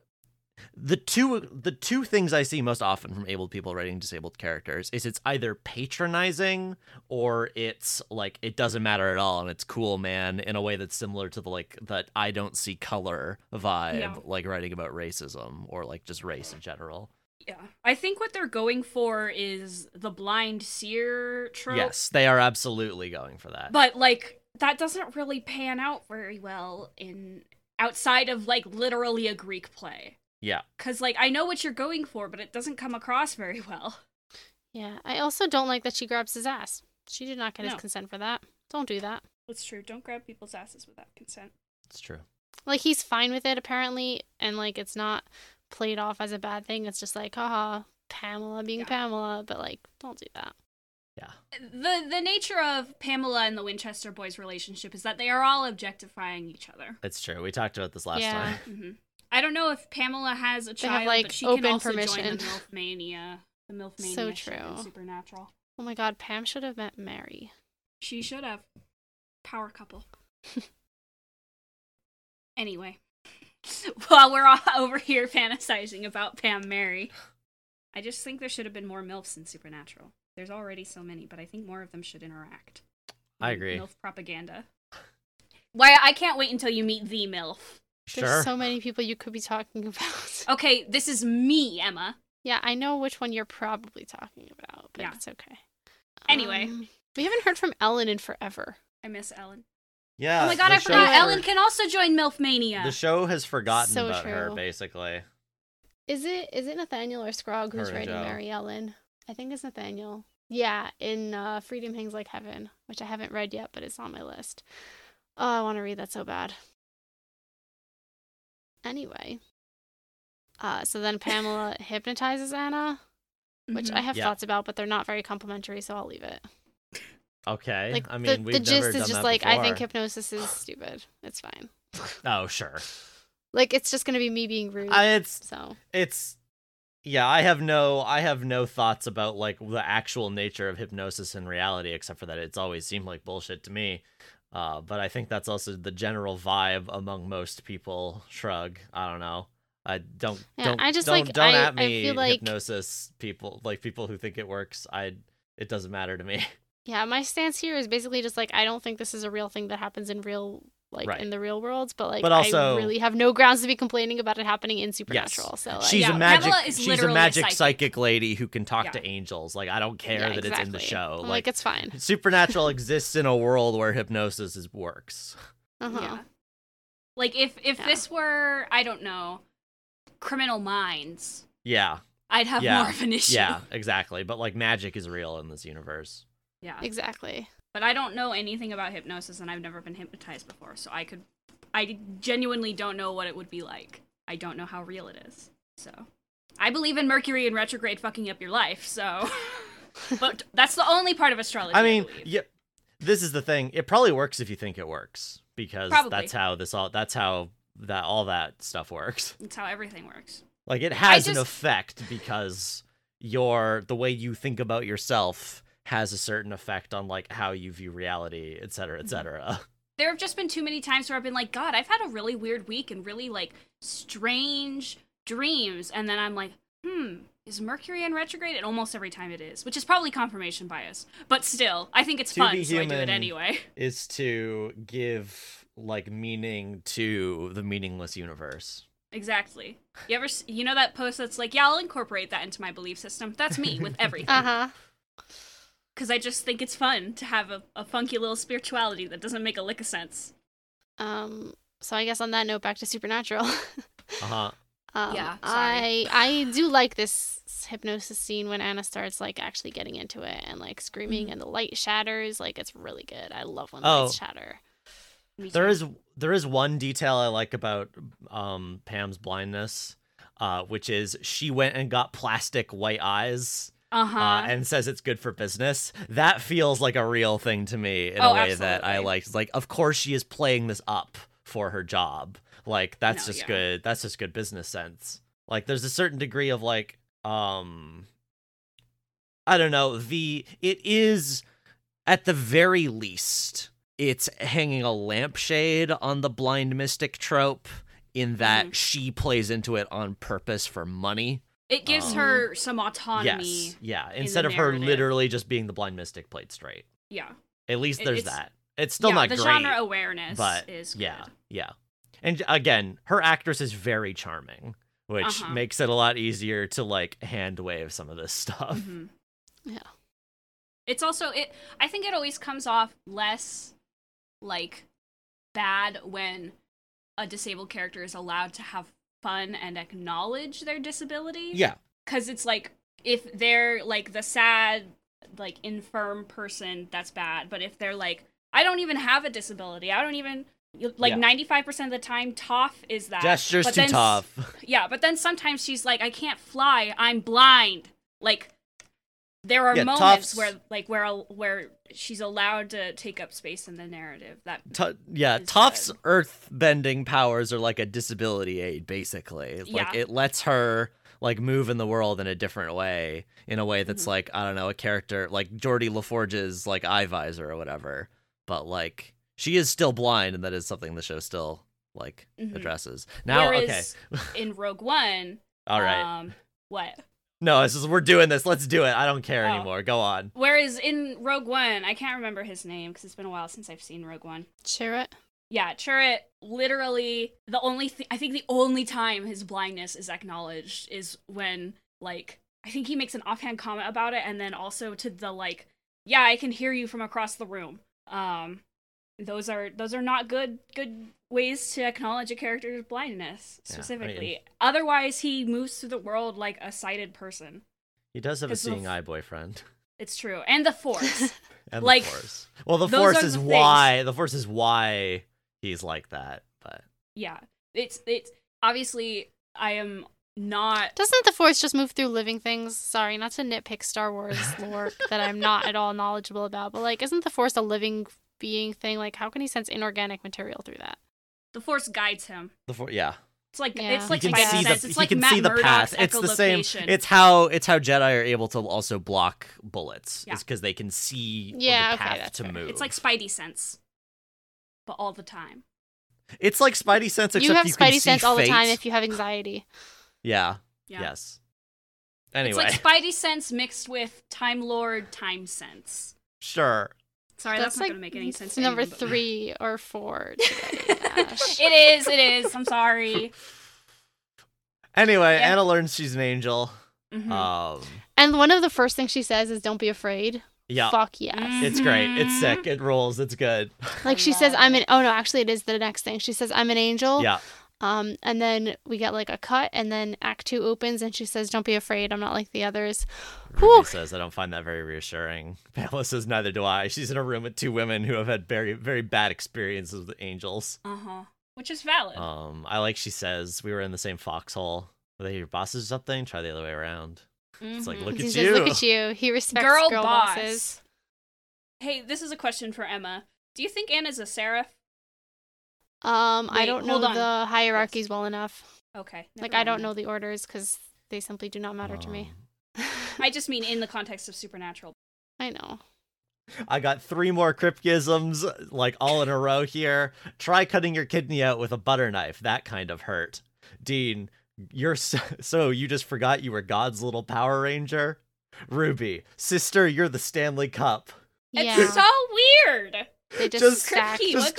the two things I see most often from abled people writing disabled characters is it's either patronizing or it's like it doesn't matter at all and it's cool, man, in a way that's similar to the like that I don't see color vibe, like writing about racism or like just race in general. Yeah, I think what they're going for is the blind seer trope. Yes, they are absolutely going for that. But like that doesn't really pan out very well in outside of like literally a Greek play. Yeah. Because, like, I know what you're going for, but it doesn't come across very well. Yeah. I also don't like that she grabs his ass. She did not get his consent for that. Don't do that. That's true. Don't grab people's asses without consent. It's true. Like, he's fine with it, apparently, and, like, it's not played off as a bad thing. It's just like, haha, Pamela being Pamela, but, like, don't do that. Yeah. The nature of Pamela and the Winchester boys' relationship is that they are all objectifying each other. That's true. We talked about this last time. Mm-hmm. I don't know if Pamela has a child, have, like, but she can also join the MILF-mania. The MILF-mania so true. Supernatural. Oh my god, Pam should have met Mary. She should have. Power couple. Anyway. While we're all over here fantasizing about Pam Mary, I just think there should have been more MILFs in Supernatural. There's already so many, but I think more of them should interact. I agree. MILF propaganda. Why, I can't wait until you meet the MILF. There's so many people you could be talking about. Okay, this is me, Emma. Yeah, I know which one you're probably talking about, but it's okay. Anyway. We haven't heard from Ellen in forever. I miss Ellen. Yeah. Oh my god, I forgot Ellen can also join MILF Mania. The show has forgotten about her, basically. Is it Nathaniel or Scrog who's writing Mary Ellen? I think it's Nathaniel. Yeah, in Freedom Hangs Like Heaven, which I haven't read yet, but it's on my list. Oh, I want to read that so bad. Anyway, so then Pamela hypnotizes Anna, which I have thoughts about, but they're not very complimentary, so I'll leave it. Okay, like, I mean, the gist is just like, before. I think hypnosis is stupid. It's fine. Oh, sure. Like, it's just gonna be me being rude. I have no thoughts about like the actual nature of hypnosis in reality, except for that it's always seemed like bullshit to me. But I think that's also the general vibe among most people. Shrug. I don't know. I feel like hypnosis people, like people who think it works. It doesn't matter to me. Yeah, my stance here is basically just like I don't think this is a real thing that happens in real, like in the real world. But like, but also, I really have no grounds to be complaining about it happening in Supernatural. Yes. So like, she's a magic psychic lady who can talk to angels. Like I don't care that it's in the show. Like it's fine. Supernatural exists in a world where hypnosis works. Yeah. Like if this were, I don't know, Criminal Minds. Yeah. I'd have more of an issue. Yeah, exactly. But like magic is real in this universe. Yeah. Exactly. But I don't know anything about hypnosis and I've never been hypnotized before. So I genuinely don't know what it would be like. I don't know how real it is. So I believe in Mercury in retrograde fucking up your life. So, but that's the only part of astrology. I mean, this is the thing. It probably works if you think it works. Because that's how that stuff works. That's how everything works. Like it has an effect because the way you think about yourself has a certain effect on like how you view reality, et cetera, et cetera. There have just been too many times where I've been like, God, I've had a really weird week and really like strange dreams. And then I'm like, is Mercury in retrograde? And almost every time it is, which is probably confirmation bias. But still, I think it's fun, so I do it anyway. Is to give like meaning to the meaningless universe. Exactly. You ever, you know that post that's like, yeah, I'll incorporate that into my belief system. That's me with everything. Because I just think it's fun to have a funky little spirituality that doesn't make a lick of sense. So I guess on that note, back to Supernatural. I do like this hypnosis scene when Anna starts like actually getting into it and like screaming and the light shatters. Like, it's really good. I love when lights shatter. There is one detail I like about Pam's blindness, which is she went and got plastic white eyes. And says it's good for business. That feels like a real thing to me in a way absolutely. That I liked. Like, of course she is playing this up for her job. Like, that's good. That's just good business sense. Like, there's a certain degree of like, I don't know. It is at the very least, it's hanging a lampshade on the blind mystic trope in that she plays into it on purpose for money. It gives her some autonomy. Yes. Yeah. Instead of her literally just being the blind mystic played straight. Yeah. At least there's that. It's still not great. The genre awareness is good. Yeah. And again, her actress is very charming, which makes it a lot easier to like hand wave some of this stuff. Mm-hmm. Yeah. It's also I think it always comes off less like bad when a disabled character is allowed to have fun and acknowledge their disability. Yeah. Because it's like, if they're like the sad, like infirm person, that's bad. But if they're like, I don't even have a disability, I don't even, like 95% of the time, Toph is that. Gestures to Toph. Yeah, but then sometimes she's like, I can't fly, I'm blind. Like, there are moments Toph's... where she's allowed to take up space in the narrative. Toph's earth-bending powers are like a disability aid, basically. Like, it lets her like move in the world in a different way, in a way that's like, I don't know, a character like Geordie LaForge's like eye visor or whatever. But like, she is still blind, and that is something the show still like addresses. Now, whereas, in Rogue One, all right, what? No, this is, we're doing this. Let's do it. I don't care anymore. Go on. Whereas in Rogue One, I can't remember his name because it's been a while since I've seen Rogue One. Chirrut? Yeah, Chirrut, literally, the only time his blindness is acknowledged is when, like, I think he makes an offhand comment about it, and then also to the, like, yeah, I can hear you from across the room. Those are not good ways to acknowledge a character's blindness, specifically. Yeah, I mean, otherwise, he moves through the world like a sighted person. He does have a seeing eye boyfriend. It's true, and the Force. Well, the Force is why. The Force is why he's like that. But yeah, it's obviously I am not. Doesn't the Force just move through living things? Sorry, not to nitpick Star Wars lore that I'm not at all knowledgeable about, but like, isn't the Force a living being thing? Like, how can he sense inorganic material through that? The Force guides him. It's like he can see the path. It's the same. It's how Jedi are able to also block bullets. Yeah. It's because they can see the path to move. It's like Spidey sense, but all the time. It's like Spidey sense, except you have Spidey sense all the time if you have anxiety. Yeah. Yes. Anyway, it's like Spidey sense mixed with Time Lord time sense. Sure. Sorry, that's not like going to make any sense. Number 3 or 4 today, Ash. It is. I'm sorry. Anyway, Anna learns she's an angel. Mm-hmm. And one of the first things she says is, don't be afraid. Yeah. Fuck yes. Mm-hmm. It's great. It's sick. It rules. It's good. Like, she says, it is the next thing. She says, I'm an angel. Yeah. And then we get like a cut, and then Act 2 opens, and she says, "Don't be afraid. I'm not like the others." Ruby says, "I don't find that very reassuring." Pamela says, "Neither do I." She's in a room with two women who have had very, very bad experiences with angels. Which is valid. I like. She says, "We were in the same foxhole. Were they your bosses or something? Try the other way around." Mm-hmm. It's like, look at you. He respects girl bosses. Hey, this is a question for Emma. Do you think Anna's a seraph? Wait, I don't know the hierarchies well enough. Okay. I don't know the orders because they simply do not matter to me. I just mean in the context of Supernatural. I know. I got 3 more Kripkeisms, like, all in a row here. Try cutting your kidney out with a butter knife. That kind of hurt. Dean, you're so you just forgot you were God's little Power Ranger? Ruby, sister, you're the Stanley Cup. Yeah. It's so weird. They just what goes on in your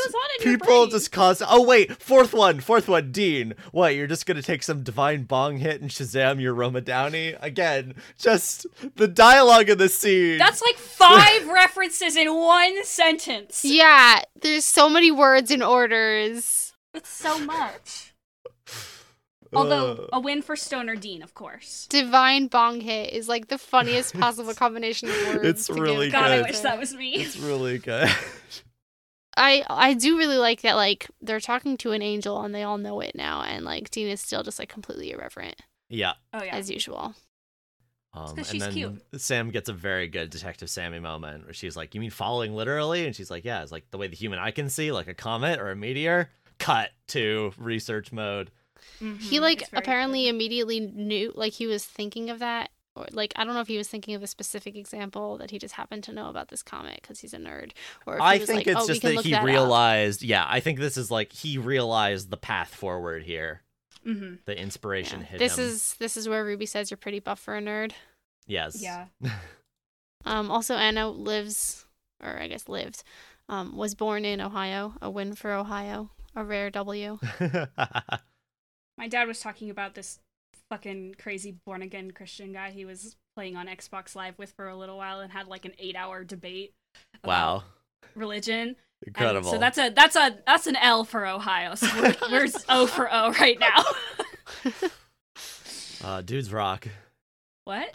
brain? People just cause. Oh wait, fourth one, Dean. What? You're just gonna take some divine bong hit and Shazam your Roma Downey again? Just the dialogue in the scene. That's like 5 references in one sentence. Yeah, there's so many words and orders. It's so much. Although, a win for Stoner Dean, of course. Divine bong hit is like the funniest possible combination of words. It's really good. God, I wish that was me. It's really good. I do really like that, like, they're talking to an angel and they all know it now, and like Dean is still just like completely irreverent. Yeah. Oh yeah. As usual. Because she's cute. Sam gets a very good Detective Sammy moment where she's like, "You mean following literally?" And she's like, "Yeah, it's like the way the human eye can see, like a comet or a meteor." Cut to research mode. Mm-hmm. He like apparently cool. Immediately knew, like he was thinking of that, or like I don't know if he was thinking of a specific example that he just happened to know about this comet because he's a nerd. Or if I think like, it's just that he realized. Up. Yeah, I think this is like he realized the path forward here. Mm-hmm. The inspiration hit him. This is where Ruby says you're pretty buff for a nerd. Yes. Yeah. Also, Anna was born in Ohio. A win for Ohio. A rare W. My dad was talking about this fucking crazy born-again Christian guy he was playing on Xbox Live with for a little while and had like an 8-hour debate about religion. Incredible. And so that's an L for Ohio. So we're O for O right now. Dudes rock. What?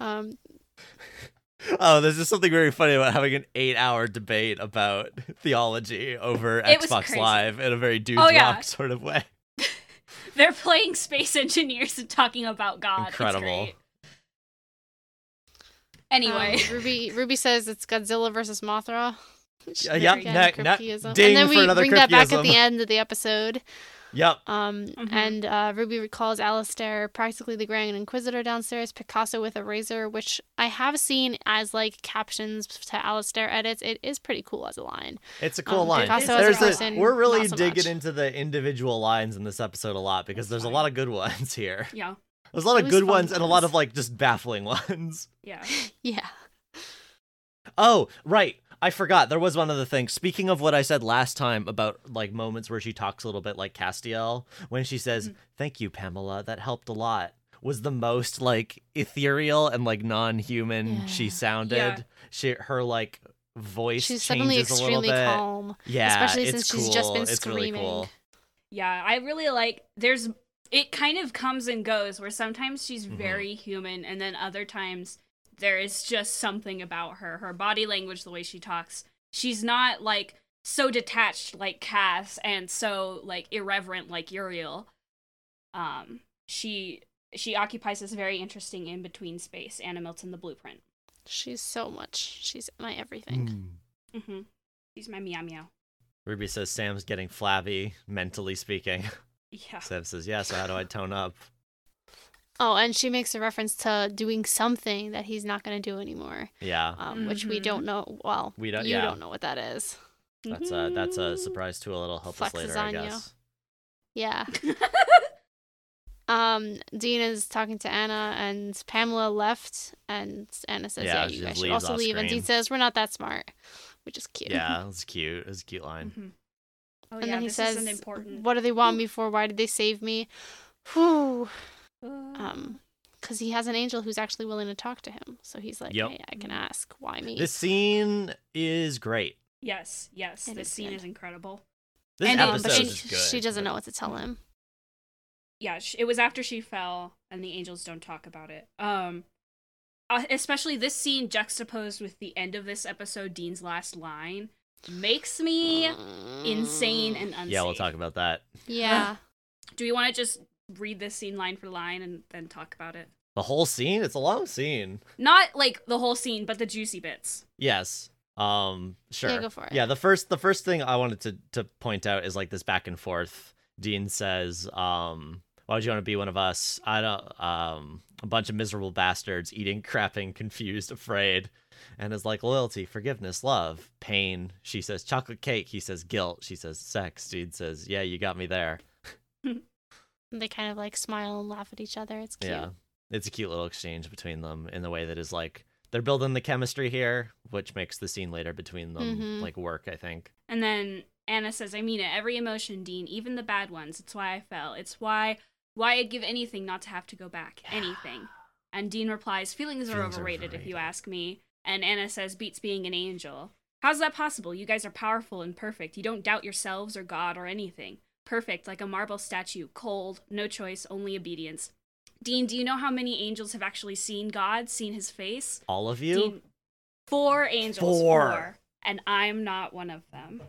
There's just something very funny about having an 8-hour debate about theology over Xbox Live in a very dudes rock sort of way. They're playing space engineers and talking about God. Incredible. Anyway, Ruby says it's Godzilla versus Mothra. Ding, and then we bring that back at the end of the episode. Yep. Mm-hmm. And Ruby recalls Alistair, practically the Grand Inquisitor downstairs, Picasso with a razor, which I have seen as like captions to Alistair edits. It is pretty cool as a line. It's a cool line. Picasso as a person, we're really digging into the individual lines in this episode a lot because there's a lot of good ones here. Yeah. There's a lot of good ones and a lot of like just baffling ones. Yeah. Yeah. Oh, right. I forgot. There was one other thing. Speaking of what I said last time about like moments where she talks a little bit like Castiel, when she says, "Thank you, Pamela, that helped a lot," was the most like ethereal and like non-human she sounded. Yeah. Her like voice changes a little bit. She's suddenly extremely calm. Yeah, especially since she's just been screaming. Really cool. Yeah, I really like. It kind of comes and goes where sometimes she's very human, and then other times. There is just something about her. Her body language, the way she talks. She's not, like, so detached like Cass and so, like, irreverent like Uriel. She occupies this very interesting in-between space. Anna Milton, the blueprint. She's so much. She's my everything. Mm-hmm. She's my meow meow. Ruby says Sam's getting flabby, mentally speaking. Yeah. Sam says, so how do I tone up? Oh, and she makes a reference to doing something that he's not going to do anymore. Yeah. Which we don't know. Well, you don't know what that is. That's a surprise to a little help us later, I guess. You. Yeah. Dean is talking to Anna, and Pamela left, and Anna says, yeah you guys should also leave. Screen. And Dean says, we're not that smart, which is cute. Yeah, it's cute. It's a cute line. Mm-hmm. Oh, and then he says, what do they want me for? Why did they save me? Whew. Because he has an angel who's actually willing to talk to him, so he's like, "Hey, I can ask why me." This scene is great. Yes, this scene is incredible. This episode is good. She doesn't know what to tell him. Yeah, it was after she fell, and the angels don't talk about it. Especially this scene juxtaposed with the end of this episode, Dean's last line, makes me insane and unsafe. Yeah, we'll talk about that. Yeah. Do we want to just? Read this scene line for line and then talk about it. The whole scene? It's a long scene. Not like the whole scene, but the juicy bits. Yes. Sure. Yeah, go for it. Yeah, the first thing I wanted to point out is like this back and forth. Dean says, why would you want to be one of us? I don't a bunch of miserable bastards eating, crapping, confused, afraid. And is like loyalty, forgiveness, love, pain. She says chocolate cake, he says guilt, she says sex. Dean says, yeah, you got me there. They kind of like smile and laugh at each other. It's cute. Yeah, it's a cute little exchange between them in the way that is like they're building the chemistry here, which makes the scene later between them like work, I think. And then Anna says, I mean it. Every emotion, Dean, even the bad ones. It's why I fell. It's why I'd give anything not to have to go back. Yeah. Anything. And Dean replies, feelings are overrated if you ask me. And Anna says, beats being an angel. How's that possible? You guys are powerful and perfect. You don't doubt yourselves or God or anything. Perfect, like a marble statue, cold, no choice, only obedience. Dean, do you know how many angels have actually seen God, seen his face? All of you? Dean, 4 angels. 4. And I'm not one of them.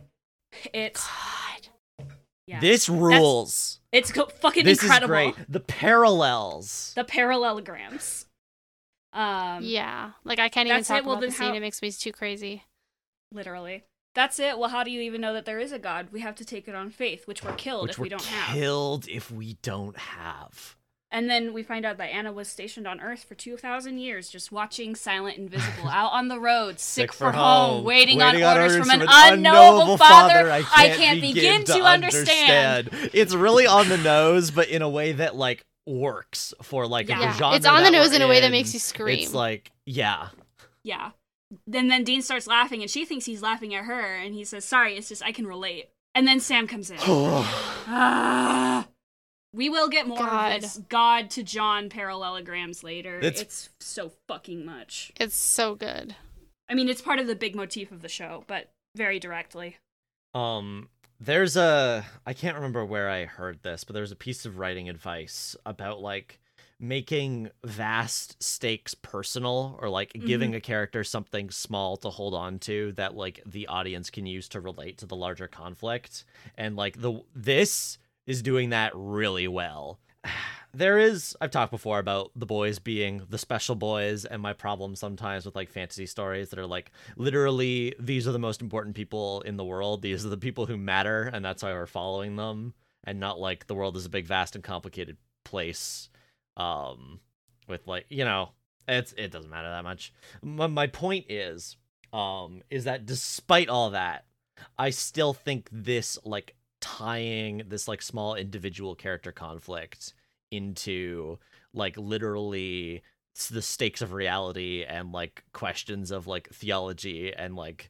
It's... God. Yeah. This rules. It's fucking incredible. This is great. The parallels. The parallelograms. Yeah. Like, I can't even talk about the scene. It makes me too crazy. Literally. That's it. Well, how do you even know that there is a God? We have to take it on faith, which we're killed if we don't have. And then we find out that Anna was stationed on Earth for 2,000 years, just watching, silent, invisible, out on the road, sick for home, waiting on orders from an unknowable father I can't begin to understand. It's really on the nose, but in a way that, like, works for, like, a genre. It's on the nose in a way that makes you scream. It's like, yeah. Yeah. And then Dean starts laughing, and she thinks he's laughing at her, and he says, sorry, it's just I can relate. And then Sam comes in. We will get more of this God to John parallelograms later. It's so fucking much. It's so good. I mean, it's part of the big motif of the show, but very directly. There's a... I can't remember where I heard this, but there's a piece of writing advice about, like, making vast stakes personal, or, like, giving a character something small to hold on to that, like, the audience can use to relate to the larger conflict. And, like, this... is doing that really well. I've talked before about the boys being the special boys, and my problem sometimes with, like, fantasy stories that are, like, literally, these are the most important people in the world. These are the people who matter, and that's why we're following them, and not, like, the world is a big, vast, and complicated place. With, like, you know, it doesn't matter that much. My point is that despite all that, I still think this, like, tying this, like, small individual character conflict into, like, literally the stakes of reality and, like, questions of, like, theology and, like,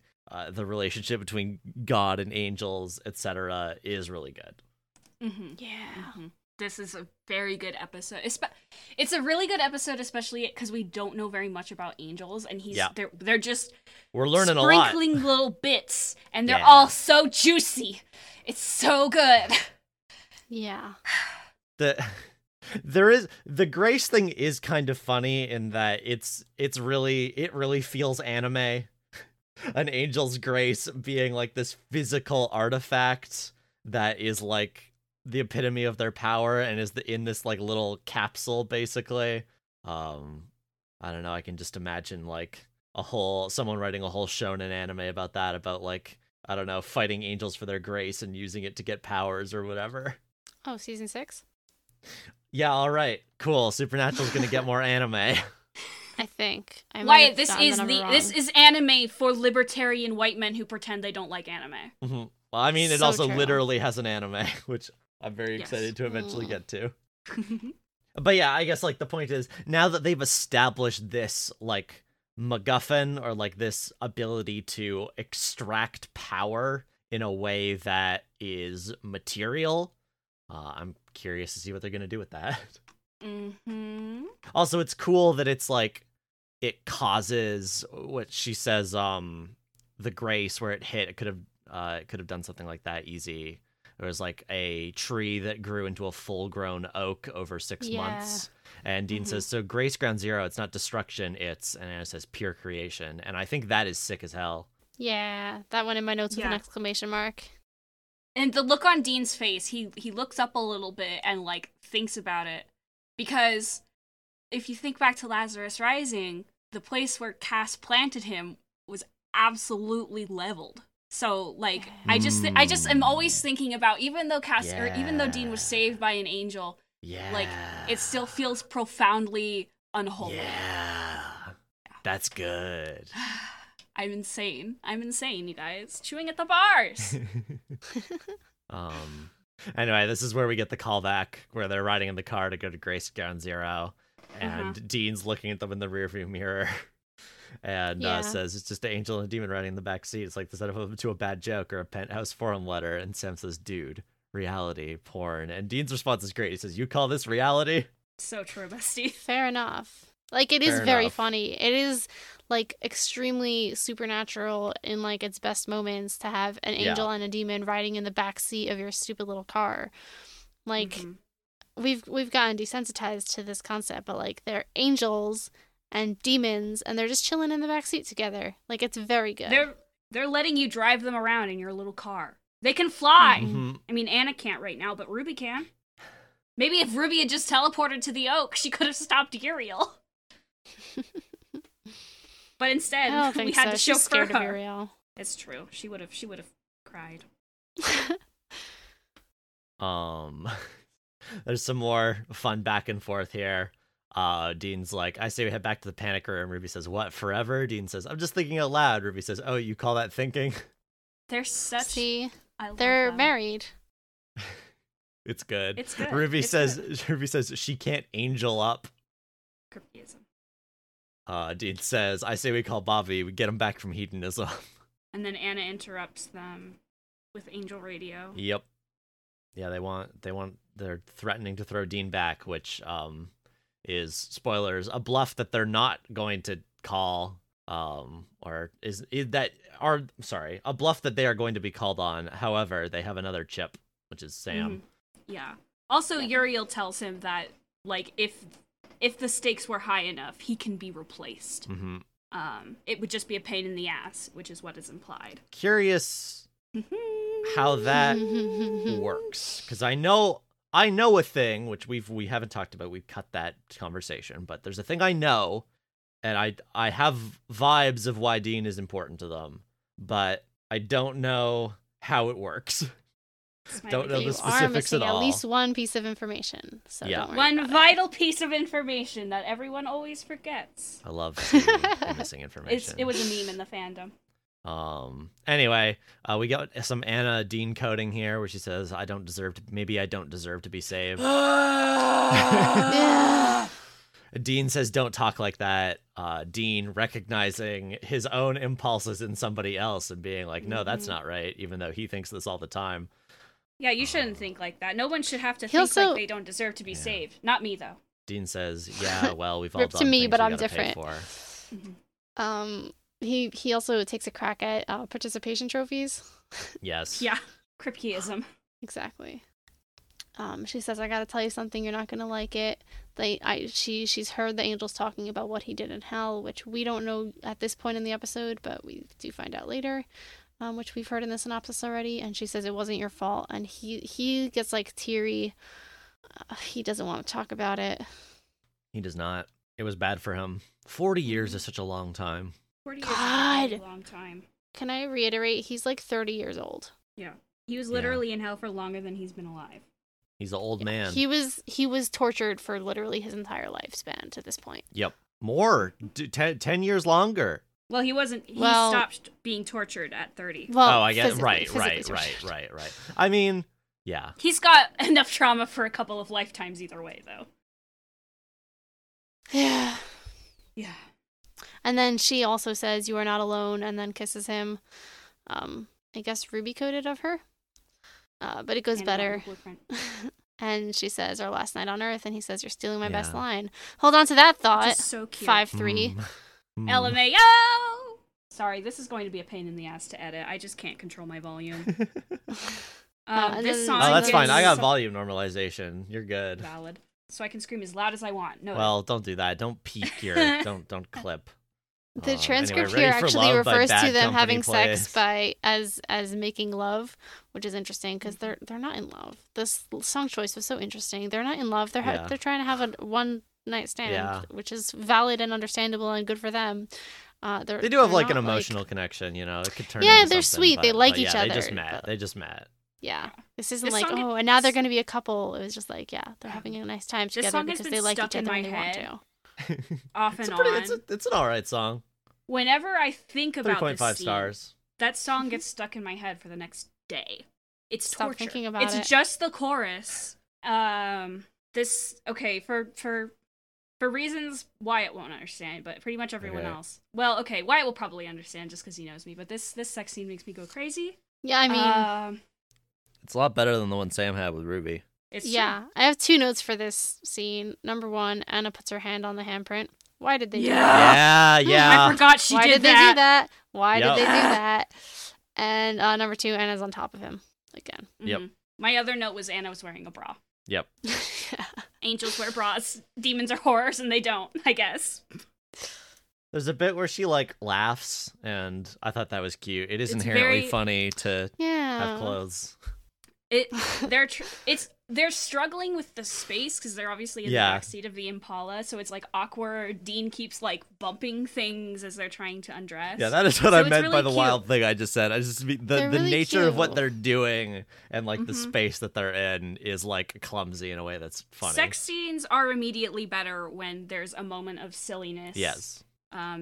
the relationship between God and angels, etc., is really good. Mm-hmm. Yeah. Mm-hmm. This is a very good episode. It's a really good episode, especially because we don't know very much about angels, and they're just we're learning sprinkling a lot. Little bits, and they're all so juicy. It's so good. Yeah. The Grace thing is kind of funny in that it really feels anime. An angel's grace being, like, this physical artifact that is, like, the epitome of their power and is in this, like, little capsule, basically. I don't know, I can just imagine, like, someone writing a whole shonen anime about that, about, like, I don't know, fighting angels for their grace and using it to get powers or whatever. Oh, season 6? Yeah, all right. Cool. Supernatural's gonna get more anime. I think. Wyatt, this is anime for libertarian white men who pretend they don't like anime. Mm-hmm. Well, I mean, it also literally has an anime, which I'm very excited to eventually get to. But yeah, I guess, like, the point is, now that they've established this, like, MacGuffin, or, like, this ability to extract power in a way that is material, I'm curious to see what they're gonna do with that. Mm-hmm. Also, it's cool that it's, like, it causes what she says, the grace where it hit. It could have done something like that easy. There was, like, a tree that grew into a full-grown oak over 6 months. And Dean says, so grace ground zero, it's not destruction, it's, and Anna says, pure creation. And I think that is sick as hell. Yeah, that one in my notes with an exclamation mark. And the look on Dean's face, he looks up a little bit and, like, thinks about it. Because if you think back to Lazarus Rising, the place where Cass planted him was absolutely leveled. So, like, I just am always thinking about, even though Dean was saved by an angel, like, it still feels profoundly unholy. Yeah. That's good. I'm insane, you guys. Chewing at the bars. Anyway, this is where we get the callback where they're riding in the car to go to Grace Ground Zero, and Dean's looking at them in the rearview mirror. And says, it's just an angel and a demon riding in the back seat. It's like the setup to a bad joke or a Penthouse forum letter. And Sam says, dude, reality, porn. And Dean's response is great. He says, you call this reality? So true, bestie. Fair enough. Like, it is very funny. It is, like, extremely supernatural in, like, its best moments to have an angel and a demon riding in the backseat of your stupid little car. Like, we've gotten desensitized to this concept, but, like, they're angels and demons, and they're just chilling in the backseat together. Like, it's very good. They're letting you drive them around in your little car. They can fly. Mm-hmm. I mean, Anna can't right now, but Ruby can. Maybe if Ruby had just teleported to the oak, she could have stopped Uriel. But instead, we had to chauffeur her. Uriel. It's true. She would have cried. There's some more fun back and forth here. Dean's like, I say we head back to the panic room. Ruby says, what, forever? Dean says, I'm just thinking out loud. Ruby says, oh, you call that thinking? They're such... See, they're married. It's good. It's good. Ruby says she can't angel up. Kripkeism. Dean says, I say we call Bobby. We get him back from hedonism. And then Anna interrupts them with angel radio. Yep. Yeah, they're threatening to throw Dean back, which is, spoilers, a bluff that they're not going to call. A bluff that they are going to be called on. However, they have another chip, which is Sam. Mm-hmm. Yeah. Also, Uriel tells him that, like, if the stakes were high enough, he can be replaced. Mm-hmm. It would just be a pain in the ass, which is what is implied. Curious how that works, because I know a thing which we haven't talked about. We cut that conversation, but there's a thing I know. And I have vibes of why Dean is important to them, but I don't know how it works. Don't know the specifics at all. At least one piece of information. So don't worry about vital piece of information that everyone always forgets. I love missing information. It was a meme in the fandom. Anyway, we got some Anna Dean coding here where she says, I don't deserve to be saved. Yeah. Dean says, don't talk like that. Dean recognizing his own impulses in somebody else and being like, no, that's not right, even though he thinks this all the time. Yeah, you shouldn't think like that. No one should have to think like they don't deserve to be saved. Not me, though. Dean says, yeah, well, we've all done to me, but I'm different. He also takes a crack at participation trophies. Yes. Yeah, Kripkeism. Exactly. She says, I gotta tell you something, you're not gonna like it. She's heard the angels talking about what he did in hell, which we don't know at this point in the episode, but we do find out later, which we've heard in the synopsis already. And she says, it wasn't your fault. And he gets, like, teary. He doesn't want to talk about it. He does not. It was bad for him. 40 years is such a long time. 40 years God. Is such a long time. Can I reiterate? He's, like, 30 years old. Yeah. He was literally in hell for longer than he's been alive. He's an old man. He was tortured for literally his entire lifespan to this point. Yep. More. 10 years longer. Well, he stopped being tortured at 30. Well, I guess. Right. I mean, yeah. He's got enough trauma for a couple of lifetimes either way, though. Yeah. Yeah. And then she also says, you are not alone, and then kisses him. I guess Ruby coded of her. But it goes better. And she says, our last night on Earth. And he says, you're stealing my best line. Hold on to that thought. That's so cute. 5-3. LMAO! Sorry, this is going to be a pain in the ass to edit. I just can't control my volume. This song. Oh, that's fine. I got volume normalization. You're good. Valid. So I can scream as loud as I want. No. Well, don't do that. Don't peek here. Don't clip. The transcript here actually refers to them having sex as making love, which is interesting because they're not in love. This song choice was so interesting. They're not in love. They're they're trying to have a one night stand, which is valid and understandable and good for them. They do have, like, an emotional connection, you know. It could turn. Yeah, they're sweet. They like each other. They just met. Yeah, this isn't this like and now they're going to be a couple. It was just like they're having a nice time together because they like each other and they want to. Off and on. It's an alright song. Whenever I think about this 3.5 stars. That song gets stuck in my head for the next day. It's torture. Stop thinking about it. It's just the chorus. For reasons Wyatt won't understand, but pretty much everyone else. Well, okay, Wyatt will probably understand just because he knows me, but this sex scene makes me go crazy. Yeah, I mean, it's a lot better than the one Sam had with Ruby. I have two notes for this scene. Number one, Anna puts her hand on the handprint, Why did they do that? Yeah. I forgot she did that. Why did they do that? And number two, Anna's on top of him again. Mm-hmm. Yep. My other note was Anna was wearing a bra. Yep. Angels wear bras. Demons are horrors, and they don't, I guess. There's a bit where she, like, laughs, and I thought that was cute. It is inherently funny to have clothes. They're struggling with the space because they're obviously in the backseat of the Impala, so it's like awkward. Dean keeps like bumping things as they're trying to undress. Yeah, that is what I meant really by the wild thing I just said. I just the nature of what they're doing and like the space that they're in is like clumsy in a way that's funny. Sex scenes are immediately better when there's a moment of silliness. Yes,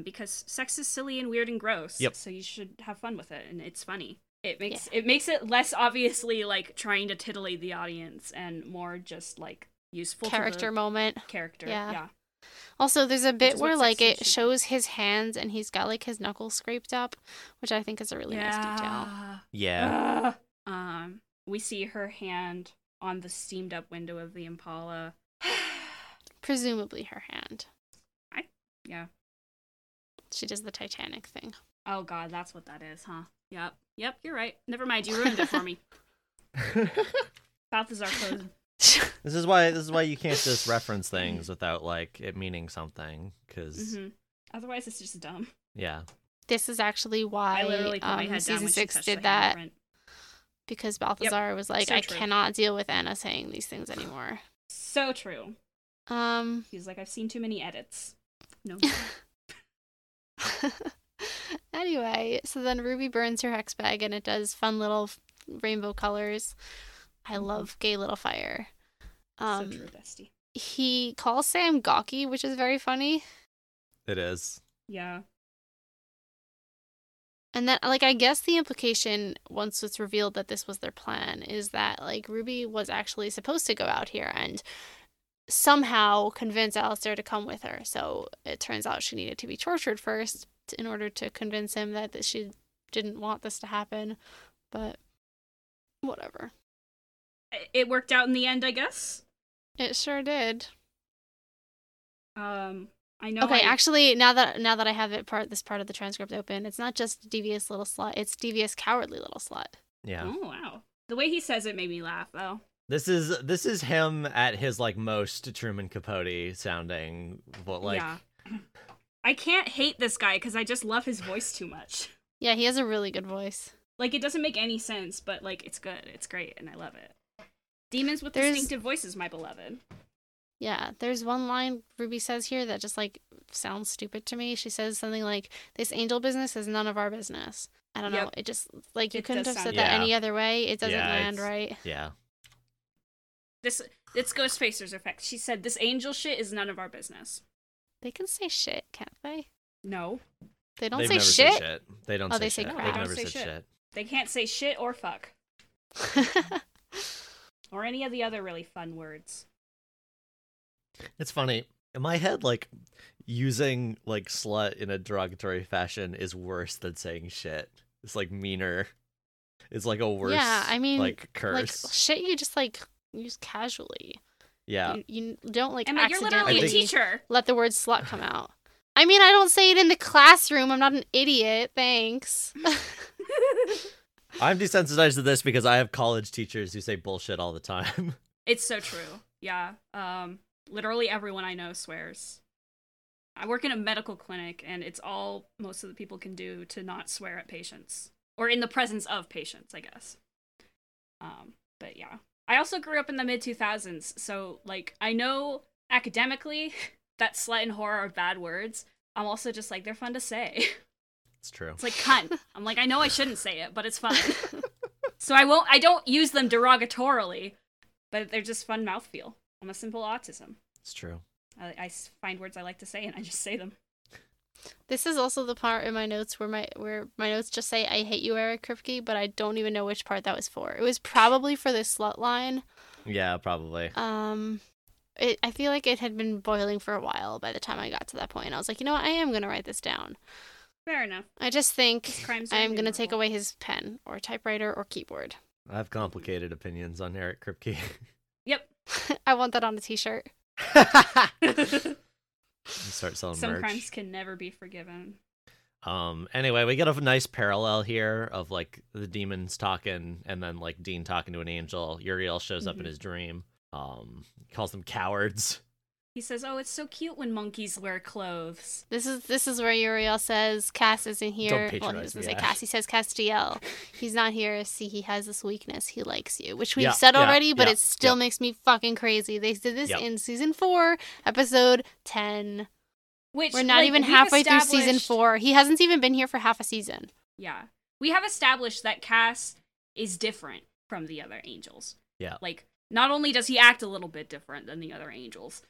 because sex is silly and weird and gross. Yep. So you should have fun with it, and it's funny. It makes it less obviously like trying to titillate the audience and more just like useful character moment. Yeah. Also, there's a bit where like it shows his hands and he's got like his knuckles scraped up, which I think is a really nice detail. Yeah. We see her hand on the steamed up window of the Impala. Presumably her hand. She does the Titanic thing. Oh God, that's what that is, huh? Yep, you're right. Never mind, you ruined it for me. Mouth is our closing. This is why you can't just reference things without like it meaning something, because otherwise it's just dumb. Yeah. This is actually why I literally put my head down when she touched the handprint. Because Balthazar was like, so I cannot deal with Anna saying these things anymore. So true. He's like, I've seen too many edits. No. Anyway, so then Ruby burns her hex bag and it does fun little rainbow colors. I love gay little fire. So true, bestie. He calls Sam gawky, which is very funny. It is. Yeah. And then, like, I guess the implication, once it's revealed that this was their plan, is that, like, Ruby was actually supposed to go out here and somehow convince Alistair to come with her. So it turns out she needed to be tortured first, in order to convince him that she didn't want this to happen, but whatever. It worked out in the end, I guess? It sure did. I know. Okay, actually, now that I have this part of the transcript open, it's not just devious little slut, it's devious cowardly little slut. Yeah. Oh, wow. The way he says it made me laugh, though. This is him at his, like, most Truman Capote sounding, but, like... Yeah. I can't hate this guy because I just love his voice too much. Yeah, he has a really good voice. Like, it doesn't make any sense, but, like, it's good. It's great, and I love it. Demons with distinctive voices, my beloved. Yeah, there's one line Ruby says here that just, like, sounds stupid to me. She says something like, this angel business is none of our business. I don't know. It just, like, you couldn't have said that any other way. It doesn't land right. Yeah. It's Ghostfacer's effect. She said, this angel shit is none of our business. They can say shit, can't they? No. They don't say shit? They don't say shit. They've never said shit. They can't say shit or fuck. Or any of the other really fun words. It's funny. In my head, like, using, like, slut in a derogatory fashion is worse than saying shit. It's, like, meaner. It's, like, a worse, like, curse. Like, shit you just, like, use casually. Yeah, you don't like. I mean, you're literally a teacher. Let the word "slut" come out. I mean, I don't say it in the classroom. I'm not an idiot. Thanks. I'm desensitized to this because I have college teachers who say bullshit all the time. It's so true. Yeah. Literally everyone I know swears. I work in a medical clinic, and it's all most of the people can do to not swear at patients or in the presence of patients, I guess. But yeah. I also grew up in the mid-2000s, so, like, I know academically that slut and whore are bad words. I'm also just like, they're fun to say. It's true. It's like cunt. I'm like, I know I shouldn't say it, but it's fun. So I don't use them derogatorily, but they're just fun mouthfeel. I'm a simple autism. It's true. I find words I like to say, and I just say them. This is also the part in my notes where my notes just say, I hate you, Eric Kripke, but I don't even know which part that was for. It was probably for the slut line. Yeah, probably. I feel like it had been boiling for a while by the time I got to that point. I was like, you know what? I am going to write this down. Fair enough. I just think I am going to take away his pen or typewriter or keyboard. I have complicated opinions on Eric Kripke. Yep. I want that on a t-shirt. Start selling some merch. Some crimes can never be forgiven. Anyway, we get a nice parallel here of like the demons talking and then like Dean talking to an angel. Uriel shows up in his dream. Calls them cowards. He says, "Oh, it's so cute when monkeys wear clothes." This is where Uriel says Cass isn't here. Don't patronize he doesn't say Cass. He says Castiel. He's not here. See, he has this weakness. He likes you, which we've said already, but it still makes me fucking crazy. They did this in season 4, episode 10. Which we're not even halfway through season 4. He hasn't even been here for half a season. Yeah, we have established that Cass is different from the other angels. Yeah, like not only does he act a little bit different than the other angels.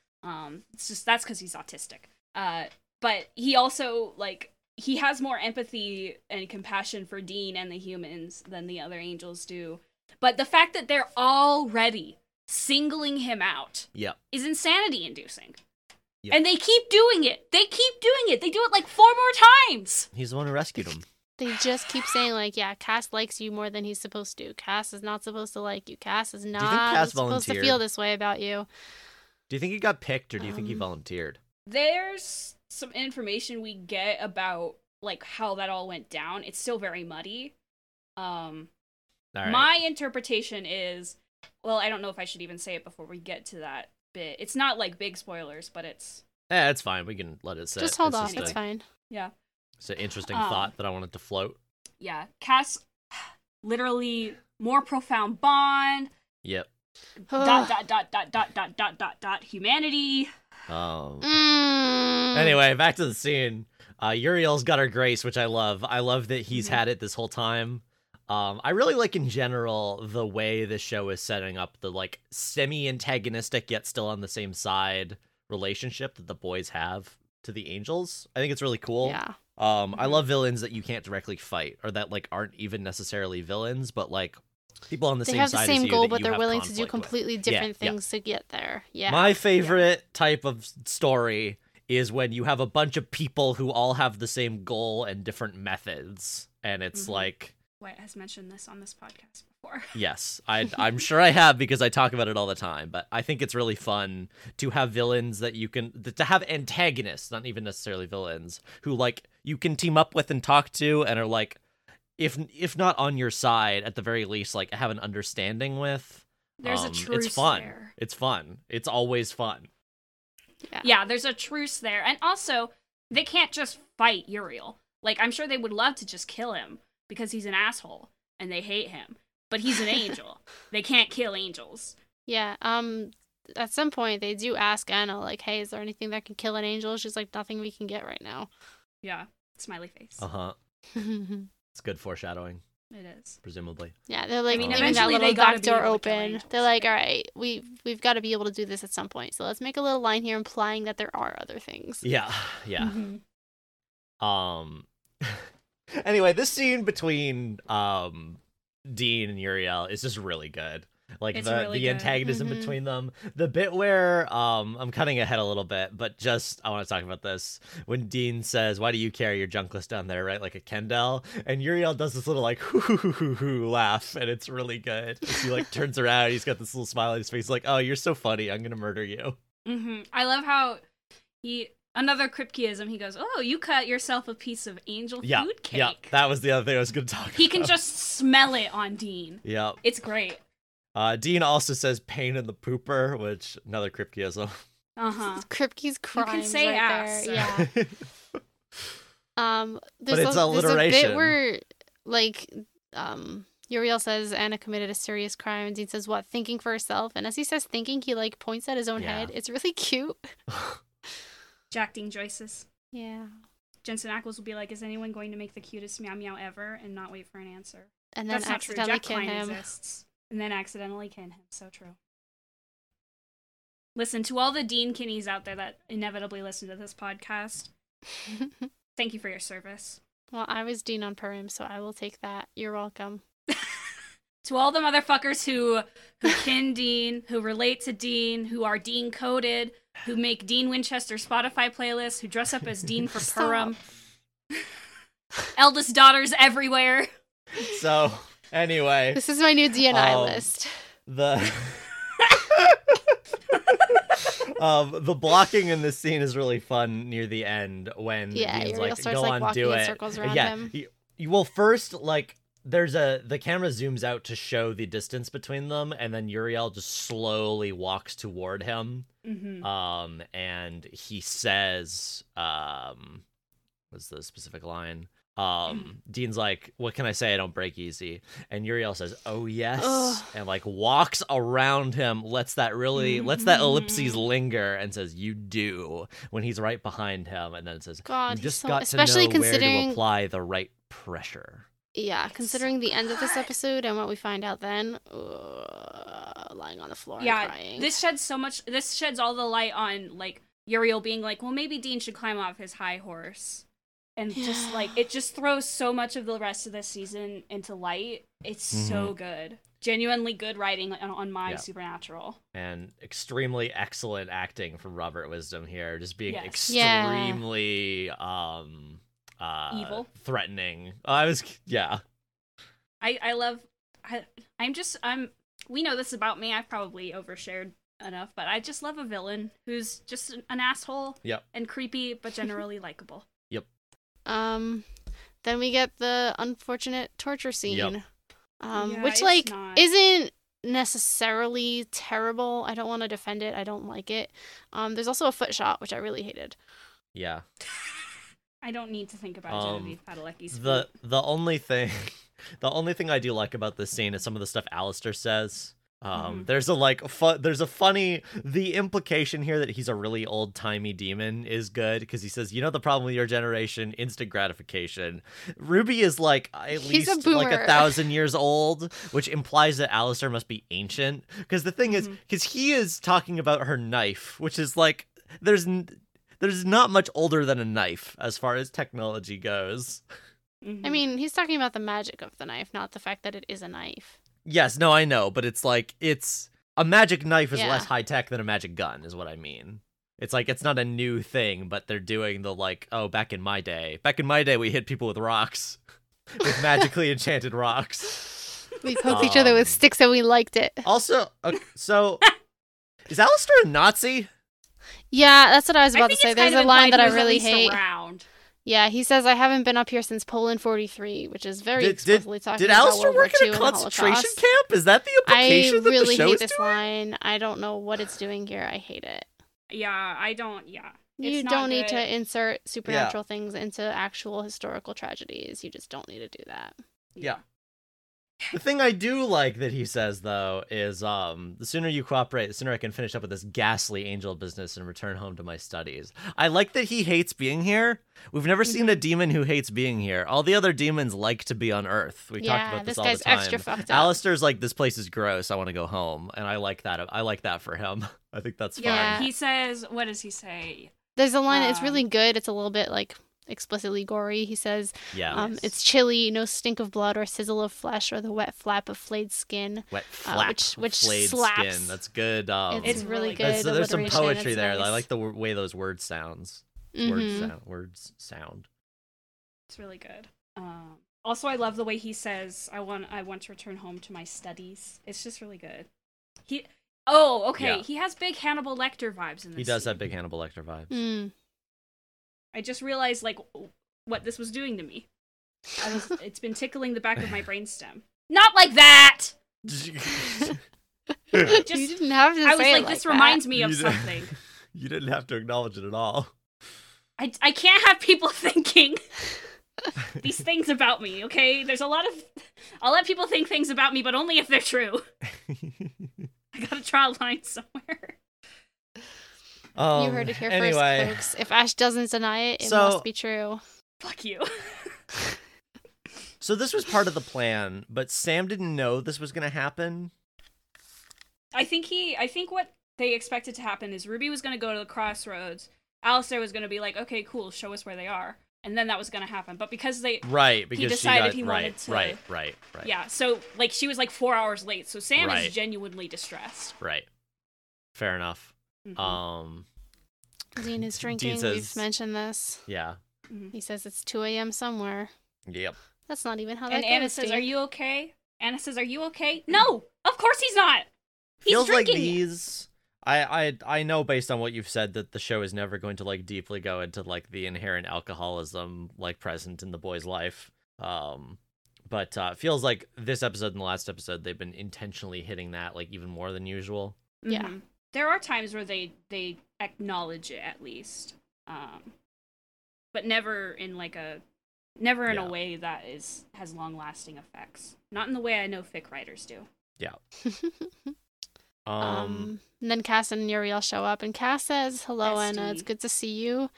It's just that's because he's autistic. But he also like he has more empathy and compassion for Dean and the humans than the other angels do. But the fact that they're already singling him out is insanity inducing. Yep. And they keep doing it. They do it like 4 more times. He's the one who rescued him. They just keep saying, like, yeah, Cass likes you more than he's supposed to. Cass is not supposed to like you. Cass is not supposed to feel this way about you. Do you think he got picked, or do you think he volunteered? There's some information we get about like how that all went down. It's still very muddy. All right. My interpretation is, well, I don't know if I should even say it before we get to that bit. It's not like big spoilers, but it's it's fine. We can let it sit. Just hold off. It's fine. Yeah. It's an interesting thought that I wanted to float. Yeah, Cass, literally more profound bond. Yep. ... humanity. Anyway, back to the scene. Uriel's got her grace, which I love. I love that he's had it this whole time. I really like in general the way the show is setting up the like semi-antagonistic yet still on the same side relationship that the boys have to the angels. I think it's really cool. Yeah. I love villains that you can't directly fight or that like aren't even necessarily villains, but like people on the same side as you. They have the same goal, but they're willing to do completely different things to get there. Yeah. My favorite type of story is when you have a bunch of people who all have the same goal and different methods, and it's like Wyatt has mentioned this on this podcast before. Yes, I'm sure I have because I talk about it all the time. But I think it's really fun to have villains that you can to have antagonists, not even necessarily villains, who like you can team up with and talk to, and are like. If not on your side, at the very least, like have an understanding with. There's a truce. It's fun. There. It's fun. It's always fun. Yeah, there's a truce there, and also they can't just fight Uriel. Like I'm sure they would love to just kill him because he's an asshole and they hate him, but he's an angel. They can't kill angels. Yeah. At some point they do ask Anna, like, "Hey, is there anything that can kill an angel?" She's like, "Nothing we can get right now." Yeah. Smiley face. It's good foreshadowing. It is. Presumably. Yeah, they're like leaving that little back door open. They're like, all right, we've got to be able to do this at some point. So let's make a little line here implying that there are other things. Yeah. Mm-hmm. Anyway, this scene between Dean and Uriel is just really good. Like it's the antagonism between them. The bit where I'm cutting ahead a little bit, but I want to talk about this. When Dean says, "Why do you carry your junk list down there, right? Like a Kendall?" And Uriel does this little like hoo laugh, and it's really good. He like turns around, he's got this little smile on his face, like, "Oh, you're so funny. I'm gonna murder you." Mm-hmm. I love how another Kripkeism. He goes, "Oh, you cut yourself a piece of angel food cake." Yeah, that was the other thing I was gonna talk about. He can just smell it on Dean. Yeah, it's great. Dean also says "pain in the pooper," which another Kripkeism. Kripke's crimes. You can say right ass. There. Yeah. But it's alliteration. There's a bit where, like, Uriel says Anna committed a serious crime, and Dean says, "What? Thinking for herself?" And as he says "thinking," he like points at his own head. It's really cute. Jack Dean Joyce's. Yeah. Jensen Ackles will be like, "Is anyone going to make the cutest meow meow ever?" and not wait for an answer. And then that's accidentally not true. Jack Klein exists. And then accidentally kin him. So true. Listen, to all the Dean kinnies out there that inevitably listen to this podcast, thank you for your service. Well, I was Dean on Purim, so I will take that. You're welcome. To all the motherfuckers who kin Dean, who relate to Dean, who are Dean coded, who make Dean Winchester Spotify playlists, who dress up as Dean for Purim. Eldest daughters everywhere. So... Anyway, this is my new DNI list. The The blocking in this scene is really fun near the end when he's Uriel like, "Go on, do it." Him. Well, first, like, there's the camera zooms out to show the distance between them, and then Uriel just slowly walks toward him. Mm-hmm. And he says, what's the specific line? Dean's like, "What can I say? I don't break easy." And Uriel says, "Oh yes," and like walks around him, lets that ellipses linger, and says, "You do," when he's right behind him, and then it says, "God, you just got to know where to apply the right pressure." Yeah, considering the end of this episode and what we find out then, lying on the floor and crying. This sheds all the light on like Uriel being like, well, maybe Dean should climb off his high horse. And just like, it just throws so much of the rest of this season into light. It's so good. Genuinely good writing on my Supernatural. And extremely excellent acting from Robert Wisdom here. Just being extremely evil, threatening. We know this about me. I've probably overshared enough, but I just love a villain who's just an asshole and creepy, but generally likable. Then we get the unfortunate torture scene, which like isn't necessarily terrible. I don't want to defend it. I don't like it. There's also a foot shot, which I really hated. Yeah. I don't need to think about Genevieve Padalecki's foot. The only thing I do like about this scene is some of the stuff Alistair says. The implication here that he's a really old timey demon is good because he says, you know, the problem with your generation, instant gratification. Ruby is like at least like 1,000 years old, which implies that Alistair must be ancient. Because the thing is, because he is talking about her knife, which is like there's not much older than a knife as far as technology goes. Mm-hmm. I mean, he's talking about the magic of the knife, not the fact that it is a knife. Yes, no, I know, but it's like, it's a magic knife is less high tech than a magic gun is what I mean. It's like, it's not a new thing, but they're doing the like, oh, back in my day, we hit people with rocks, with magically enchanted rocks. We poked each other with sticks and we liked it. Also, so is Alistair a Nazi? Yeah, that's what I was about to say. There's a line that I really hate. Yeah, he says, I haven't been up here since Poland 43, which is very explicitly talking about World War II. Did Alistair work in a concentration camp? Is that the implication that the show is doing? I really hate this line. I don't know what it's doing here. I hate it. Yeah, I don't, yeah. You don't need to insert supernatural things into actual historical tragedies. You just don't need to do that. Yeah. The thing I do like that he says, though, is the sooner you cooperate, the sooner I can finish up with this ghastly angel business and return home to my studies. I like that he hates being here. We've never seen a demon who hates being here. All the other demons like to be on Earth. We talked about this all the time. Yeah, this guy's extra fucked up. Alistair's like, this place is gross. I want to go home. And I like that. I like that for him. I think that's fine. He says, what does he say? There's a line that's really good. It's a little bit like explicitly gory. He says, it's chilly, no stink of blood or sizzle of flesh or the wet flap of flayed skin. Wet flap, which flayed slaps. Skin. That's good. It's really good. There's some poetry there. Nice. I like the way those words sounds. Mm-hmm. Words sound. It's really good. Also, I love the way he says, I want to return home to my studies. It's just really good. He has big Hannibal Lecter vibes in this. He does have big Hannibal Lecter vibes. Mm. I just realized, like, what this was doing to me. It's been tickling the back of my brainstem. Not like that! You didn't have to say it like that. I was like, this reminds me of something. You didn't have to acknowledge it at all. I can't have people thinking these things about me, okay? There's a lot of... I'll let people think things about me, but only if they're true. I gotta draw a line somewhere. You heard it here first, folks. If Ash doesn't deny it, it must be true. Fuck you. So this was part of the plan, but Sam didn't know this was going to happen. I think what they expected to happen is Ruby was going to go to the crossroads. Alistair was going to be like, okay, cool, show us where they are. And then that was going to happen. But he decided he wanted to. Yeah, so like she was like 4 hours late. So Sam is genuinely distressed. Right. Fair enough. Mm-hmm. Dean is drinking. Dean says, we've mentioned this. Yeah. Mm-hmm. He says it's 2 a.m. somewhere. Yep. That's not even how that goes. And Anna says, Dean. Are you okay? Anna says, are you okay? No! Of course he's not! He's drinking! Feels like these I know based on what you've said that the show is never going to like deeply go into like the inherent alcoholism like present in the boy's life. But it feels like this episode and the last episode, they've been intentionally hitting that like even more than usual. Yeah. Mm-hmm. There are times where they acknowledge it at least. But never in like a a way that has long lasting effects. Not in the way I know fic writers do. Yeah. And then Cass and Uriel show up, and Cass says, "Hello, Anna. It's good to see you,"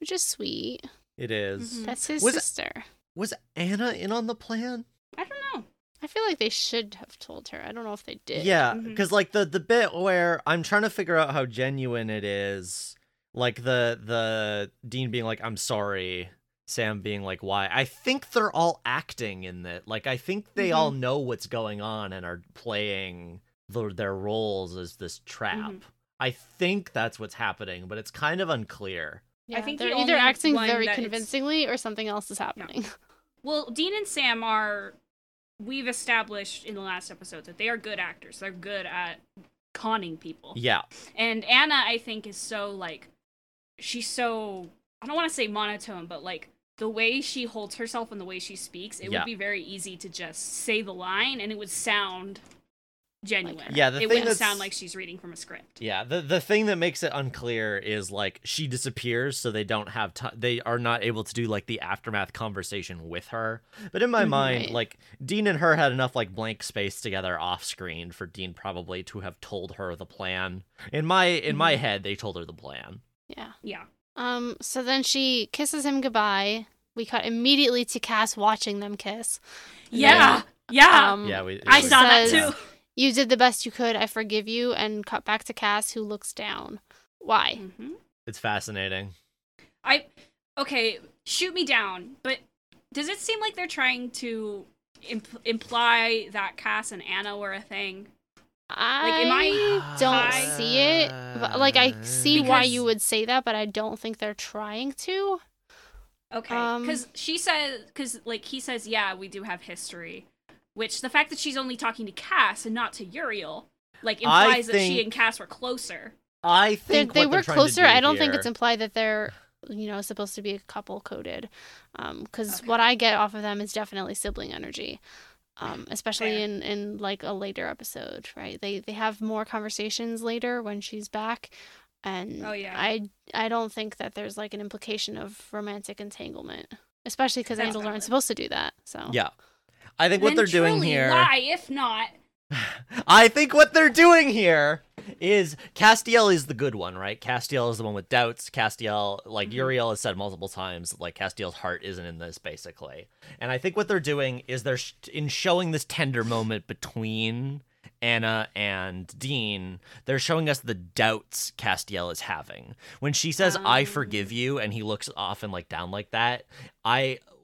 which is sweet. It is. Mm-hmm. That's his sister. Was Anna in on the plan? I don't know. I feel like they should have told her. I don't know if they did. Yeah, because mm-hmm. like the bit where I'm trying to figure out how genuine it is, like the Dean being like, "I'm sorry," Sam being like, "Why?" I think they're all acting in that. Like, I think they mm-hmm. all know what's going on and are playing their roles as this trap. Mm-hmm. I think that's what's happening, but it's kind of unclear. Yeah, I think they're either acting very convincingly or something else is happening. Yeah. Well, Dean and Sam are, we've established in the last episode that they are good actors. They're good at conning people. Yeah. And Anna, I think, is so, like, she's so, I don't want to say monotone, but, like, the way she holds herself and the way she speaks, it would be very easy to just say the line and it would sound genuine. Like it wouldn't sound like she's reading from a script. Yeah, the thing that makes it unclear is like she disappears, so they don't have time. They are not able to do like the aftermath conversation with her. But in my mind, like Dean and her had enough like blank space together off screen for Dean probably to have told her the plan. In my head, they told her the plan. Yeah. Yeah. So then she kisses him goodbye. We cut immediately to Cass watching them kiss. Yeah. Then, yeah. I saw that too. You did the best you could. I forgive you. And cut back to Cass, who looks down. Why? Mm-hmm. It's fascinating. Okay, shoot me down. But does it seem like they're trying to imply that Cass and Anna were a thing? I don't see it. But, like, I see why you would say that, but I don't think they're trying to. Okay, because she says, he says, yeah, we do have history. Which, the fact that she's only talking to Cass and not to Uriel, like, implies that she and Cass were closer. I think they were closer. I don't think it's implied that they're, you know, supposed to be a couple coded. Because what I get off of them is definitely sibling energy. Especially in like, a later episode, right? They have more conversations later when she's back. And I don't think that there's, like, an implication of romantic entanglement. Especially because angels aren't supposed to do that, so. Yeah. I think what they're doing here. Why, if not? I think what they're doing here is Castiel is the good one, right? Castiel is the one with doubts. Castiel, like Uriel has said multiple times, like Castiel's heart isn't in this, basically. And I think what they're doing is they're in showing this tender moment between Anna and Dean. They're showing us the doubts Castiel is having when she says, "I forgive you," and he looks off and like down like that.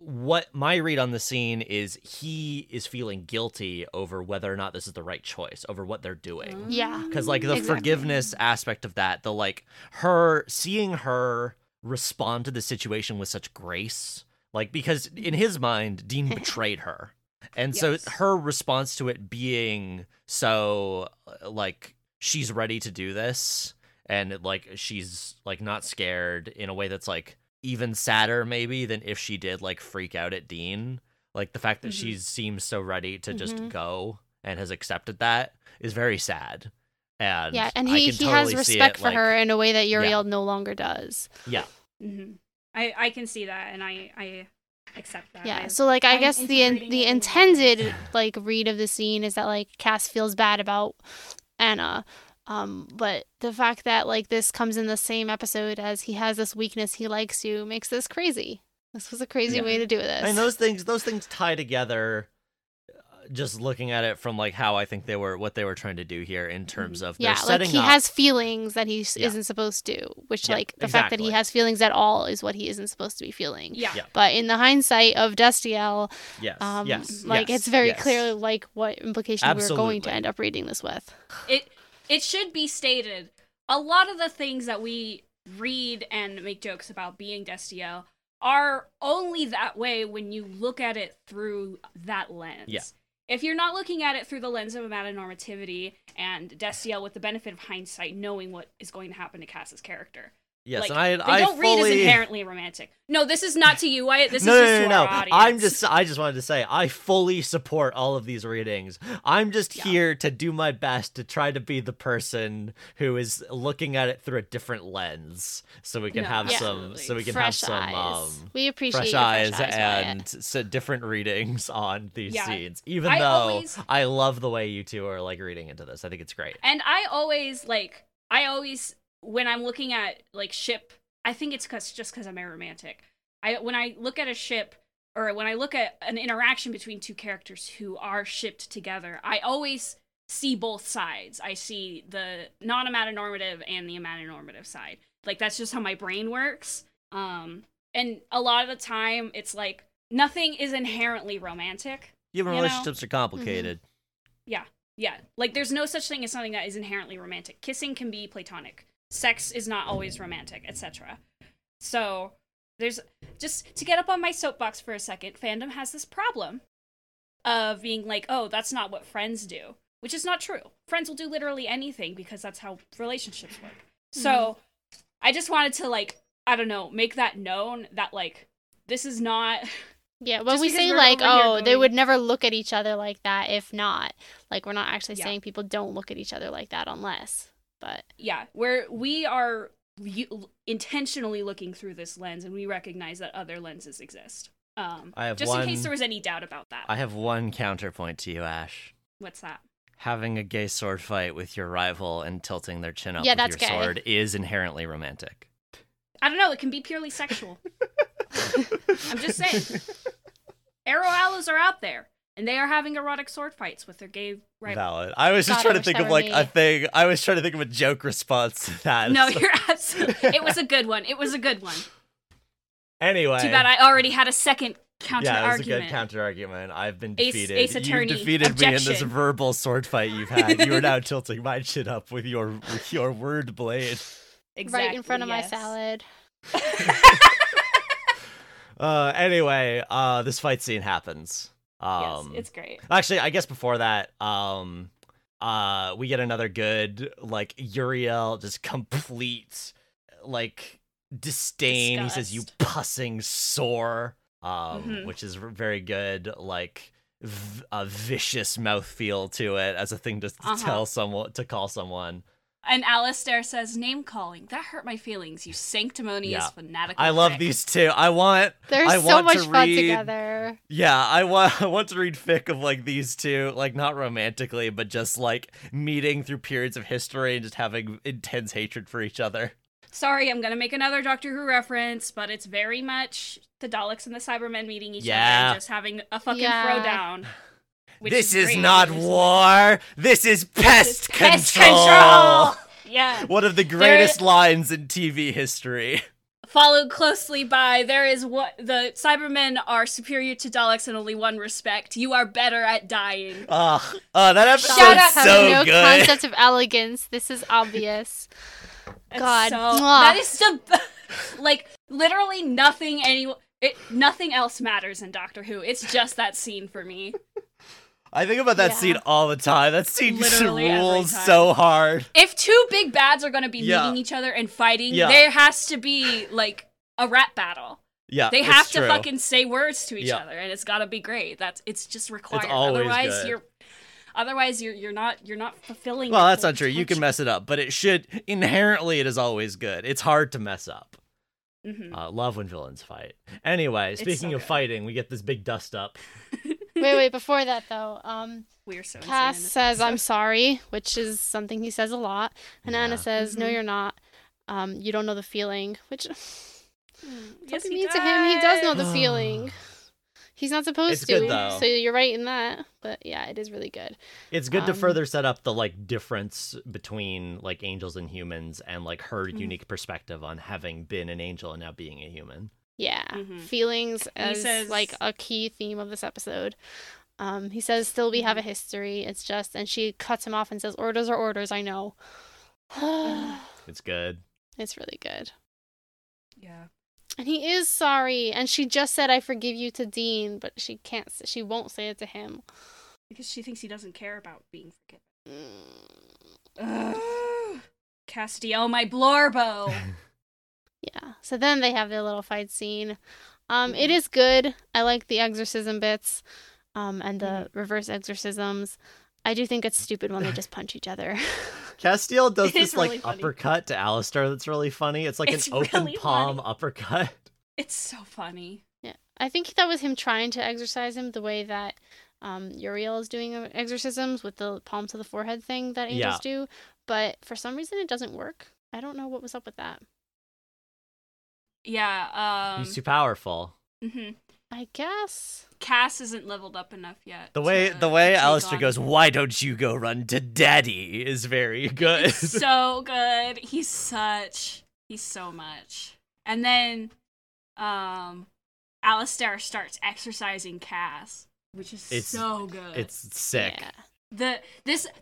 What my read on the scene is he is feeling guilty over whether or not this is the right choice, over what they're doing. Yeah. Because, like, the forgiveness aspect of that, the, like, her, seeing her respond to the situation with such grace, like, because in his mind, Dean betrayed her. And so her response to it being so, like, she's ready to do this and, like, she's, like, not scared in a way that's, like, even sadder maybe than if she did like freak out at Dean. Like the fact that she seems so ready to just go and has accepted that is very sad. And yeah, and he totally has respect for her in a way that Uriel no longer does. Yeah. Mm-hmm. I can see that and I accept that. Yeah, so like I guess the intended like read of the scene is that like Cass feels bad about Anna. But the fact that, like, this comes in the same episode as he has this weakness, he likes you, makes this crazy. This was a crazy way to do this. And those things tie together, just looking at it from, like, how I think what they were trying to do here in terms of they're setting up. Yeah, like, he has feelings that he isn't supposed to, which, like, the fact that he has feelings at all is what he isn't supposed to be feeling. Yeah. Yeah. But in the hindsight of Destiel, it's very clear, like, what implication we were going to end up reading this with. It should be stated, a lot of the things that we read and make jokes about being Destiel are only that way when you look at it through that lens. Yeah. if you're not looking at it through the lens of amatonormativity and Destiel with the benefit of hindsight knowing what is going to happen to Cass's character. Yes, like, and I don't fully... read as inherently romantic. No, this is not to you, Wyatt. This is just to our audience. I just wanted to say, I fully support all of these readings. I'm just here to do my best to try to be the person who is looking at it through a different lens, so we can have some fresh eyes. We appreciate fresh eyes, and different readings on these scenes. Even I love the way you two are like reading into this. I think it's great. And I always. When I'm looking at, like, ship, I think it's just because I'm aromantic. When I look at a ship, or when I look at an interaction between two characters who are shipped together, I always see both sides. I see the non-amatonormative and the amatonormative side. Like, that's just how my brain works. And a lot of the time, it's like, nothing is inherently romantic. Human relationships are complicated. Mm-hmm. Yeah. Like, there's no such thing as something that is inherently romantic. Kissing can be platonic. Sex is not always romantic, etc. So, there's... Just to get up on my soapbox for a second, fandom has this problem of being like, oh, that's not what friends do. Which is not true. Friends will do literally anything because that's how relationships work. Mm-hmm. So, I just wanted to, like, I don't know, make that known that, like, this is not... Yeah, when we say, like, they would never look at each other like that if not. Like, we're not actually saying people don't look at each other like that unless... But yeah, we are intentionally looking through this lens, and we recognize that other lenses exist. In case there was any doubt about that. I have one counterpoint to you, Ash. What's that? Having a gay sword fight with your rival and tilting their chin up with your sword is inherently romantic. I don't know. It can be purely sexual. I'm just saying. Arrow allies are out there. And they are having erotic sword fights with their gay rivals. Valid. I was just trying to think of like a thing. I was trying to think of a joke response to that. No, you're absolutely. It was a good one. Anyway. Too bad I already had a second counter argument. Yeah, it was a good counter argument. I've been defeated. Ace Attorney. You've defeated me in this verbal sword fight you've had. You are now tilting my shit up with your word blade. Exactly. Right in front of my salad. Anyway, this fight scene happens. Yes, it's great. Actually, I guess before that, we get another good, like, Uriel just complete, like, disdain. Disgust. He says, "You pussing sore," which is very good, like, a vicious mouthfeel to it as a thing to call someone. And Alistair says, "Name calling. That hurt my feelings, you sanctimonious fanatical." I love these two. They're so much fun together. Yeah, I want to read fic of like these two, like not romantically, but just like meeting through periods of history and just having intense hatred for each other. Sorry, I'm going to make another Doctor Who reference, but it's very much the Daleks and the Cybermen meeting each other and just having a fucking throwdown. This is not war. This is pest control. Yeah. One of the greatest lines in TV history. Followed closely by, there is what the Cybermen are superior to Daleks in only one respect. You are better at dying. That episode is so good. No concept of elegance. This is obvious. God, that is like literally nothing. Nothing else matters in Doctor Who. It's just that scene for me. I think about that scene all the time. That scene literally rules so hard. If two big bads are going to be meeting each other and fighting, there has to be, like, a rap battle. Yeah, they have to fucking say words to each other, and it's got to be great. It's just required. It's always good. Otherwise, you're not fulfilling. Well, that's not true. You can mess it up, but it is always good. It's hard to mess up. Mm-hmm. Love when villains fight. Anyway, speaking of fighting, we get this big dust up. Wait, before that, though, we are so Cass says, "I'm sorry," which is something he says a lot. And Anna says, "No, you're not. You don't know the feeling," which to him, he does know the feeling. He's not supposed to. Good, so you're right in that. But yeah, it is really good. It's good to further set up the like difference between like angels and humans and like her unique perspective on having been an angel and now being a human. Yeah, feelings is like a key theme of this episode. He says, "Still, we have a history. It's just," and she cuts him off and says, "Orders are orders. I know." It's good. It's really good. Yeah, and he is sorry, and she just said, "I forgive you" to Dean, but she won't say it to him. Because she thinks he doesn't care about being forgiven. Ugh. Castiel, my Blorbo! Yeah, so then they have their little fight scene. It is good. I like the exorcism bits and the reverse exorcisms. I do think it's stupid when they just punch each other. Castiel does this really like uppercut to Alistair that's really funny. It's like an open really palm funny. Uppercut. It's so funny. Yeah, I think that was him trying to exorcise him the way that Uriel is doing exorcisms with the palm to the forehead thing that angels do. But for some reason it doesn't work. I don't know what was up with that. Yeah, he's too powerful. Mm-hmm. I guess Cass isn't leveled up enough yet. The way Alistair goes, "Why don't you go run to Daddy?" is very good. It's so good. He's so much. And then, Alistair starts exercising Cass, which is so good. It's sick. Yeah.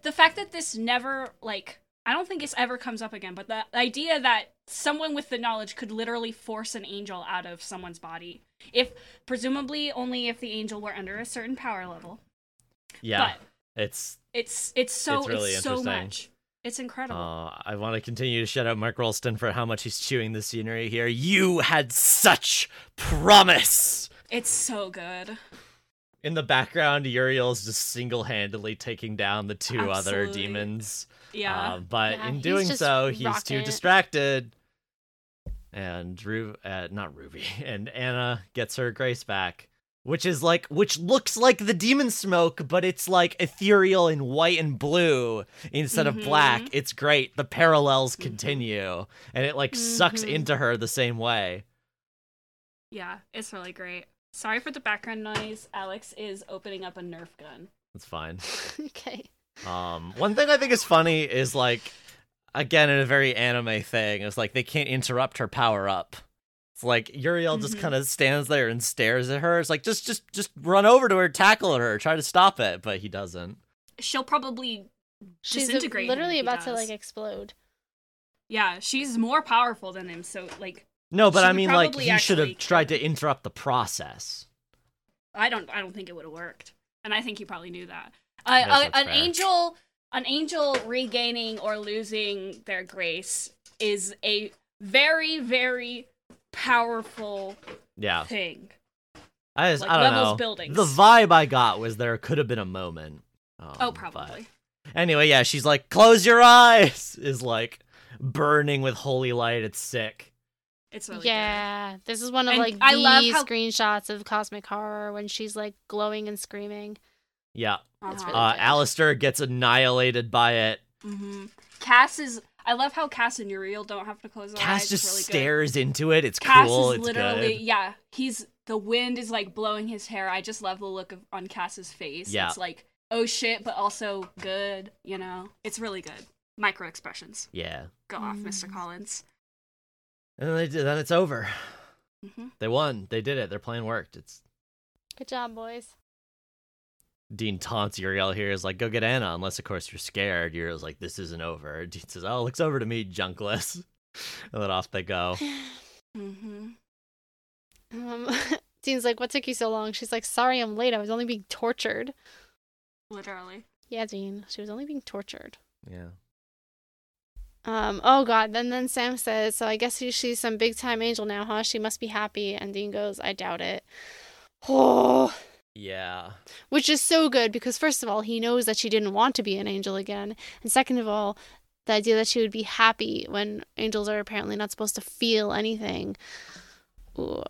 The fact that this never I don't think it's ever comes up again, but the idea that someone with the knowledge could literally force an angel out of someone's body. Presumably only if the angel were under a certain power level. Yeah. But it's so much. It's incredible. I want to continue to shout out Mark Rolston for how much he's chewing the scenery here. You had such promise. It's so good. In the background, Uriel's just single-handedly taking down the two other demons. Yeah. But in doing so, he's too distracted. And Anna gets her grace back, which looks like the demon smoke, but it's like ethereal in white and blue instead of black. It's great. The parallels continue, and it sucks into her the same way. Yeah, it's really great. Sorry for the background noise. Alex is opening up a Nerf gun. That's fine. Okay. One thing I think is funny is again, in a very anime thing, it's they can't interrupt her power up. It's Uriel just kind of stands there and stares at her. It's just run over to her, tackle her, try to stop it, but he doesn't. She'll probably disintegrate. She's literally about to explode. Yeah, she's more powerful than him, so No, but he should have tried to interrupt the process. I don't think it would have worked, and I think he probably knew that. An angel regaining or losing their grace is a very, very powerful thing. I don't know. Buildings. The vibe I got was there could have been a moment. Probably. Anyway, yeah, she's "Close your eyes," is burning with holy light. It's sick. It's really good. This is one of the screenshots of Cosmic Horror when she's glowing and screaming. Yeah. Really Alistair gets annihilated by it. Mm-hmm. I love how Cass and Uriel don't have to close their eyes. Cass just stares into it. It's cool. It's literally good. Yeah. The wind is blowing his hair. I just love the look on Cass's face. Yeah. It's oh shit, but also good, you know? It's really good. Micro expressions. Yeah. Go off, Mr. Collins. And then it's over. Mm-hmm. They won. They did it. Their plan worked. It's good job, boys. Dean taunts Uriel here. Is go get Anna, unless of course you're scared. Uriel's this isn't over. Dean says, "Oh, looks over to me, junkless." And then off they go. Mm-hmm. Dean's "What took you so long?" She's "Sorry, I'm late. I was only being tortured." Literally. Yeah, Dean. She was only being tortured. Yeah. Oh God. Then Sam says, "So I guess she's some big time angel now, huh? She must be happy." And Dean goes, "I doubt it." Oh. Yeah. Which is so good because first of all, he knows that she didn't want to be an angel again. And second of all, the idea that she would be happy when angels are apparently not supposed to feel anything. Ooh.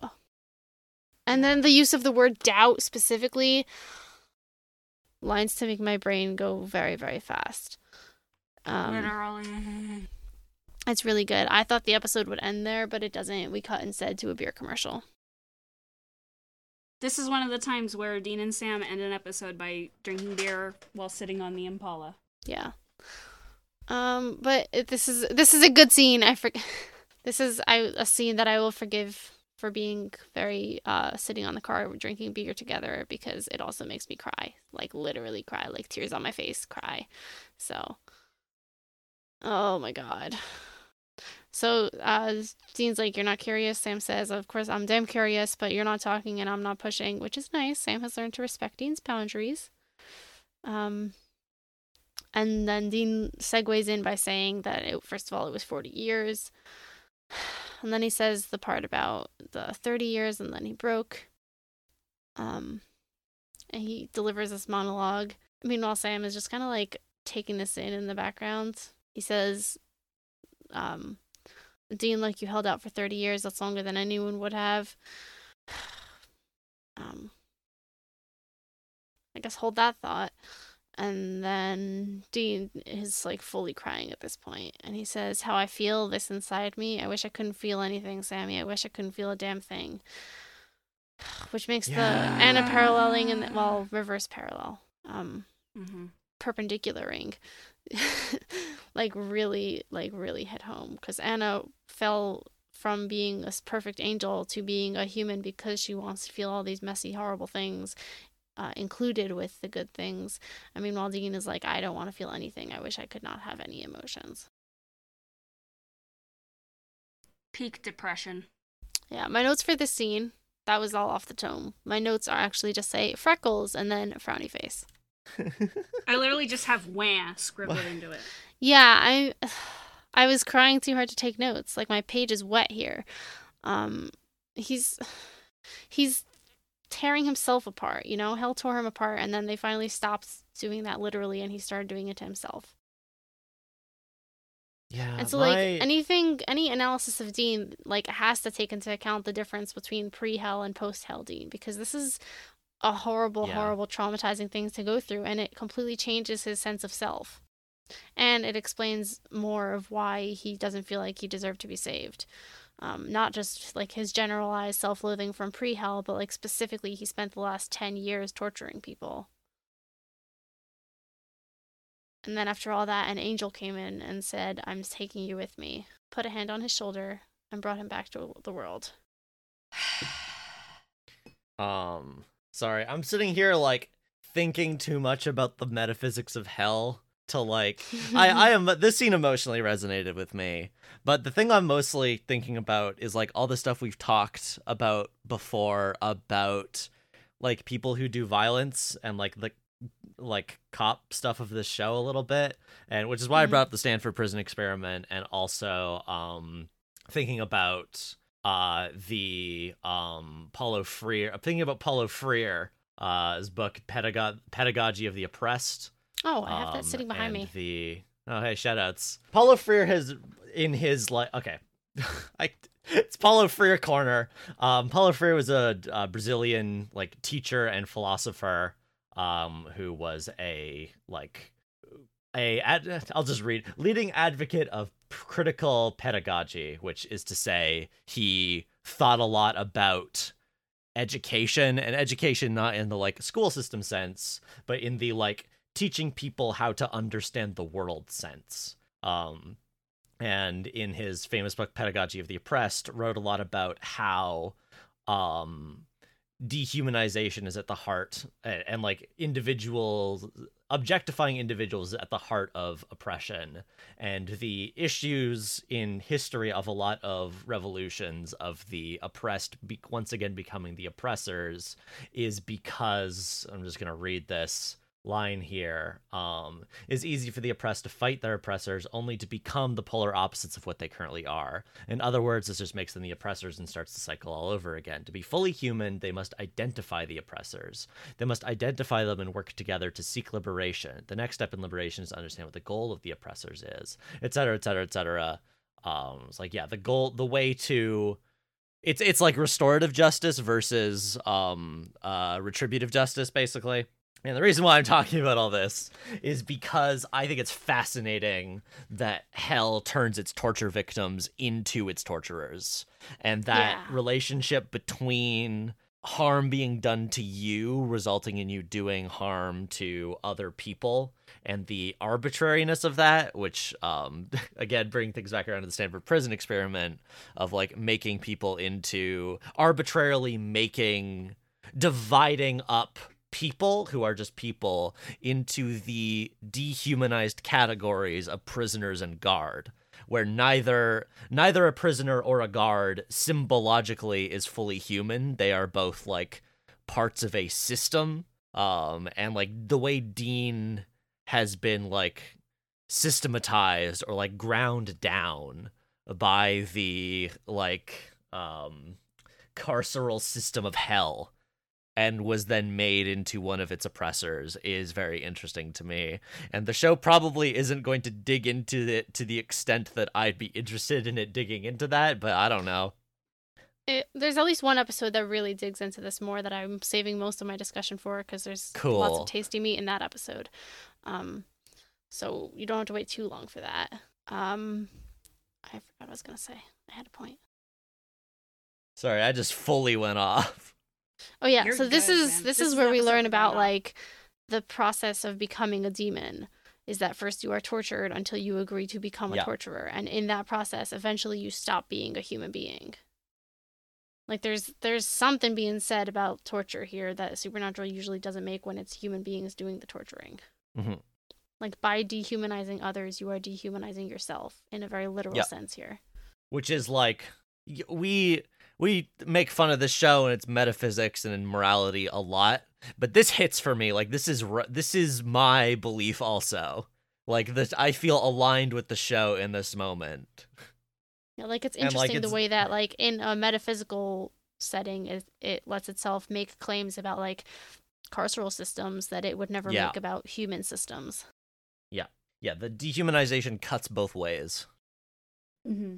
And then the use of the word doubt specifically. Lines to make my brain go very, very fast. It's really good. I thought the episode would end there, but it doesn't. We cut instead to a beer commercial. This is one of the times where Dean and Sam end an episode by drinking beer while sitting on the Impala. Yeah. But this is a good scene. This is a scene that I will forgive for being very sitting on the car drinking beer together because it also makes me cry, literally cry, tears on my face, cry. So. Oh my God. So Dean's "You're not curious." Sam says, "Of course I'm damn curious, but you're not talking and I'm not pushing," which is nice. Sam has learned to respect Dean's boundaries. And then Dean segues in by saying that, first of all, it was 40 years. And then he says the part about the 30 years, and then he broke. And he delivers this monologue. Meanwhile, Sam is just kind of like taking this in the background. He says, Dean, like, you held out for 30 years. That's longer than anyone would have. I guess hold that thought. And then Dean is, like, fully crying at this point. And he says, how I feel this inside me. I wish I couldn't feel anything, Sammy. I wish I couldn't feel a damn thing. Which makes the Anna paralleling and, reverse parallel. Perpendicularing. really hit home. Because Anna fell from being this perfect angel to being a human because she wants to feel all these messy, horrible things included with the good things. I mean, while Dean is like, I don't want to feel anything. I wish I could not have any emotions. Peak depression. Yeah, my notes for this scene, that was all off the tome. My notes are actually just say freckles and then frowny face. I literally just have wah scribbled into it. Yeah, I was crying too hard to take notes. Like, my page is wet here. He's tearing himself apart, you know? Hell tore him apart, and then they finally stopped doing that literally, and he started doing it to himself. Yeah. And so, any analysis of Dean, has to take into account the difference between pre-Hell and post-Hell Dean, because this is a horrible, traumatizing thing to go through, and it completely changes his sense of self. And it explains more of why he doesn't feel like he deserved to be saved. Not just his generalized self-loathing from pre-Hell, but specifically he spent the last 10 years torturing people. And then after all that, an angel came in and said, I'm taking you with me, put a hand on his shoulder, and brought him back to the world. Sorry, I'm sitting here thinking too much about the metaphysics of hell to this scene emotionally resonated with me, but the thing I'm mostly thinking about is all the stuff we've talked about before about people who do violence and the cop stuff of this show a little bit, and which is why I brought up the Stanford prison experiment, and also thinking about Paulo Freire. I'm thinking about Paulo Freire, his book Pedagogy of the Oppressed. Oh, I have that sitting behind me. Shoutouts. Paulo Freire has in his it's Paulo Freire corner. Paulo Freire was a Brazilian teacher and philosopher, who was I'll just read, leading advocate of critical pedagogy, which is to say he thought a lot about education, and education not in the school system sense, but in the teaching people how to understand the world sense. And in his famous book, Pedagogy of the Oppressed, wrote a lot about how dehumanization is at the heart, and objectifying individuals at the heart of oppression, and the issues in history of a lot of revolutions of the oppressed once again becoming the oppressors is because, I'm just going to read this line here, is easy for the oppressed to fight their oppressors only to become the polar opposites of what they currently are. In other words, this just makes them the oppressors and starts the cycle all over again. To be fully human, they must identify the oppressors. They must identify them and work together to seek liberation. The next step in liberation is to understand what the goal of the oppressors is, etc., etc., etc. It's like restorative justice versus retributive justice, basically. And the reason why I'm talking about all this is because I think it's fascinating that hell turns its torture victims into its torturers. And that relationship between harm being done to you resulting in you doing harm to other people and the arbitrariness of that, which, again, bring things back around to the Stanford prison experiment of making people into arbitrarily dividing up people who are just people into the dehumanized categories of prisoners and guard, where neither a prisoner or a guard symbologically is fully human. They are both parts of a system And like the way Dean has been like systematized or like ground down by the like carceral system of hell and was then made into one of its oppressors is very interesting to me. And the show probably isn't going to dig into it to the extent that I'd be interested in it digging into that, but I don't know. There's at least one episode that really digs into this more that I'm saving most of my discussion for because there's lots of tasty meat in that episode. So you don't have to wait too long for that. I forgot what I was going to say. I had a point. Sorry, I just fully went off. Oh yeah, so this is where we learn about like the process of becoming a demon is that first you are tortured until you agree to become a torturer, and in that process eventually you stop being a human being. Like there's something being said about torture here that Supernatural usually doesn't make when it's human beings doing the torturing. Mm-hmm. Like by dehumanizing others, you are dehumanizing yourself in a very literal sense here. Which is like we make fun of this show and its metaphysics and morality a lot, but this hits for me. Like this is my belief also. Like this, I feel aligned with the show in this moment. Yeah, like it's interesting like the way that like in a metaphysical setting, it lets itself make claims about like carceral systems that it would never make about human systems. Yeah, yeah. The dehumanization cuts both ways. Mm-hmm.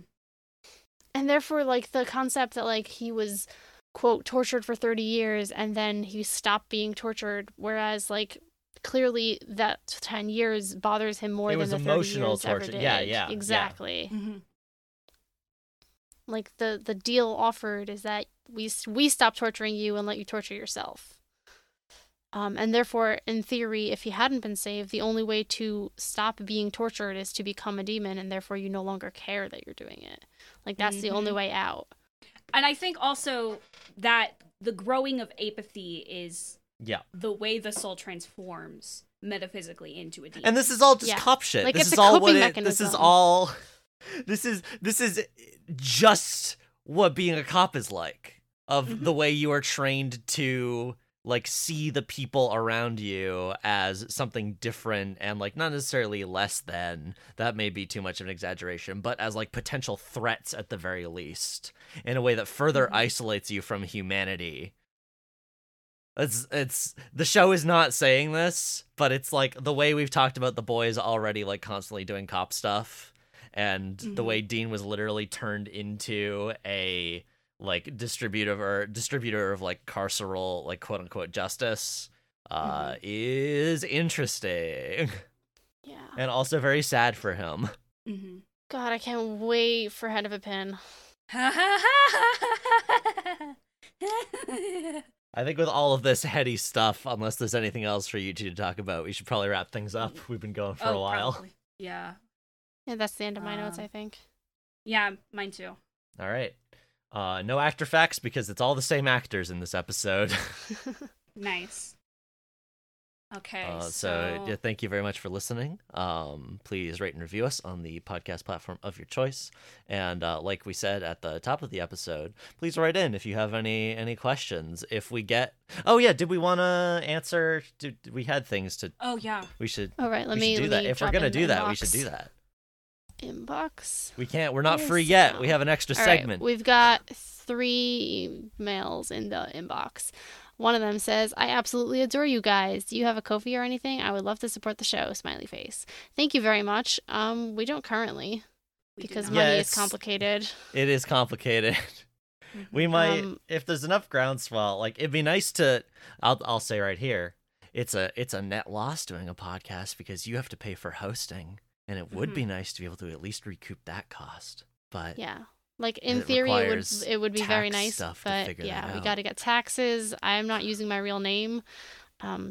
And therefore, like, the concept that, like, he was, quote, tortured for 30 years, and then he stopped being tortured, whereas, like, clearly that 10 years bothers him more than the 30 years ever did. Yeah, yeah. Exactly. Yeah. Mm-hmm. Like, the deal offered is that we stop torturing you and let you torture yourself. And therefore, in theory, if he hadn't been saved, the only way to stop being tortured is to become a demon, and therefore you no longer care that you're doing it. Like, that's the only way out. And I think also that the growing of apathy is the way the soul transforms metaphysically into a demon. And this is all just cop shit. Like, it's a coping mechanism. This is just what being a cop is like, of the way you are trained to... like, see the people around you as something different and, like, not necessarily less than. That may be too much of an exaggeration, but as, like, potential threats at the very least in a way that further isolates you from humanity. The show is not saying this, but it's, like, the way we've talked about the boys already, like, constantly doing cop stuff and the way Dean was literally turned into a... like distributor of like carceral, like, quote unquote justice is interesting. Yeah. And also very sad for him. Mm-hmm. God, I can't wait for Head of a Pin. I think with all of this heady stuff, unless there's anything else for you two to talk about, we should probably wrap things up. We've been going for a while. Probably. Yeah. Yeah, that's the end of my notes, I think. Yeah, mine too. All right. No actor facts because it's all the same actors in this episode. Nice. Okay. So thank you very much for listening. Please rate and review us on the podcast platform of your choice. And like we said at the top of the episode, please write in if you have any questions. If we get, did we want to answer? We had things to. Oh yeah. We should. All right. Let me do that. If we're gonna do that, we should do that. Inbox. We can't. We're not free yet. We have an extra segment. Right. We've got 3 emails in the inbox. One of them says, "I absolutely adore you guys. Do you have a Ko-fi or anything? I would love to support the show." Smiley face. Thank you very much. We don't currently because money is complicated. It is complicated. We might, if there's enough groundswell, like it'd be nice to. I'll say right here, it's a net loss doing a podcast because you have to pay for hosting. And it would be nice to be able to at least recoup that cost, but yeah, like in theory, it would be very nice. But yeah, we got to get taxes. I'm not using my real name,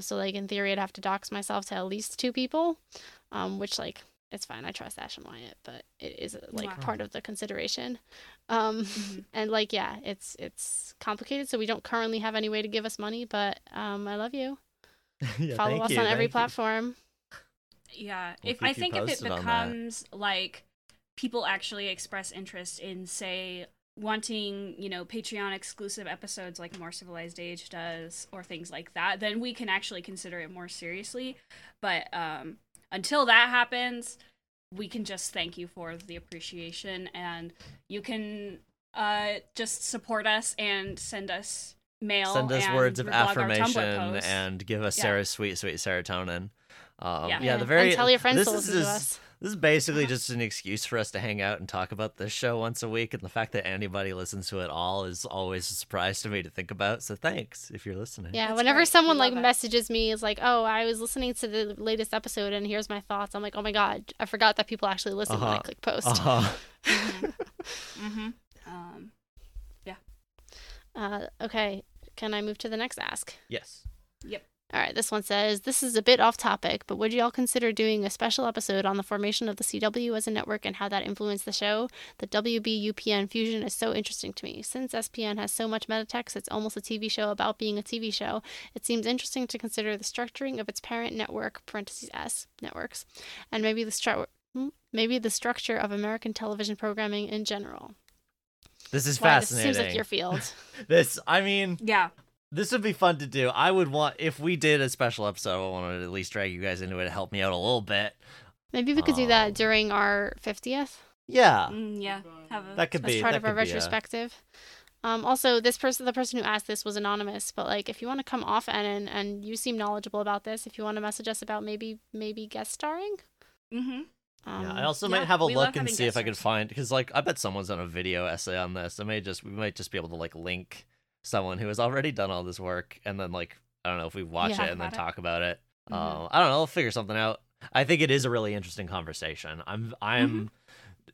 so like in theory, I'd have to dox myself to at least 2 people, which like it's fine. I trust Ash and Wyatt, but it is like part of the consideration, and like it's complicated. So we don't currently have any way to give us money, but I love you. Yeah, follow us on every platform. Yeah, if it becomes like people actually express interest in, say, wanting, you know, Patreon exclusive episodes like More Civilized Age does or things like that, then we can actually consider it more seriously. But until that happens, we can just thank you for the appreciation, and you can just support us and send us mail, send us words of affirmation, and give us Sarah's sweet serotonin. And tell your friends to listen to us. This is basically just an excuse for us to hang out and talk about this show once a week, and the fact that anybody listens to it all is always a surprise to me to think about, so thanks if you're listening. Yeah, that's whenever someone messages me, is like, oh, I was listening to the latest episode, and here's my thoughts. I'm like, oh my god, I forgot that people actually listen when I click post. Okay, can I move to the next ask? Yes. Yep. All right, this one says, this is a bit off topic, but would you all consider doing a special episode on the formation of the CW as a network and how that influenced the show? The WB-UPN fusion is so interesting to me. Since SPN has so much metatext, it's almost a TV show about being a TV show. It seems interesting to consider the structuring of its parent network, parentheses S, networks, and maybe the structure of American television programming in general. This is fascinating. This seems like your field. This would be fun to do. I would want, if we did a special episode, I wanted to at least drag you guys into it to help me out a little bit. Maybe we could do that during our 50th. Yeah. That could be. As part of our retrospective. Also, the person who asked this was anonymous, but like, if you want to come off and you seem knowledgeable about this, if you want to message us about maybe guest starring. Mm-hmm. I also might have a look and see if I could find, because like, I bet someone's done a video essay on this. We might just be able to like link someone who has already done all this work, and then like, I don't know if we watch it and then talk about it. I don't know, I'll figure something out. I think it is a really interesting conversation.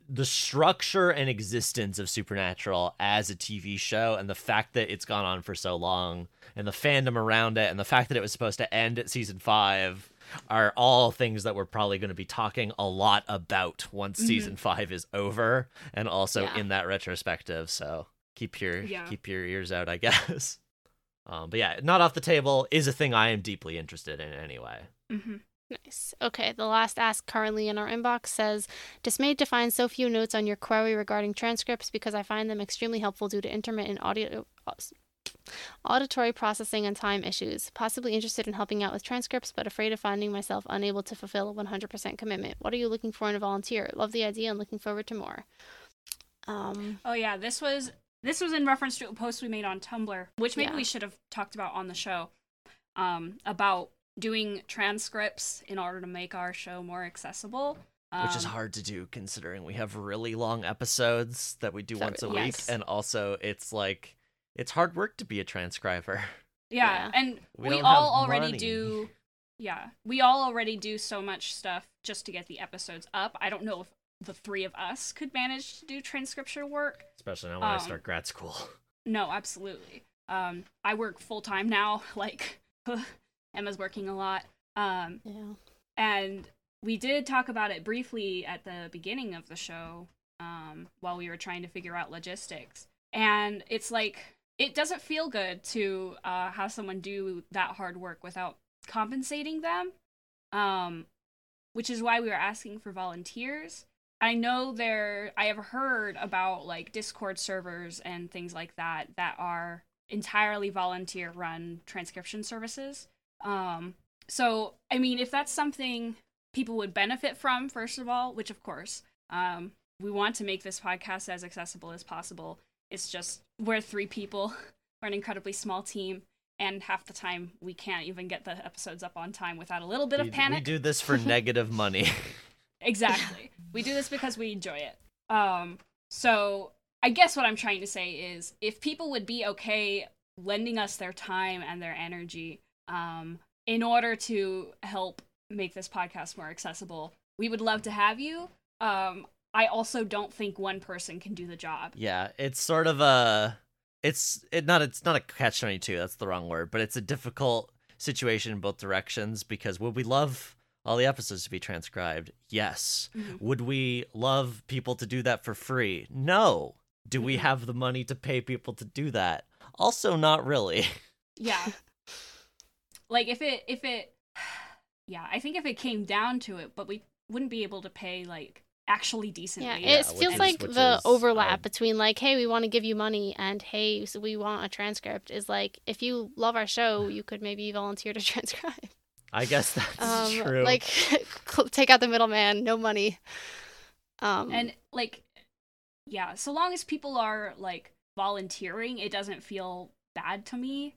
The structure and existence of Supernatural as a TV show, and the fact that it's gone on for so long, and the fandom around it, and the fact that it was supposed to end at season 5 are all things that we're probably going to be talking a lot about once season 5 is over, and also in that retrospective. So keep your ears out, I guess. But yeah, Not Off the Table is a thing I am deeply interested in anyway. Nice. Okay, the last ask currently in our inbox says, dismayed to find so few notes on your query regarding transcripts, because I find them extremely helpful due to intermittent auditory processing and time issues. Possibly interested in helping out with transcripts, but afraid of finding myself unable to fulfill a 100% commitment. What are you looking for in a volunteer? Love the idea and looking forward to more. This was in reference to a post we made on Tumblr, which maybe we should have talked about on the show, about doing transcripts in order to make our show more accessible. Which is hard to do, considering we have really long episodes that we do once a week, and also it's hard work to be a transcriber. Yeah, and we all already do so much stuff just to get the episodes up. I don't know if the three of us could manage to do transcription work. Especially now when I start grad school. No, absolutely. I work full-time now, like, Emma's working a lot. And we did talk about it briefly at the beginning of the show, while we were trying to figure out logistics. And it's like, it doesn't feel good to have someone do that hard work without compensating them, which is why we were asking for volunteers. I have heard about like Discord servers and things like that that are entirely volunteer-run transcription services. So, I mean, if that's something people would benefit from, first of all, which of course, we want to make this podcast as accessible as possible. It's just, we're 3 people, we're an incredibly small team, and half the time we can't even get the episodes up on time without a little bit of panic. We do this for negative money. Exactly. We do this because we enjoy it. So I guess what I'm trying to say is, if people would be okay lending us their time and their energy in order to help make this podcast more accessible, we would love to have you. I also don't think one person can do the job. Yeah, it's sort of a... It's not a catch-22, that's the wrong word, but it's a difficult situation in both directions, because would we love all the episodes to be transcribed? Yes. Would we love people to do that for free? No. Do we have the money to pay people to do that? Also, not really. Yeah. Like, if it I think if it came down to it, but we wouldn't be able to pay, like, actually decently. Yeah, it feels like the overlap between like, hey, we want to give you money and hey, so we want a transcript is like, if you love our show, you could maybe volunteer to transcribe. I guess that's true. Like, take out the middleman, no money. And like, yeah, so long as people are like volunteering, it doesn't feel bad to me.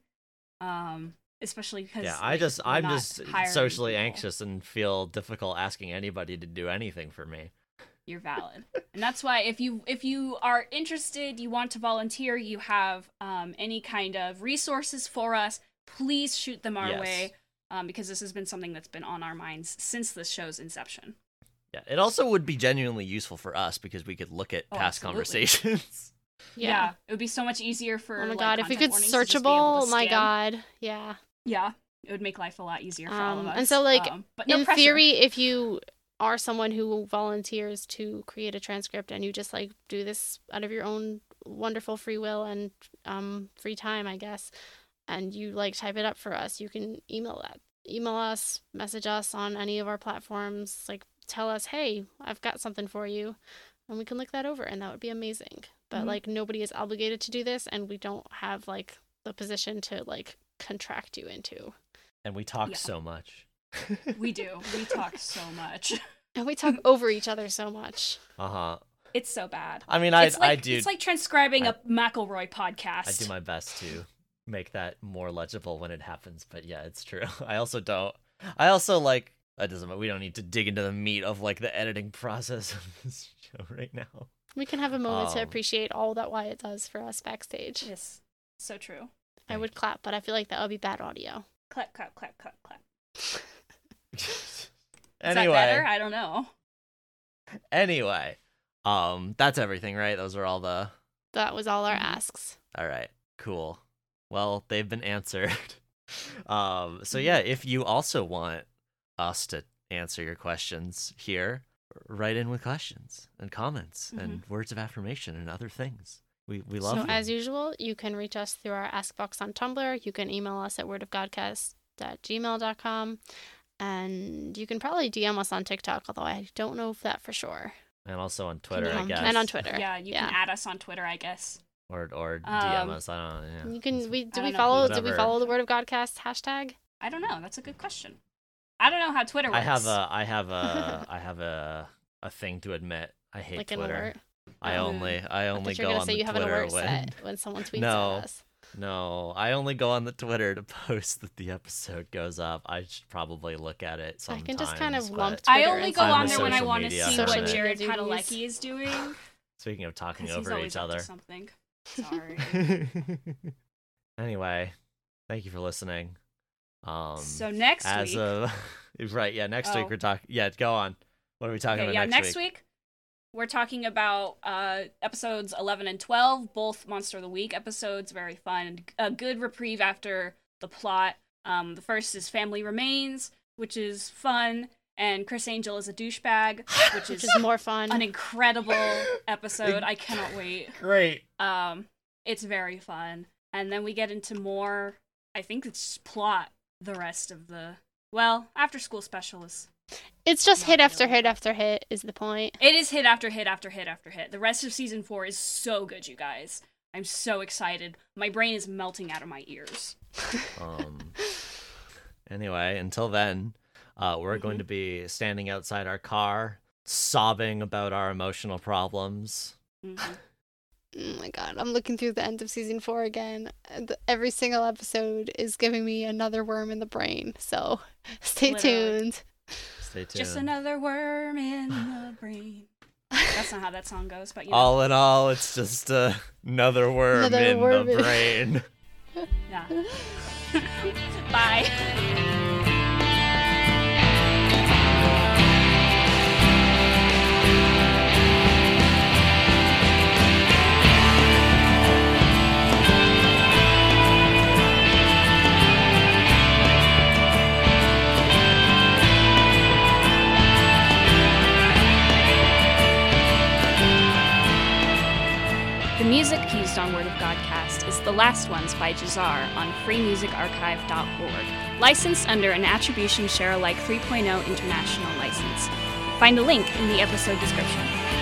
Especially because I'm just socially anxious and feel difficult asking anybody to do anything for me. You're valid. And that's why if you are interested, you want to volunteer, you have any kind of resources for us, please shoot them our way, because this has been something that's been on our minds since this show's inception. Yeah, it also would be genuinely useful for us because we could look at past conversations. Yeah, it would be so much easier for. Oh my god, if we could searchable, yeah. Yeah, it would make life a lot easier for all of us. And so, like, but no in pressure. Theory, if you are someone who volunteers to create a transcript and you just, like, do this out of your own wonderful free will and free time, I guess, and you, like, type it up for us, you can email us, message us on any of our platforms, like, tell us, hey, I've got something for you, and we can look that over, and that would be amazing. But, mm-hmm. like, nobody is obligated to do this, and we don't have, like, the position to, like, contract you into. And we talk so much. We do. We talk so much. And we talk over each other so much. Uh-huh. It's so bad. I mean, I do. It's like transcribing a McElroy podcast. I do my best to make that more legible when it happens, but yeah, it's true. I also that doesn't matter. We don't need to dig into the meat of, like, the editing process of this show right now. We can have a moment to appreciate all that Wyatt does for us backstage. Yes, so true. I would clap, but I feel like that would be bad audio. Clap, clap, clap, clap, clap. Anyway, is that better? I don't know. Anyway, that's everything, right? Those are all the. That was all our asks. All right, cool. Well, they've been answered. So yeah, if you also want us to answer your questions here, write in with questions and comments and words of affirmation and other things. We love you. So as usual, you can reach us through our Ask Box on Tumblr. You can email us at wordofgodcast@gmail.com. And you can probably DM us on TikTok, although I don't know that for sure. And also on Twitter, I guess. And on Twitter. Yeah, you can add us on Twitter, I guess. Or DM us. I don't know. Yeah. You can. Do we follow the Word of Godcast hashtag? I don't know. That's a good question. I don't know how Twitter works. I have a thing to admit. I hate like Twitter. An alert. I only go on the Twitter when someone tweets at us. No, I only go on the Twitter to post that the episode goes up. I should probably look at it sometimes. I can just kind of lump Twitter. I only go on there when I want to see what Jared Padalecki is doing. Speaking of talking over each other. Something. Sorry. Anyway, thank you for listening. So next week. Right, yeah, next week we're talking. Yeah, go on. What are we talking about next week? Yeah, next week. We're talking about episodes 11 and 12, both Monster of the Week episodes. Very fun. A good reprieve after the plot. The first is Family Remains, which is fun. And Chris Angel is a douchebag, which is more fun. An incredible episode. I cannot wait. Great. It's very fun. And then we get into more, I think it's plot the rest of the, after school specials. It's just hit after hit after hit is the point. It is hit after hit after hit after hit. The rest of season 4 is so good, you guys. I'm so excited. My brain is melting out of my ears. Anyway, until then, we're going to be standing outside our car, sobbing about our emotional problems. Mm-hmm. Oh my god, I'm looking through the end of season 4 again. Every single episode is giving me another worm in the brain, so stay tuned. Stay tuned. Just another worm in the brain. That's not how that song goes, but you know. All in all, it's just another worm in the brain. Yeah. Bye. The music used on Word of Godcast is The Last Ones by Jazar on freemusicarchive.org. Licensed under an Attribution Share Alike 3.0 international license. Find a link in the episode description.